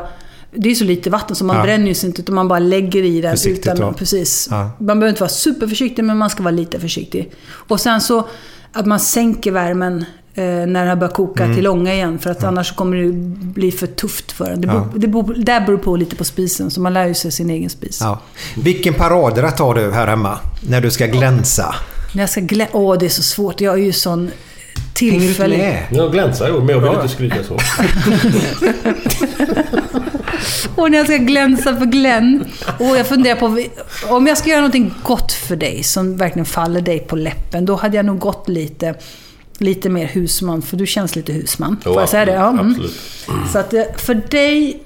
Det är så lite vatten som man bränner ju inte, utan man bara lägger i det. Man behöver inte vara superförsiktig, men man ska vara lite försiktig. Och sen så att man sänker värmen när den har börjat koka till långa igen, för att annars kommer det bli för tufft för den. Det beror på lite på spisen, så man lär ju sig sin egen spis. Ja. Vilken paradrätt tar du här hemma när du ska glänsa? När jag ska glänsa? Åh, det är så svårt. Jag är ju sån... Jag glänsar, men jag vill inte skryta så. Och när jag ska glänsa för Glenn, och jag funderar på om jag ska göra något gott för dig som verkligen faller dig på läppen, då hade jag nog gått lite lite mer husman, för du känns lite husman. Får jag säga det? Ja. Absolut. Så att för dig,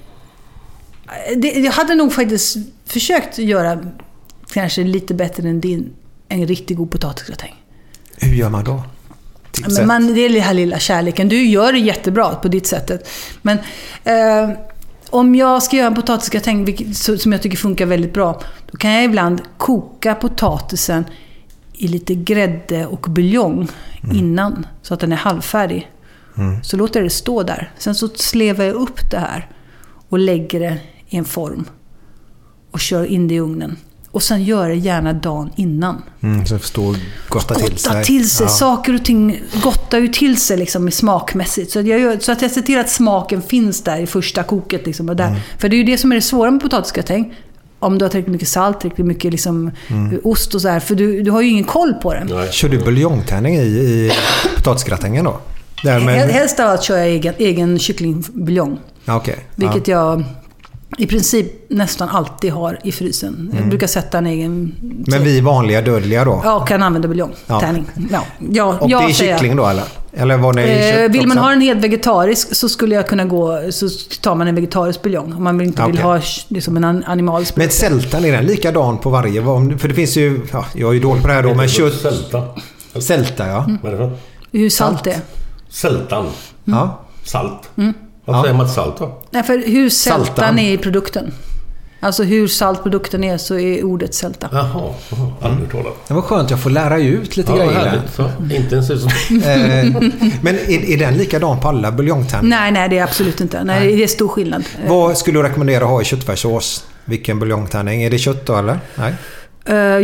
jag hade nog faktiskt försökt göra kanske lite bättre än din, en riktigt god potatisgratäng. Hur gör man då? Men man, det är den här lilla kärleken. Du gör det jättebra på ditt sättet. Men om jag ska göra en potatisgratäng som jag tycker funkar väldigt bra, då kan jag ibland koka potatisen i lite grädde och buljong innan, så att den är halvfärdig. Så låter det stå där. Sen så slevar jag upp det här och lägger det i en form och kör in det i ugnen. Och sen gör det gärna dagen innan. Så förstår gotta till sig. Saker och ting gottar ju till sig liksom, i smakmässigt. Så att jag ser till att smaken finns där i första koket. Liksom, och där. För det är ju det som är det svåra med potatisgratäng. Om du har tillräckligt mycket salt, tillräckligt mycket liksom, ost och så här. För du har ju ingen koll på den. Nej. Kör du buljongtärning i potatisgratängen då? Helst av allt kör jag egen kycklingbuljong. Okay. Vilket jag i princip nästan alltid har i frysen. Jag brukar sätta en egen... Men vi vanliga dödliga då? Ja, kan använda buljongtärning. Ja. Ja, och jag det är kyckling då eller? Eller var det vill man ha en helt vegetarisk så skulle jag kunna gå... Så tar man en vegetarisk buljong. Om man inte vill ha liksom, en animalisk buljong. Men sältan är den likadan på varje... För det finns ju... Ja, jag är ju dålig på det här då, men kött... Sälta, ja. Vad är det för? Hur salt det är. Sältan. Salt. Varför säger man salt då? Nej, för hur sältan är i produkten. Alltså hur salt produkten är, så är ordet sälta. Jaha, aldrig talat. Det var skönt, jag får lära ut lite grejer. Inte ens ut som... Men är den likadan på alla buljongtärningar? Nej, det är absolut inte. Nej. Det är stor skillnad. Vad skulle du rekommendera att ha i köttfärssås? Vilken buljongtärning? Är det kött då eller? Nej.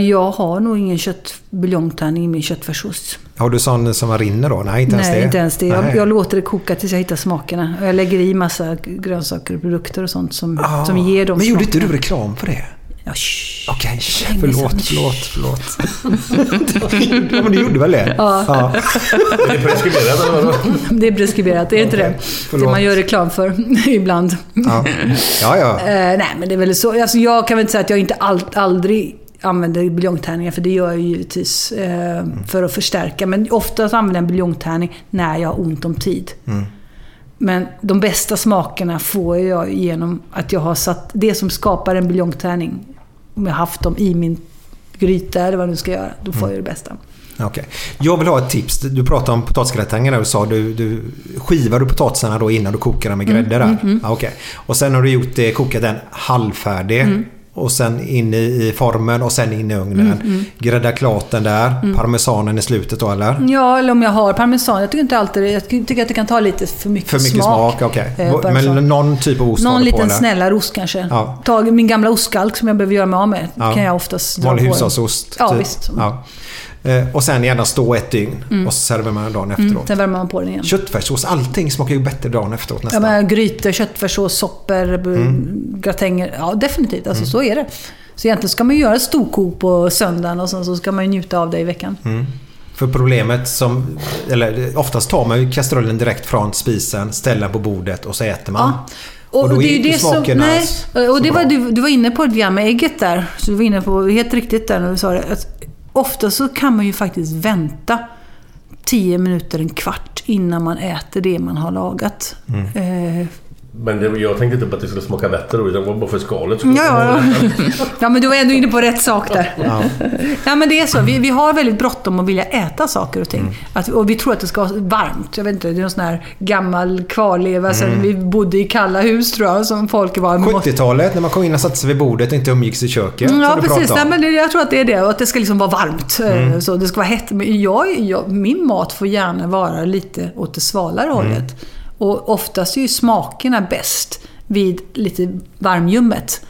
Jag har nog ingen buljongtärning i min köttfärssås. Har du sån som var rinner då? Nej, inte ens det. Inte ens det. Jag låter det koka tills jag hittar smakerna. Jag lägger i massa grönsaker och produkter och sånt som ger dem. Men gjorde inte du reklam för det? Ja, okej, förlåt. Men du gjorde väl det? Ja. Det är preskriberat eller vad? Det är preskriberat, det är inte det. Förlåt. Det man gör reklam för ibland. Ja. Nej, men det är väl så. Alltså, jag kan väl inte säga att jag inte aldrig använder buljongtärningar, för det gör jag givetvis för att förstärka, men oftast använder jag en buljongtärning när jag har ont om tid. Men de bästa smakerna får jag genom att jag har satt det som skapar en buljongtärning. Om jag har haft dem i min gryta eller vad du ska göra, då får jag det bästa. Okay. Jag vill ha ett tips. Du pratade om potatisgratängen och sa du skivar du potatisarna då innan du kokar dem med grädde där. Okay. Och sen har du gjort det, kokat den halvfärdig. Och sen in i formen och sen in i ugnen. Grädda klart den där. Parmesanen i slutet då eller? Ja, eller om jag har parmesan. Jag tycker inte alltid det. Jag tycker att det kan ta lite för mycket smak. Okay. Men någon typ av ost. Någon liten snällare ost kanske. Ja. Tag min gamla ostkalk som jag behöver göra mig av med. Kan jag oftast dra på. Hushållsost. Ja, typ. Visst. Ja. Och sen gärna stå ett dygn och så serverar man dagen efteråt. Sen värmer man på den igen. Köttfärssås, allting smakar ju bättre dagen efteråt nästan. Ja, men grytor, köttfärssås, soppor, gratänger. Ja, definitivt. Alltså så är det. Så egentligen ska man göra ett storkok på söndagen och sen så ska man ju njuta av det i veckan. För problemet oftast tar man ju kastrullen direkt från spisen, ställer på bordet och så äter man. Ja. Och det är ju det som, och det var du var inne på det där med ägget där. Så du var inne på helt riktigt där när du sa det. Ofta så kan man ju faktiskt vänta 10 minuter, en kvart innan man äter det man har lagat. Men jag tänkte inte på att det skulle smaka bättre då, utan det var bara för skalet. Ja, men du var ändå inne på rätt sak där. Ja, men det är så. Vi har väldigt bråttom att vilja äta saker och ting. Och vi tror att det ska vara varmt. Jag vet inte, det är någon sån här gammal kvarleva. Vi bodde i kalla hus, tror jag, som folk var. 70-talet, när man kom in och satte sig vid bordet och inte umgicks i köket. Ja, precis. Nej, men jag tror att det är det. Och att det ska liksom vara varmt. Så det ska vara hett. Men min mat får gärna vara lite åt det svalare hållet. Och oftast är ju smakerna bäst vid lite varmljummet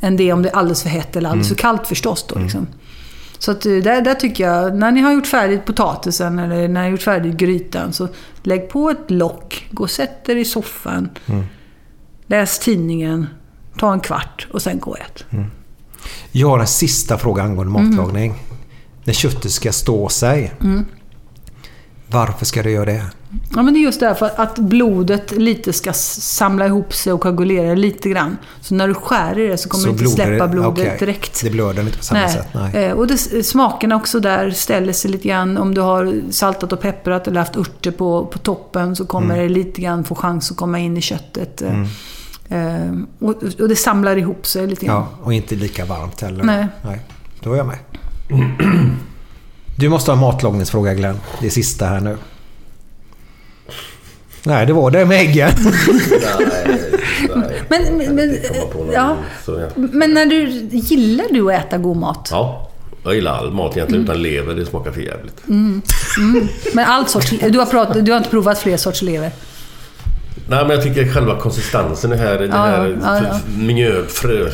än det om det är alldeles för hett eller alldeles för kallt förstås då, liksom. Så att där tycker jag, när ni har gjort färdigt potatisen eller när ni har gjort färdigt grytan, så lägg på ett lock, gå och sätt er i soffan, läs tidningen, ta en kvart och sen gå och ät. Jag har en sista fråga angående matlagning. När köttet ska stå sig, Varför ska du göra det? Ja, men det är just därför att blodet lite ska samla ihop sig och koagulera lite grann. Så när du skär i det så kommer du inte släppa blodet direkt. Det blöder inte på samma sätt. Nej. Och smakerna också där ställer sig lite grann. Om du har saltat och pepprat eller haft örter på toppen så kommer det lite grann få chans att komma in i köttet. Och det samlar ihop sig lite grann. Ja, och inte lika varmt heller. Nej. Då är jag med. Du måste ha en matlagningsfråga, Glenn. Det sista här nu. Nej, det var det med äggen. Nej. Men när du gillar du att äta god mat? Ja, jag gillar all mat egentligen utan lever. Det smakar för jävligt. Men all sorts, du har inte provat fler sorts lever? Nej, men jag tycker själva konsistensen miljöfrö.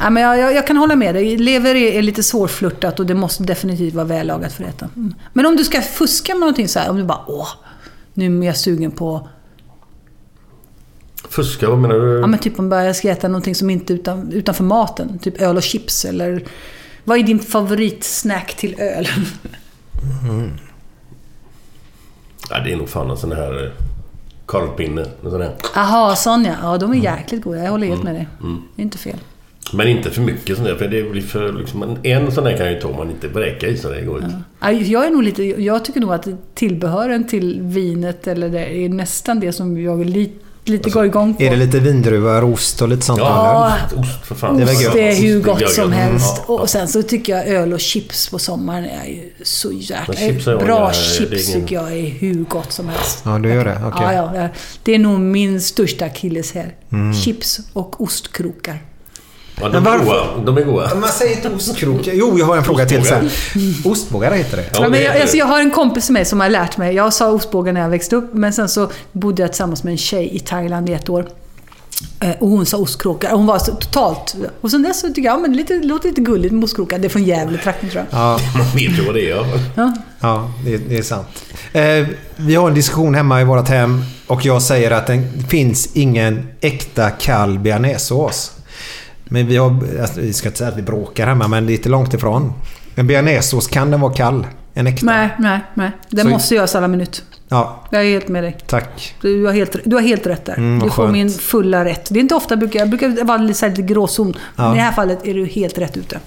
Ja, men jag kan hålla med dig. Lever är lite svårflörtat och det måste definitivt vara vällagat för detta. Men om du ska fuska med någonting så här, om du bara, nu är jag sugen på... Fuska, vad menar du? Ja, men typ om jag ska äta någonting som inte utanför maten. Typ öl och chips eller... Vad är din favoritsnack till öl? Ja, det är nog fan en sån här... korvpinne. Aha, sån ja, de är jäkligt goda. Jag håller helt med dig. Det är inte fel. Men inte för mycket sån där, för det blir för liksom, en sån där kan ju ta man inte bräcka i så det går ut. Jag tycker nog att tillbehören till vinet eller det är nästan det som jag vill lite alltså, går igång på. Är det lite vindruva, ost och lite sånt? Ja, ost för fan. Det är hur gott som helst. Och sen så tycker jag öl och chips på sommaren är ju så jäkla bra. Chips tycker jag är hur gott som helst. Ja, du gör det? Okay. Ja. Det är nog min största killes här. Chips och ostkrokar. Ja, de är goda. Man säger inte ostkrokar. Jo, jag har en fråga till sen. Ostbågar heter det. Ja, men jag har en kompis med mig som har lärt mig. Jag sa ostbågar när jag växte upp. Men sen så bodde jag tillsammans med en tjej i Thailand i ett år. Och hon sa ostkrokar. Hon var så totalt... Och sen dess så tycker jag, det låter lite gulligt med ostkrokar. Det är från jävligt trakten, tror jag. Ja, man vet ju vad det är. Ja, det är sant. Vi har en diskussion hemma i vårt hem. Och jag säger att det finns ingen äkta kall bearnaisesås. Men vi har, vi ska inte säga att vi bråkar hemma, men lite långt ifrån. En bearnaisesås, kan den vara kall? En äkta? Nej. Den måste göras alla minut. Ja. Jag är helt med dig. Tack. Du har helt rätt där. Du får min fulla rätt. Det är inte ofta jag brukar vara lite gråzon. Ja. Men i det här fallet är du helt rätt ute.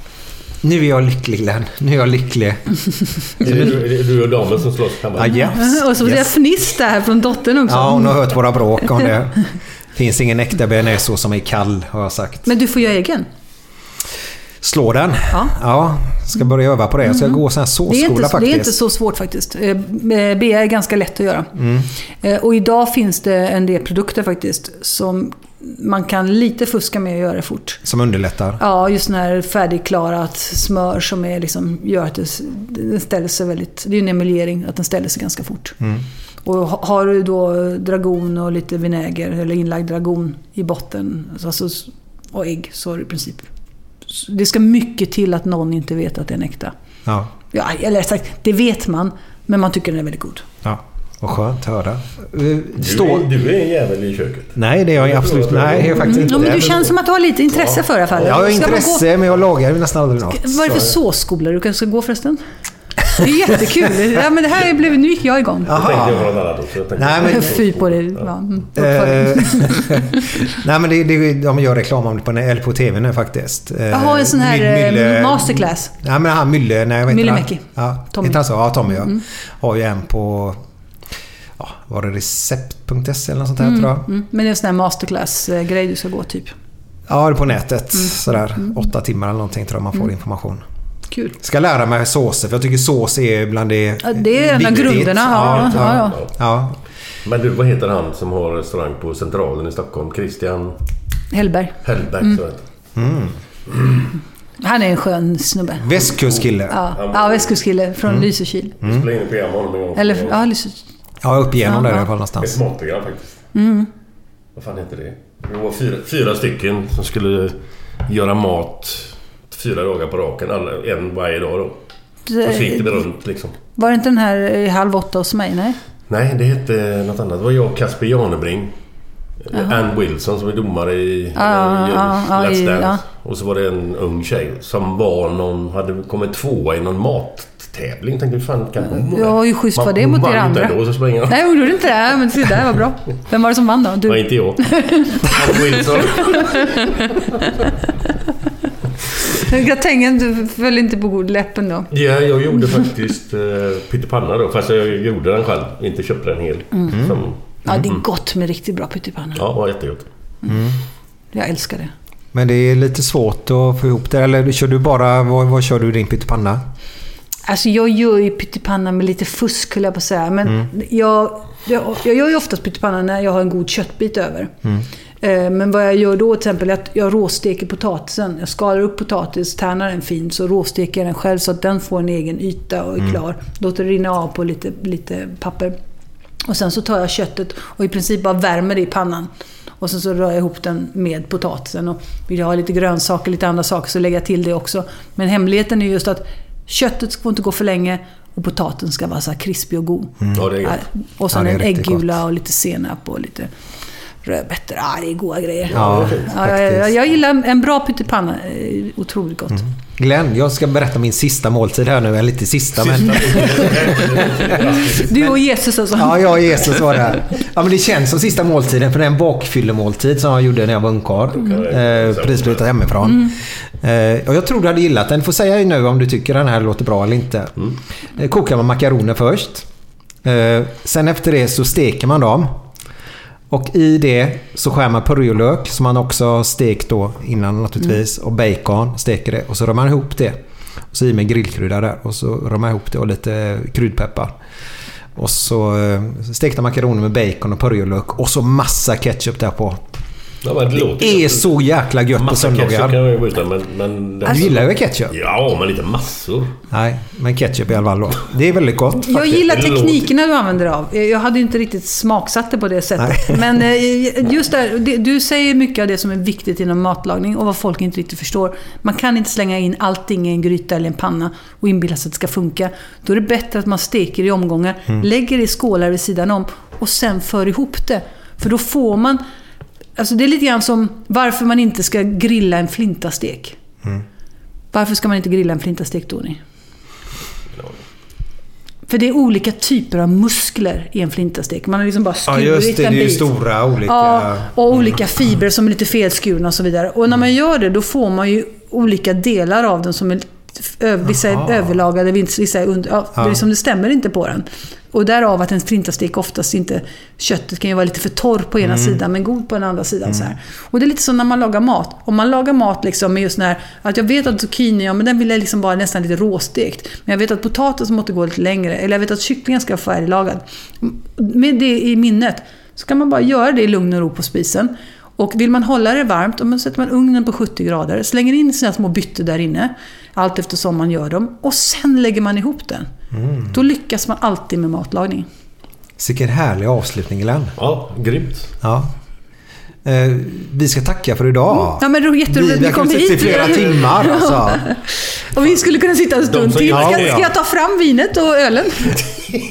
Nu är jag lycklig, Glenn. Du och damen som slåss kan vara. Och så blir jag fnissar här från dottern också. Ja, hon har hört våra bråk om det. Finns ingen äkta bearnaisesås som är kall, har jag sagt. Men du får göra egen. Slå den. Ja, ska börja öva på det. Jag ska gå sån här såsskola faktiskt. Det är inte så svårt faktiskt. BA är ganska lätt att göra. Och idag finns det en del produkter faktiskt som man kan lite fuska med att göra fort. Som underlättar? Ja, just när färdigklarat smör som är liksom, gör att den ställer sig väldigt... Det är ju en emulgering, att den ställer sig ganska fort. Och har du då dragon och lite vinäger eller inlagd dragon i botten och ägg, så är det i princip... Det ska mycket till att någon inte vet att det är en äkta. Ja, eller sagt, det vet man, men man tycker den är väldigt god. Ja. Vad skönt att höra. Du är en jävel i köket. Nej, det är jag absolut. Nej, jag faktiskt inte. Men du känns som att du har lite intresse för det i alla fall. Jag har intresse, men jag lagar nästan aldrig något. Vad är det för såsskola du kanske ska gå förresten? Det är jättekul. Ja, men det här nu gick jag igång. Fy på det. Nej, men de gör reklam om det på tv nu faktiskt. Jag har en sån här masterclass. Nej, men han Mylle, nej jag vet inte. Mickel Mohagen. Ja, Tommy har ju en på... var det recept.se eller något sånt här, tror jag. Men det är en sån här masterclass-grej du ska gå typ. Ja, det är på nätet. Sådär 8 timmar eller någonting tror jag man får information. Kul. Ska lära mig såser, för jag tycker sås är bland det... Ja, det är en av grunderna. Ja. Men du, vad heter han som har restaurang på Centralen i Stockholm? Christian... Hellberg, han är en skön snubbe. Västkustkille. Ja, västkustkille från Lysekil. Lysekil. Ja, upp igenom där i alla fall någonstans. Ett småttegram faktiskt. Vad fan heter det? Det var fyra stycken som skulle göra mat 4 dagar på raken. En varje dag då. Och så gick det runt liksom. Var det inte den här 7:30 hos mig? Nej, det hette något annat. Det var jag och Kasper Janebring. Ann Wilson som är domare i Let's Dance. Och så var det en ung tjej som var någon, hade kommit tvåa i någon mattävling. Tänkte, fan kan hon? Ja, ju schysst var det mot er andra. Då, så nej, gjorde du inte det? Men det där var bra. Vem var det som vann då? Du? Nej, inte jag. Ann Wilson. Gratängen föll inte på god läppen då. Ja, jag gjorde faktiskt pyttipanna då. Fast jag gjorde den själv, inte köpte den hel. Mm. Som, ja, det är gott med riktigt bra pyttipanna. Ja, det var jättegott. Mm. Jag älskar det. Men det är lite svårt att få ihop det. Eller kör du bara, vad kör du i din pyttipanna? Alltså jag gör ju pyttipanna med lite fusk, skulle jag på säga. Men jag gör ju oftast pyttipanna när jag har en god köttbit över. Mm. Men vad jag gör då till exempel är att jag råsteker potatisen. Jag skalar upp potatis, tärnar den fint, så råsteker jag den själv så att den får en egen yta och är klar. Låter det rinna av på lite papper. Och sen så tar jag köttet och i princip bara värmer det i pannan. Och sen så rör jag ihop den med potatisen. Och vill jag ha lite grönsaker, lite andra saker, så lägger jag till det också. Men hemligheten är just att köttet ska inte gå för länge och potaten ska vara så här krispig och god. Mm. Ja, det är gott. Och sen en äggula gott. Och lite senap och lite... rödbetor, det är goda grejer. Jag gillar en bra pyttipanna, otroligt gott. Mm. Glenn, jag ska berätta min sista måltid här nu, eller lite sista. Du och Jesus alltså. Ja, jag och Jesus var där. Ja, men det känns som sista måltiden, för det är en bakfyllemåltid som jag gjorde när jag var ungkarl. Prisbrytet hemifrån. Mm. Och jag tror du hade gillat den. Får säga nu om du tycker den här låter bra eller inte. Kokar man makaroner först. Sen efter det så steker man dem. Och i det så skär man purjolök som man också har stekt då innan naturligtvis. Och bacon steker det. Och så rör man ihop det. Och så i med grillkrydda där. Och så rör man ihop det och lite kryddpeppar. Och så stekta makaroner med bacon och purjolök. Och så massa ketchup där på. Det är så jäkla gött på söndagar. Massa ketchup kan jag men du gillar ju ketchup. Ja, men lite massor. Nej, men ketchup i alla fall då. Det är väldigt gott. Faktiskt. Jag gillar teknikerna du använder av. Jag hade ju inte riktigt smaksatt det på det sättet. Nej. Men just där, du säger mycket av det som är viktigt inom matlagning och vad folk inte riktigt förstår. Man kan inte slänga in allting i en gryta eller en panna och inbilla sig att det ska funka. Då är det bättre att man steker i omgångar, lägger det i skålar vid sidan om och sen för ihop det. För då får man... Alltså det är lite grann som varför man inte ska grilla en flintastek. Mm. Varför ska man inte grilla en flintastek, Tony? För det är olika typer av muskler i en flintastek. Man har liksom bara skurit en bit. Ja just det, det är ju stora olika... Ja, och olika fibrer som är lite felskurna och så vidare. Och när man gör det då får man ju olika delar av den som är vissa är överlagade, vissa är under... Ja, det är som det stämmer inte på den. Och därav att en flintastek oftast inte... Köttet kan ju vara lite för torr på ena sidan men god på den andra sidan. Mm. Så här. Och det är lite så när man lagar mat. Om man lagar mat liksom med just den här... Att jag vet att zucchini, men den vill jag liksom bara nästan lite råstekt. Men jag vet att potatis måste gå lite längre. Eller jag vet att kycklingen ska vara färdiglagad. Med det i minnet så kan man bara göra det i lugn och ro på spisen. Och vill man hålla det varmt, då sätter man ugnen på 70 grader. Slänger in sina små bytter där inne. Allt eftersom man gör dem. Och sen lägger man ihop den. Mm. Då lyckas man alltid med matlagning. Vilken härlig avslutning, Glenn. Ja, grymt. Ja. Vi ska tacka för idag. Ja, men det var jätteroligt. Vi kommer hit i flera timmar. Alltså. Och vi skulle kunna sitta en stund till. Ska jag ta fram vinet och ölen?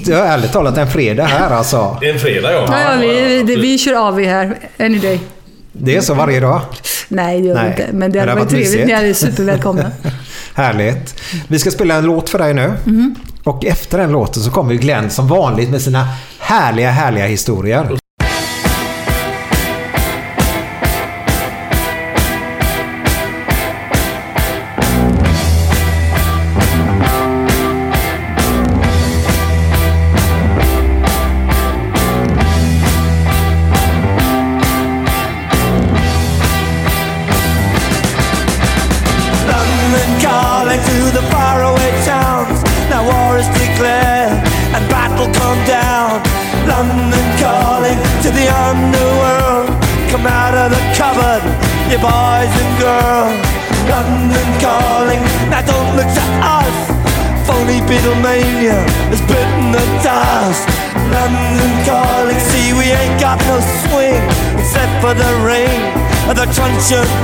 Det har ärligt talat en fredag här. Alltså. Det är en fredag, ja. Ja vi kör av här. Any day. Det är så varje dag? Nej, det gör vi inte. Men det hade varit trevligt. Ni är supervälkomna. Härligt. Vi ska spela en låt för dig nu. Mm. Och efter den låten så kommer Glenn som vanligt med sina härliga historier.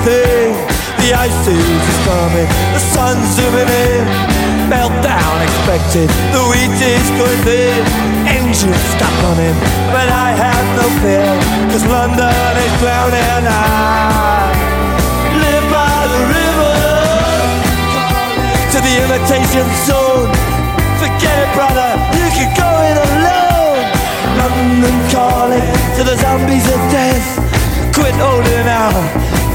Thing. The ice is coming, the sun's zooming in. Meltdown expected, the wheat is going thin. should stop running, but I have no fear, 'cause London is drowning and I live by the river. To the imitation zone, forget it brother, you can go it alone. London calling to the zombies of death, quit holding out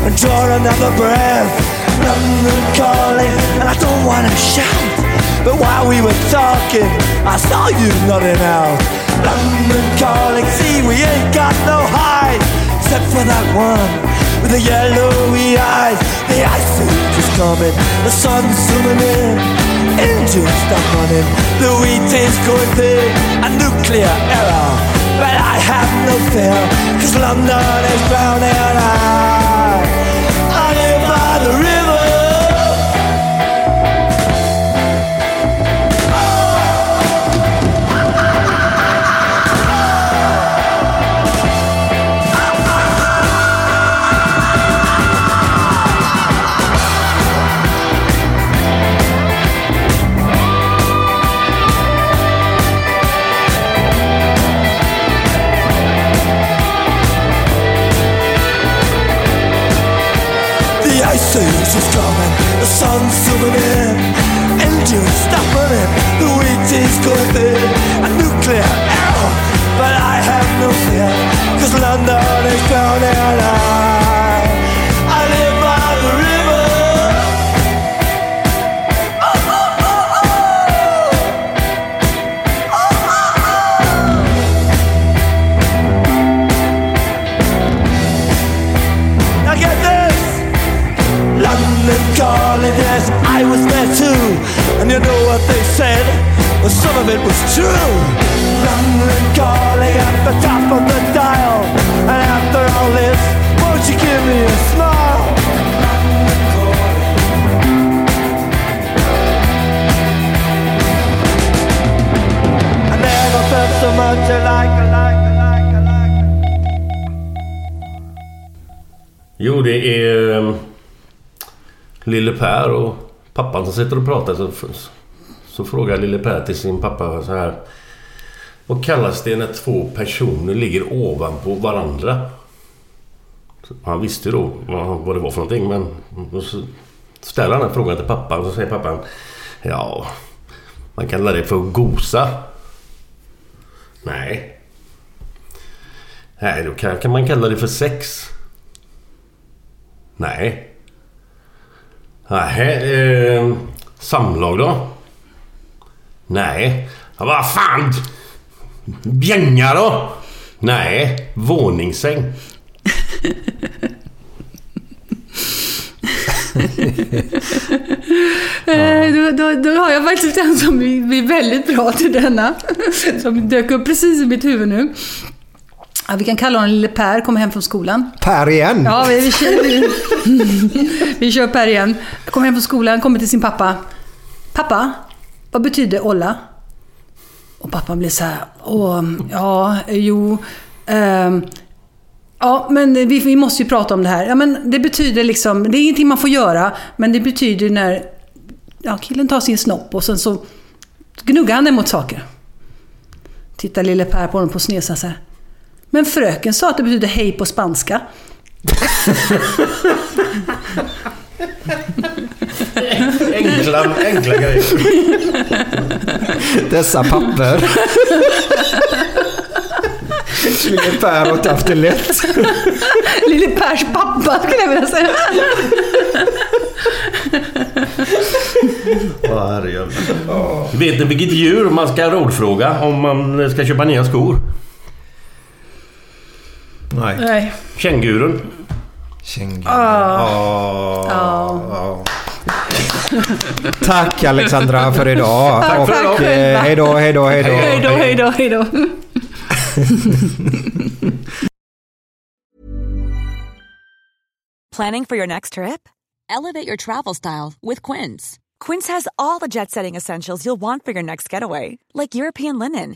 and draw another breath. London calling, and I don't wanna shout, but while we were talking, I saw you nodding out. London calling, see we ain't got no hide, except for that one with the yellowy eyes. The ice age is coming, the sun's zooming in, engines stop running, the wheat is going big, a nuclear error, but I have no fear, 'cause London is drowning and I live by the river. It's coming, the sun's zooming in, engines stop running, the wheat is going thin, a nuclear error, but I have no fear, 'cause London is drowning and I live by the river. Oh, oh, oh, oh. Oh, oh, oh. Now get this! London calling, yes, I was there too, and you know what they said, well some of it was true. London calling at the top of the dial, and after all this, won't you give me a smile? London calling. I never felt so much like. Jo, det är Lille Per och pappan som sitter och pratar, så frågar Lille Per till sin pappa så här: vad kallas det när två personer ligger ovanpå varandra? Han visste då vad det var för någonting, men så ställer han den frågan till pappan, så säger pappan: ja, man kallar det för gosa. Nej, då kan man kalla det för sex. Nej, samlag då? Nej. Vad fan? Bjängar då? Nej, våningssäng. Då har jag faktiskt en som blir väldigt bra till denna, som dök upp precis i mitt huvud nu. Ja, vi kan kalla honom Lille Per, kommer hem från skolan. Per igen? Ja, vi kör Per igen. Kommer hem från skolan, kommer till sin pappa. Pappa, vad betyder olla? Och pappan blir så här: ja, men vi måste ju prata om det här. Ja, men det betyder liksom, det är ingenting man får göra, men det betyder när killen tar sin snopp och sen så gnuggar han den mot saker. Tittar Lille Per på honom på snesan så här: men fröken sa att det betyder hej på spanska. Enkla grejer. Dessa papper. Lille Per har haft det lätt. Lille Pers pappa skulle jag vilja säga. Vet ni vilket djur man ska rådfråga om man ska köpa nya skor? Nej. Kängurun. Tack Alexandra för idag. Tack för idag. Hej då. Planning for your next trip? Elevate your travel style with Quince. Quince has all the jet-setting essentials you'll want for your next getaway, like European linen,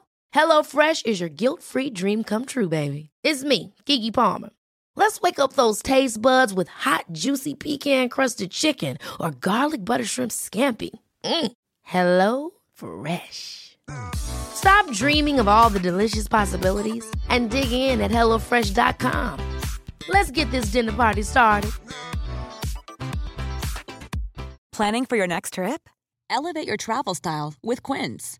Hello Fresh is your guilt-free dream come true, baby. It's me, Kiki Palmer. Let's wake up those taste buds with hot, juicy pecan-crusted chicken or garlic butter shrimp scampi. Hello Fresh. Stop dreaming of all the delicious possibilities and dig in at HelloFresh.com. Let's get this dinner party started. Planning for your next trip? Elevate your travel style with Quince.